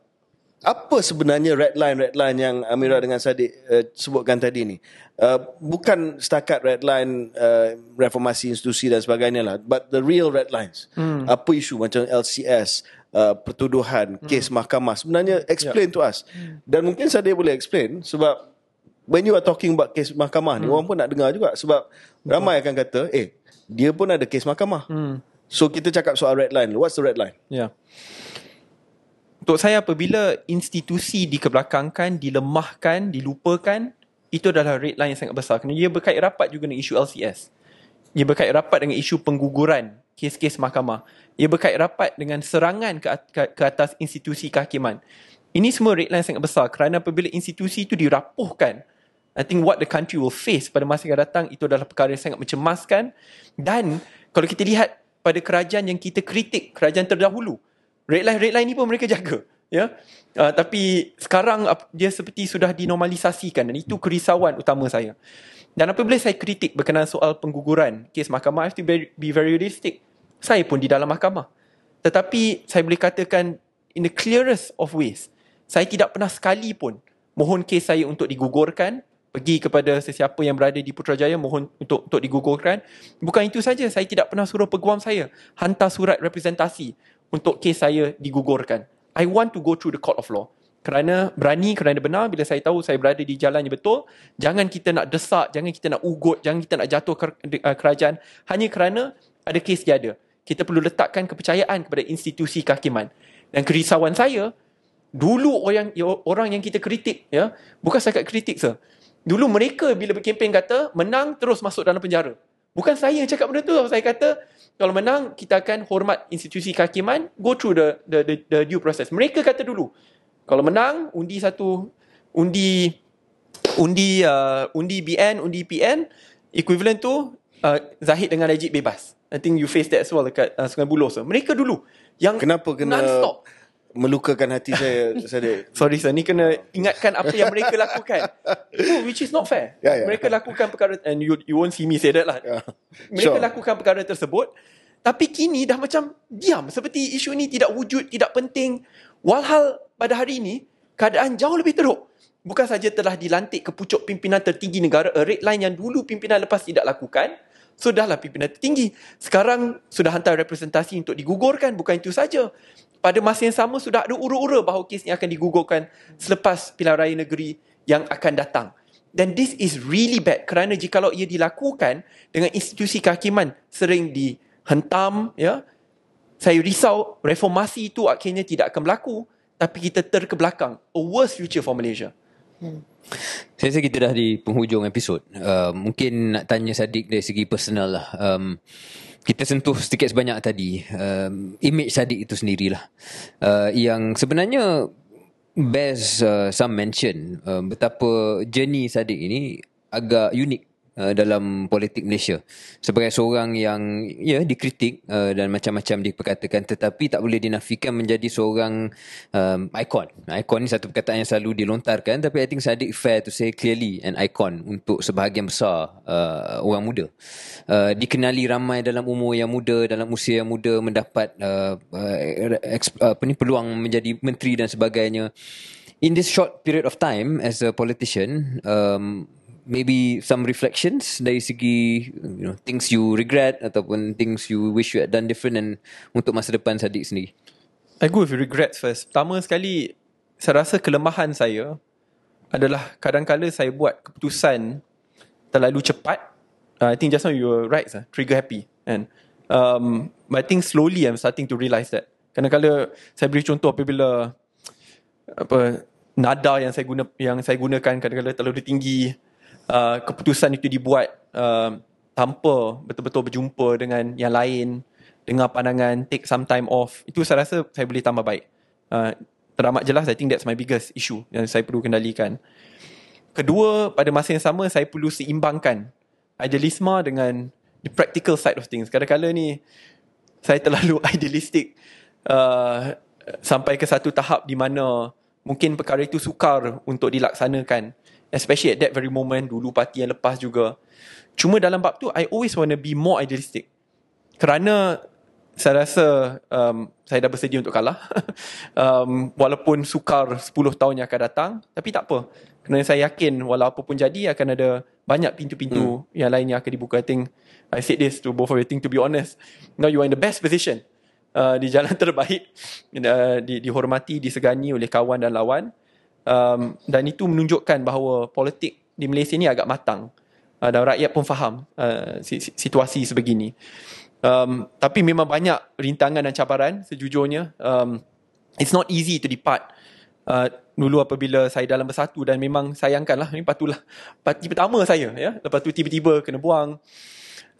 apa sebenarnya red line red line yang Amira dengan Saddiq uh, sebutkan tadi ni? Uh, bukan setakat red line uh, reformasi institusi dan sebagainya lah, but the real red lines. Hmm. Apa isu macam L C S? Uh, pertuduhan, kes hmm. mahkamah. Sebenarnya explain yeah. to us. Dan mungkin Saddiq boleh explain sebab when you are talking about kes mahkamah ni hmm. orang pun nak dengar juga sebab hmm. ramai akan kata eh dia pun ada kes mahkamah. Hmm. So kita cakap soal red line. What's the red line? Yeah. Untuk saya apabila institusi dikebelakangkan, dilemahkan, dilupakan, itu adalah red line yang sangat besar kerana dia berkait rapat juga dengan isu L C S. Ia berkait rapat dengan isu pengguguran kes-kes mahkamah. Ia berkait rapat dengan serangan ke atas institusi kehakiman. Ini semua red line sangat besar kerana apabila institusi itu dirapuhkan, I think what the country will face pada masa yang datang itu adalah perkara yang sangat mencemaskan. Dan kalau kita lihat pada kerajaan yang kita kritik, kerajaan terdahulu, red line-red line ini pun mereka jaga. Ya, uh, tapi sekarang dia seperti sudah dinormalisasikan dan itu kerisauan utama saya. Dan apabila saya kritik berkenaan soal pengguguran kes mahkamah, I have to be very realistic. Saya pun di dalam mahkamah. Tetapi saya boleh katakan in the clearest of ways, saya tidak pernah sekali pun mohon kes saya untuk digugurkan, pergi kepada sesiapa yang berada di Putrajaya mohon untuk untuk digugurkan. Bukan itu saja, saya tidak pernah suruh peguam saya hantar surat representasi untuk kes saya digugurkan. I want to go through the court of law. Kerana berani, kerana benar, bila saya tahu saya berada di jalan yang betul, jangan kita nak desak, jangan kita nak ugut, jangan kita nak jatuh kerajaan hanya kerana ada kes dia ada. Kita perlu letakkan kepercayaan kepada institusi kehakiman. Dan kerisauan saya, dulu orang orang yang kita kritik, ya, bukan setakat kritik sahaja. Dulu mereka bila berkempen kata, menang terus masuk dalam penjara. Bukan saya yang cakap benda tu. Saya kata, kalau menang, kita akan hormat institusi kehakiman, go through the, the, the, the due process. Mereka kata dulu, kalau menang, undi satu, undi undi uh, undi B N, undi P N, equivalent tu, uh, Zahid dengan Najib bebas. I think you face that as well dekat uh, Sungai Buloh. So. Mereka dulu yang kenapa kena non-stop melukakan hati saya. Saddiq. Sorry, saya ni kena ingatkan apa yang mereka lakukan. No, which is not fair. Yeah, yeah. Mereka lakukan perkara, and you, you won't see me say that lah. Yeah. Mereka sure. lakukan perkara tersebut, tapi kini dah macam diam. Seperti isu ni tidak wujud, tidak penting. Walhal, pada hari ini, keadaan jauh lebih teruk. Bukan saja telah dilantik ke pucuk pimpinan tertinggi negara, a red line yang dulu pimpinan lepas tidak lakukan, sudahlah pimpinan tertinggi. Sekarang sudah hantar representasi untuk digugurkan, bukan itu saja. Pada masa yang sama, sudah ada ura-ura bahawa kesnya akan digugurkan selepas pilihan raya negeri yang akan datang. Dan this is really bad kerana jikalau ia dilakukan dengan institusi kehakiman sering dihentam, ya, saya risau reformasi itu akhirnya tidak akan berlaku. Tapi kita terkebelakang. A worse future for Malaysia. Hmm. Saya rasa kita dah di penghujung episod. Uh, mungkin nak tanya Saddiq dari segi personal lah. Um, kita sentuh sedikit sebanyak tadi, um, image Saddiq itu sendirilah, uh, yang sebenarnya best uh, some mention uh, betapa journey Saddiq ini agak unik uh, dalam politik Malaysia, sebagai seorang yang ya yeah, dikritik uh, dan macam-macam diperkatakan, tetapi tak boleh dinafikan menjadi seorang um, ikon. Ikon ni satu perkataan yang selalu dilontarkan, tapi I think Saddiq fair to say clearly an icon untuk sebahagian besar uh, orang muda. Uh, dikenali ramai dalam umur yang muda, dalam usia yang muda, mendapat uh, uh, exp, uh, apa ni, peluang menjadi menteri dan sebagainya. In this short period of time as a politician, um, maybe some reflections dari segi, you know, things you regret ataupun things you wish you had done different, and untuk masa depan Saddiq sendiri. I go with regrets first. Pertama sekali, saya rasa kelemahan saya adalah kadang-kadang saya buat keputusan terlalu cepat. uh, I think just now you were right, sir. Trigger happy, and um, but I think slowly I'm starting to realise that. Kadang-kadang saya beri contoh apabila apa, nada yang saya guna, yang saya gunakan kadang-kadang terlalu tinggi. Uh, keputusan itu dibuat uh, tanpa betul-betul berjumpa dengan yang lain, dengar pandangan, take some time off. Itu saya rasa saya boleh tambah baik. Uh, teramat jelas, I think that's my biggest issue yang saya perlu kendalikan. Kedua, pada masa yang sama saya perlu seimbangkan idealisme dengan the practical side of things. Kadang-kadang ni saya terlalu idealistik uh, sampai ke satu tahap di mana mungkin perkara itu sukar untuk dilaksanakan. Especially at that very moment, dulu parti yang lepas juga. Cuma dalam bab tu, I always want to be more idealistic. Kerana saya rasa um, saya dah bersedia untuk kalah. um, walaupun sukar sepuluh tahun yang akan datang, tapi tak apa. Kerana saya yakin, walau apa pun jadi, akan ada banyak pintu-pintu hmm. yang lain yang akan dibuka. I think, I said this to both of you, I think, to be honest, now you are in the best position. Uh, di jalan terbaik, uh, di, dihormati, disegani oleh kawan dan lawan. Um, dan itu menunjukkan bahawa politik di Malaysia ni agak matang, uh, dan rakyat pun faham uh, situasi sebegini. um, Tapi memang banyak rintangan dan cabaran sejujurnya. um, It's not easy to depart. uh, Dulu apabila saya dalam Bersatu, dan memang sayangkanlah, ini patutlah parti pertama saya, ya? Lepas tu tiba-tiba kena buang.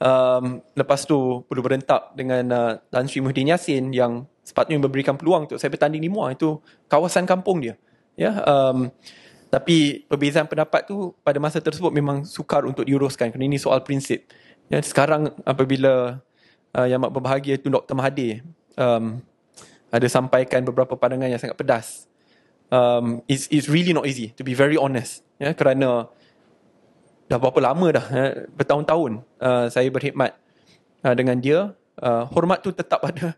um, Lepas tu perlu berentak dengan uh, Tan Sima Yudin yang sepatutnya memberikan peluang untuk saya bertanding di M U A. Itu kawasan kampung dia. Ya, yeah, um, tapi perbezaan pendapat tu pada masa tersebut memang sukar untuk diuruskan kerana ini soal prinsip. Ya, sekarang apabila uh, yang amat berbahagia tu Doktor Mahathir um, ada sampaikan beberapa pandangan yang sangat pedas. Um, it's, it's really not easy, to be very honest. Ya, kerana dah berapa lama dah, ya, bertahun-tahun uh, saya berkhidmat uh, dengan dia. Uh, hormat tu tetap ada.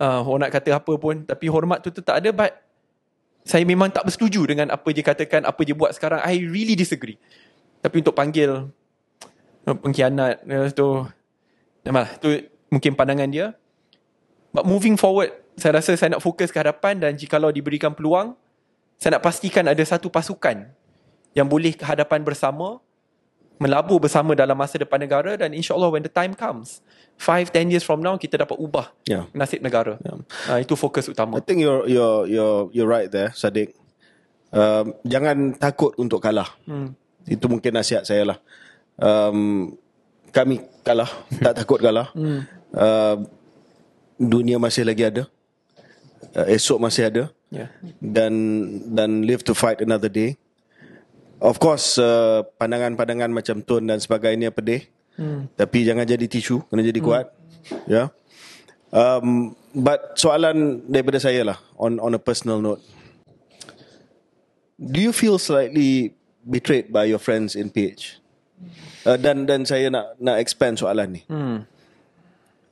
Uh, orang nak kata apa pun, tapi hormat tu tetap ada. But saya memang tak bersetuju dengan apa dia katakan, apa dia buat sekarang. I really disagree. Tapi untuk panggil pengkhianat tu, malah tu mungkin pandangan dia. But moving forward, saya rasa saya nak fokus ke hadapan, dan jikalau diberikan peluang, saya nak pastikan ada satu pasukan yang boleh ke hadapan bersama, melabur bersama dalam masa depan negara. Dan insyaAllah when the time comes, five to ten years from now, kita dapat ubah yeah. nasib negara. Yeah. Uh, itu fokus utama. I think you're you're you're you're right there, Saddiq. Um, jangan takut untuk kalah. Hmm. Itu mungkin nasihat saya lah. Um, kami kalah, tak takut kalah. Hmm. Uh, dunia masih lagi ada. Uh, esok masih ada. Yeah. Dan dan live to fight another day. Of course, uh, pandangan-pandangan macam tun dan sebagainya pedih. Hmm. Tapi jangan jadi tisu, kena jadi kuat. Hmm. Yeah. Um, but soalan daripada saya lah, on on a personal note, do you feel slightly betrayed by your friends in P H? Uh, dan dan saya nak nak expand soalan ni. Hmm.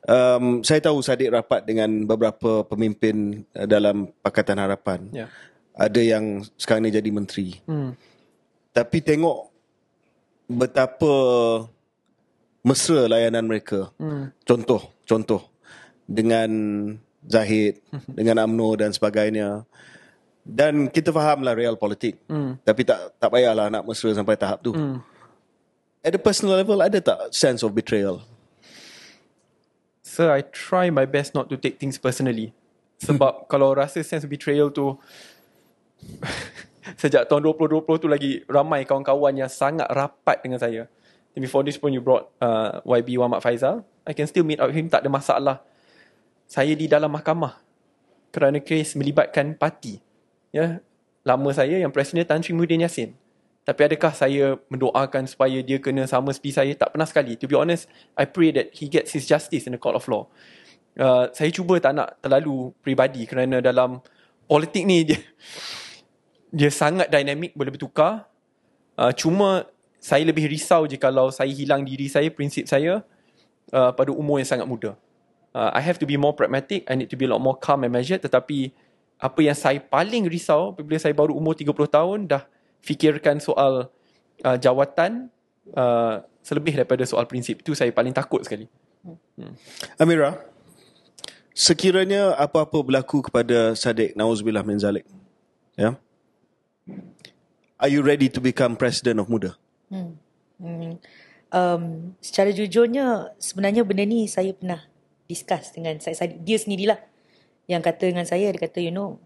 Um, saya tahu Saddiq rapat dengan beberapa pemimpin dalam Pakatan Harapan. Yeah. Ada yang sekarang ni jadi menteri. Hmm. Tapi tengok betapa mesra layanan mereka. Hmm. Contoh, contoh dengan Zahid, dengan UMNO dan sebagainya. Dan kita fahamlah real politik. Hmm. Tapi tak tak payahlah nak mesra sampai tahap tu. Hmm. At a personal level, ada tak sense of betrayal? Sir, I try my best not to take things personally. Sebab kalau rasa sense of betrayal tu sejak tahun dua ribu dua puluh tu lagi ramai kawan-kawan yang sangat rapat dengan saya. Before this pun you brought uh, Y B Muhammad Fahmi Fazil. I can still meet up with him, tak ada masalah. Saya di dalam mahkamah kerana kes melibatkan parti. Ya, lama saya yang presidennya Tan Sri Muhyiddin Yassin. Tapi adakah saya mendoakan supaya dia kena sama seperti saya? Tak pernah sekali. To be honest, I pray that he gets his justice in the court of law. Uh, saya cuba tak nak terlalu peribadi kerana dalam politik ni dia dia sangat dinamik, boleh bertukar. Uh, cuma saya lebih risau je kalau saya hilang diri saya, prinsip saya uh, pada umur yang sangat muda. Uh, I have to be more pragmatic. I need to be a lot more calm and measured. Tetapi apa yang saya paling risau bila saya baru umur tiga puluh tahun dah fikirkan soal uh, jawatan uh, selebih daripada soal prinsip. Itu saya paling takut sekali. Hmm. Amira, sekiranya apa-apa berlaku kepada Saddiq, na'uzubillah min zalik, ya, yeah? Are you ready to become president of MUDA? Hmm. Hmm. Um, secara jujurnya, sebenarnya benda ni saya pernah discuss dengan saya, saya, dia sendirilah yang kata dengan saya. Dia kata, you know,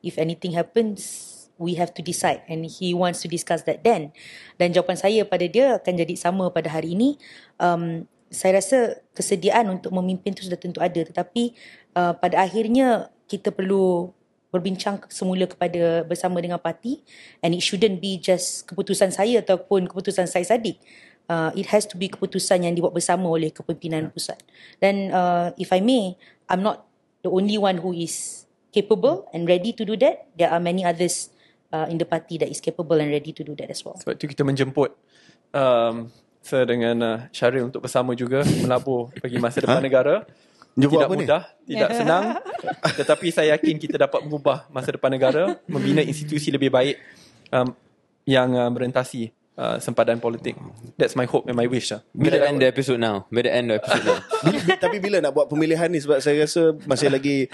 if anything happens, we have to decide, and he wants to discuss that then. Dan jawapan saya pada dia akan jadi sama pada hari ini. Um, saya rasa kesediaan untuk memimpin itu sudah tentu ada, tetapi uh, pada akhirnya kita perlu berbincang semula kepada bersama dengan parti, and it shouldn't be just keputusan saya ataupun keputusan saya Saddiq. Uh, it has to be keputusan yang dibuat bersama oleh kepimpinan pusat. Dan uh, if I may, I'm not the only one who is capable and ready to do that. There are many others Uh, in the party that is capable and ready to do that as well. Sebab tu kita menjemput um, saya dengan uh, Syaril untuk bersama juga melabur bagi masa depan ha? negara. Jumpa tidak mudah, ni? tidak senang, tetapi saya yakin kita dapat mengubah masa depan negara, membina institusi lebih baik um, yang uh, berentasi uh, sempadan politik. That's my hope and my wish. Uh. Better end the episode now. Better end the episode now. Tapi bila nak buat pemilihan ni, sebab saya rasa masih lagi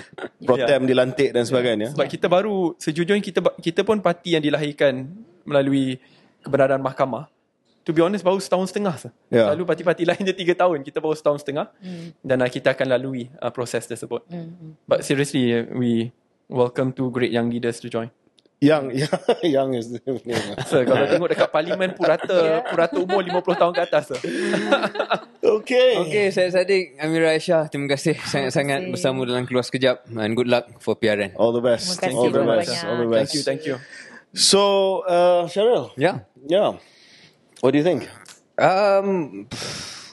pro tem yeah. dilantik dan sebagainya. Sebab kita baru, sejujurnya kita kita pun parti yang dilahirkan melalui keberadaan mahkamah. To be honest, baru setahun setengah sah. Yeah. Lalu parti-parti lain je tiga tahun. Kita baru setahun setengah. Mm. Dan uh, kita akan lalui uh, proses tersebut. Mm. But seriously, uh, we welcome two great young leaders to join. Yang yang yang is so, kalau tengok dekat parlimen purata purata umur lima puluh tahun ke atas. Okey. Okey, saya Saddiq, Amira Aisya, terima kasih sangat-sangat bersama dalam Keluar Sekejap, and good luck for P R N. All the best. Kasih, all the best. Banyak. All the best. Thank you, thank you. So, uh, Syaril. Yeah. Yeah. What do you think? Um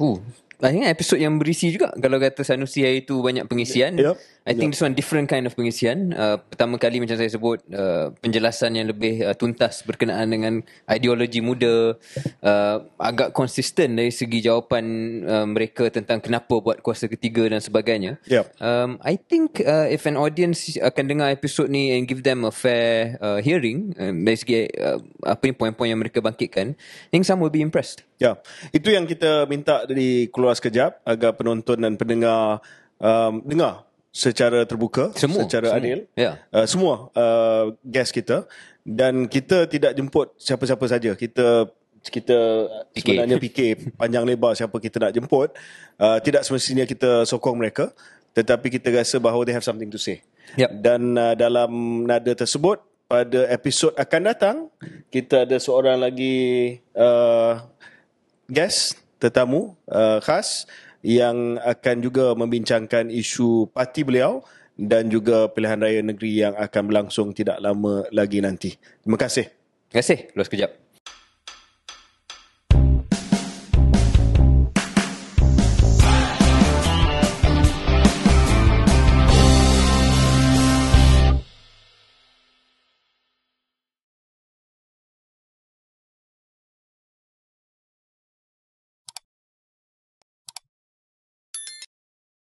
ooh. I think episod yang berisi juga. Kalau kata Sanusi hari tu banyak pengisian, yep. I think yep. this one different kind of pengisian. uh, Pertama kali macam saya sebut, uh, penjelasan yang lebih uh, tuntas berkenaan dengan ideologi MUDA, uh, agak konsisten dari segi jawapan uh, mereka tentang kenapa buat kuasa ketiga dan sebagainya. yep. um, I think uh, if an audience akan dengar episod ni and give them a fair uh, hearing uh, dari segi uh, apa ni poin-poin yang mereka bangkitkan, I think some will be impressed. Ya, yeah. Itu yang kita minta dari Keluar Sekejap, agar penonton dan pendengar um, dengar secara terbuka, semua, secara semua. adil. Yeah. Uh, semua uh, guest kita, dan kita tidak jemput siapa-siapa saja. Kita kita fikir. sebenarnya fikir panjang lebar siapa kita nak jemput. Uh, tidak semestinya kita sokong mereka, tetapi kita rasa bahawa they have something to say. Yep. Dan uh, dalam nada tersebut, pada episod akan datang kita ada seorang lagi Uh, guest, tetamu uh, khas yang akan juga membincangkan isu parti beliau dan juga pilihan raya negeri yang akan berlangsung tidak lama lagi nanti. Terima kasih. Terima kasih. Keluar Sekejap.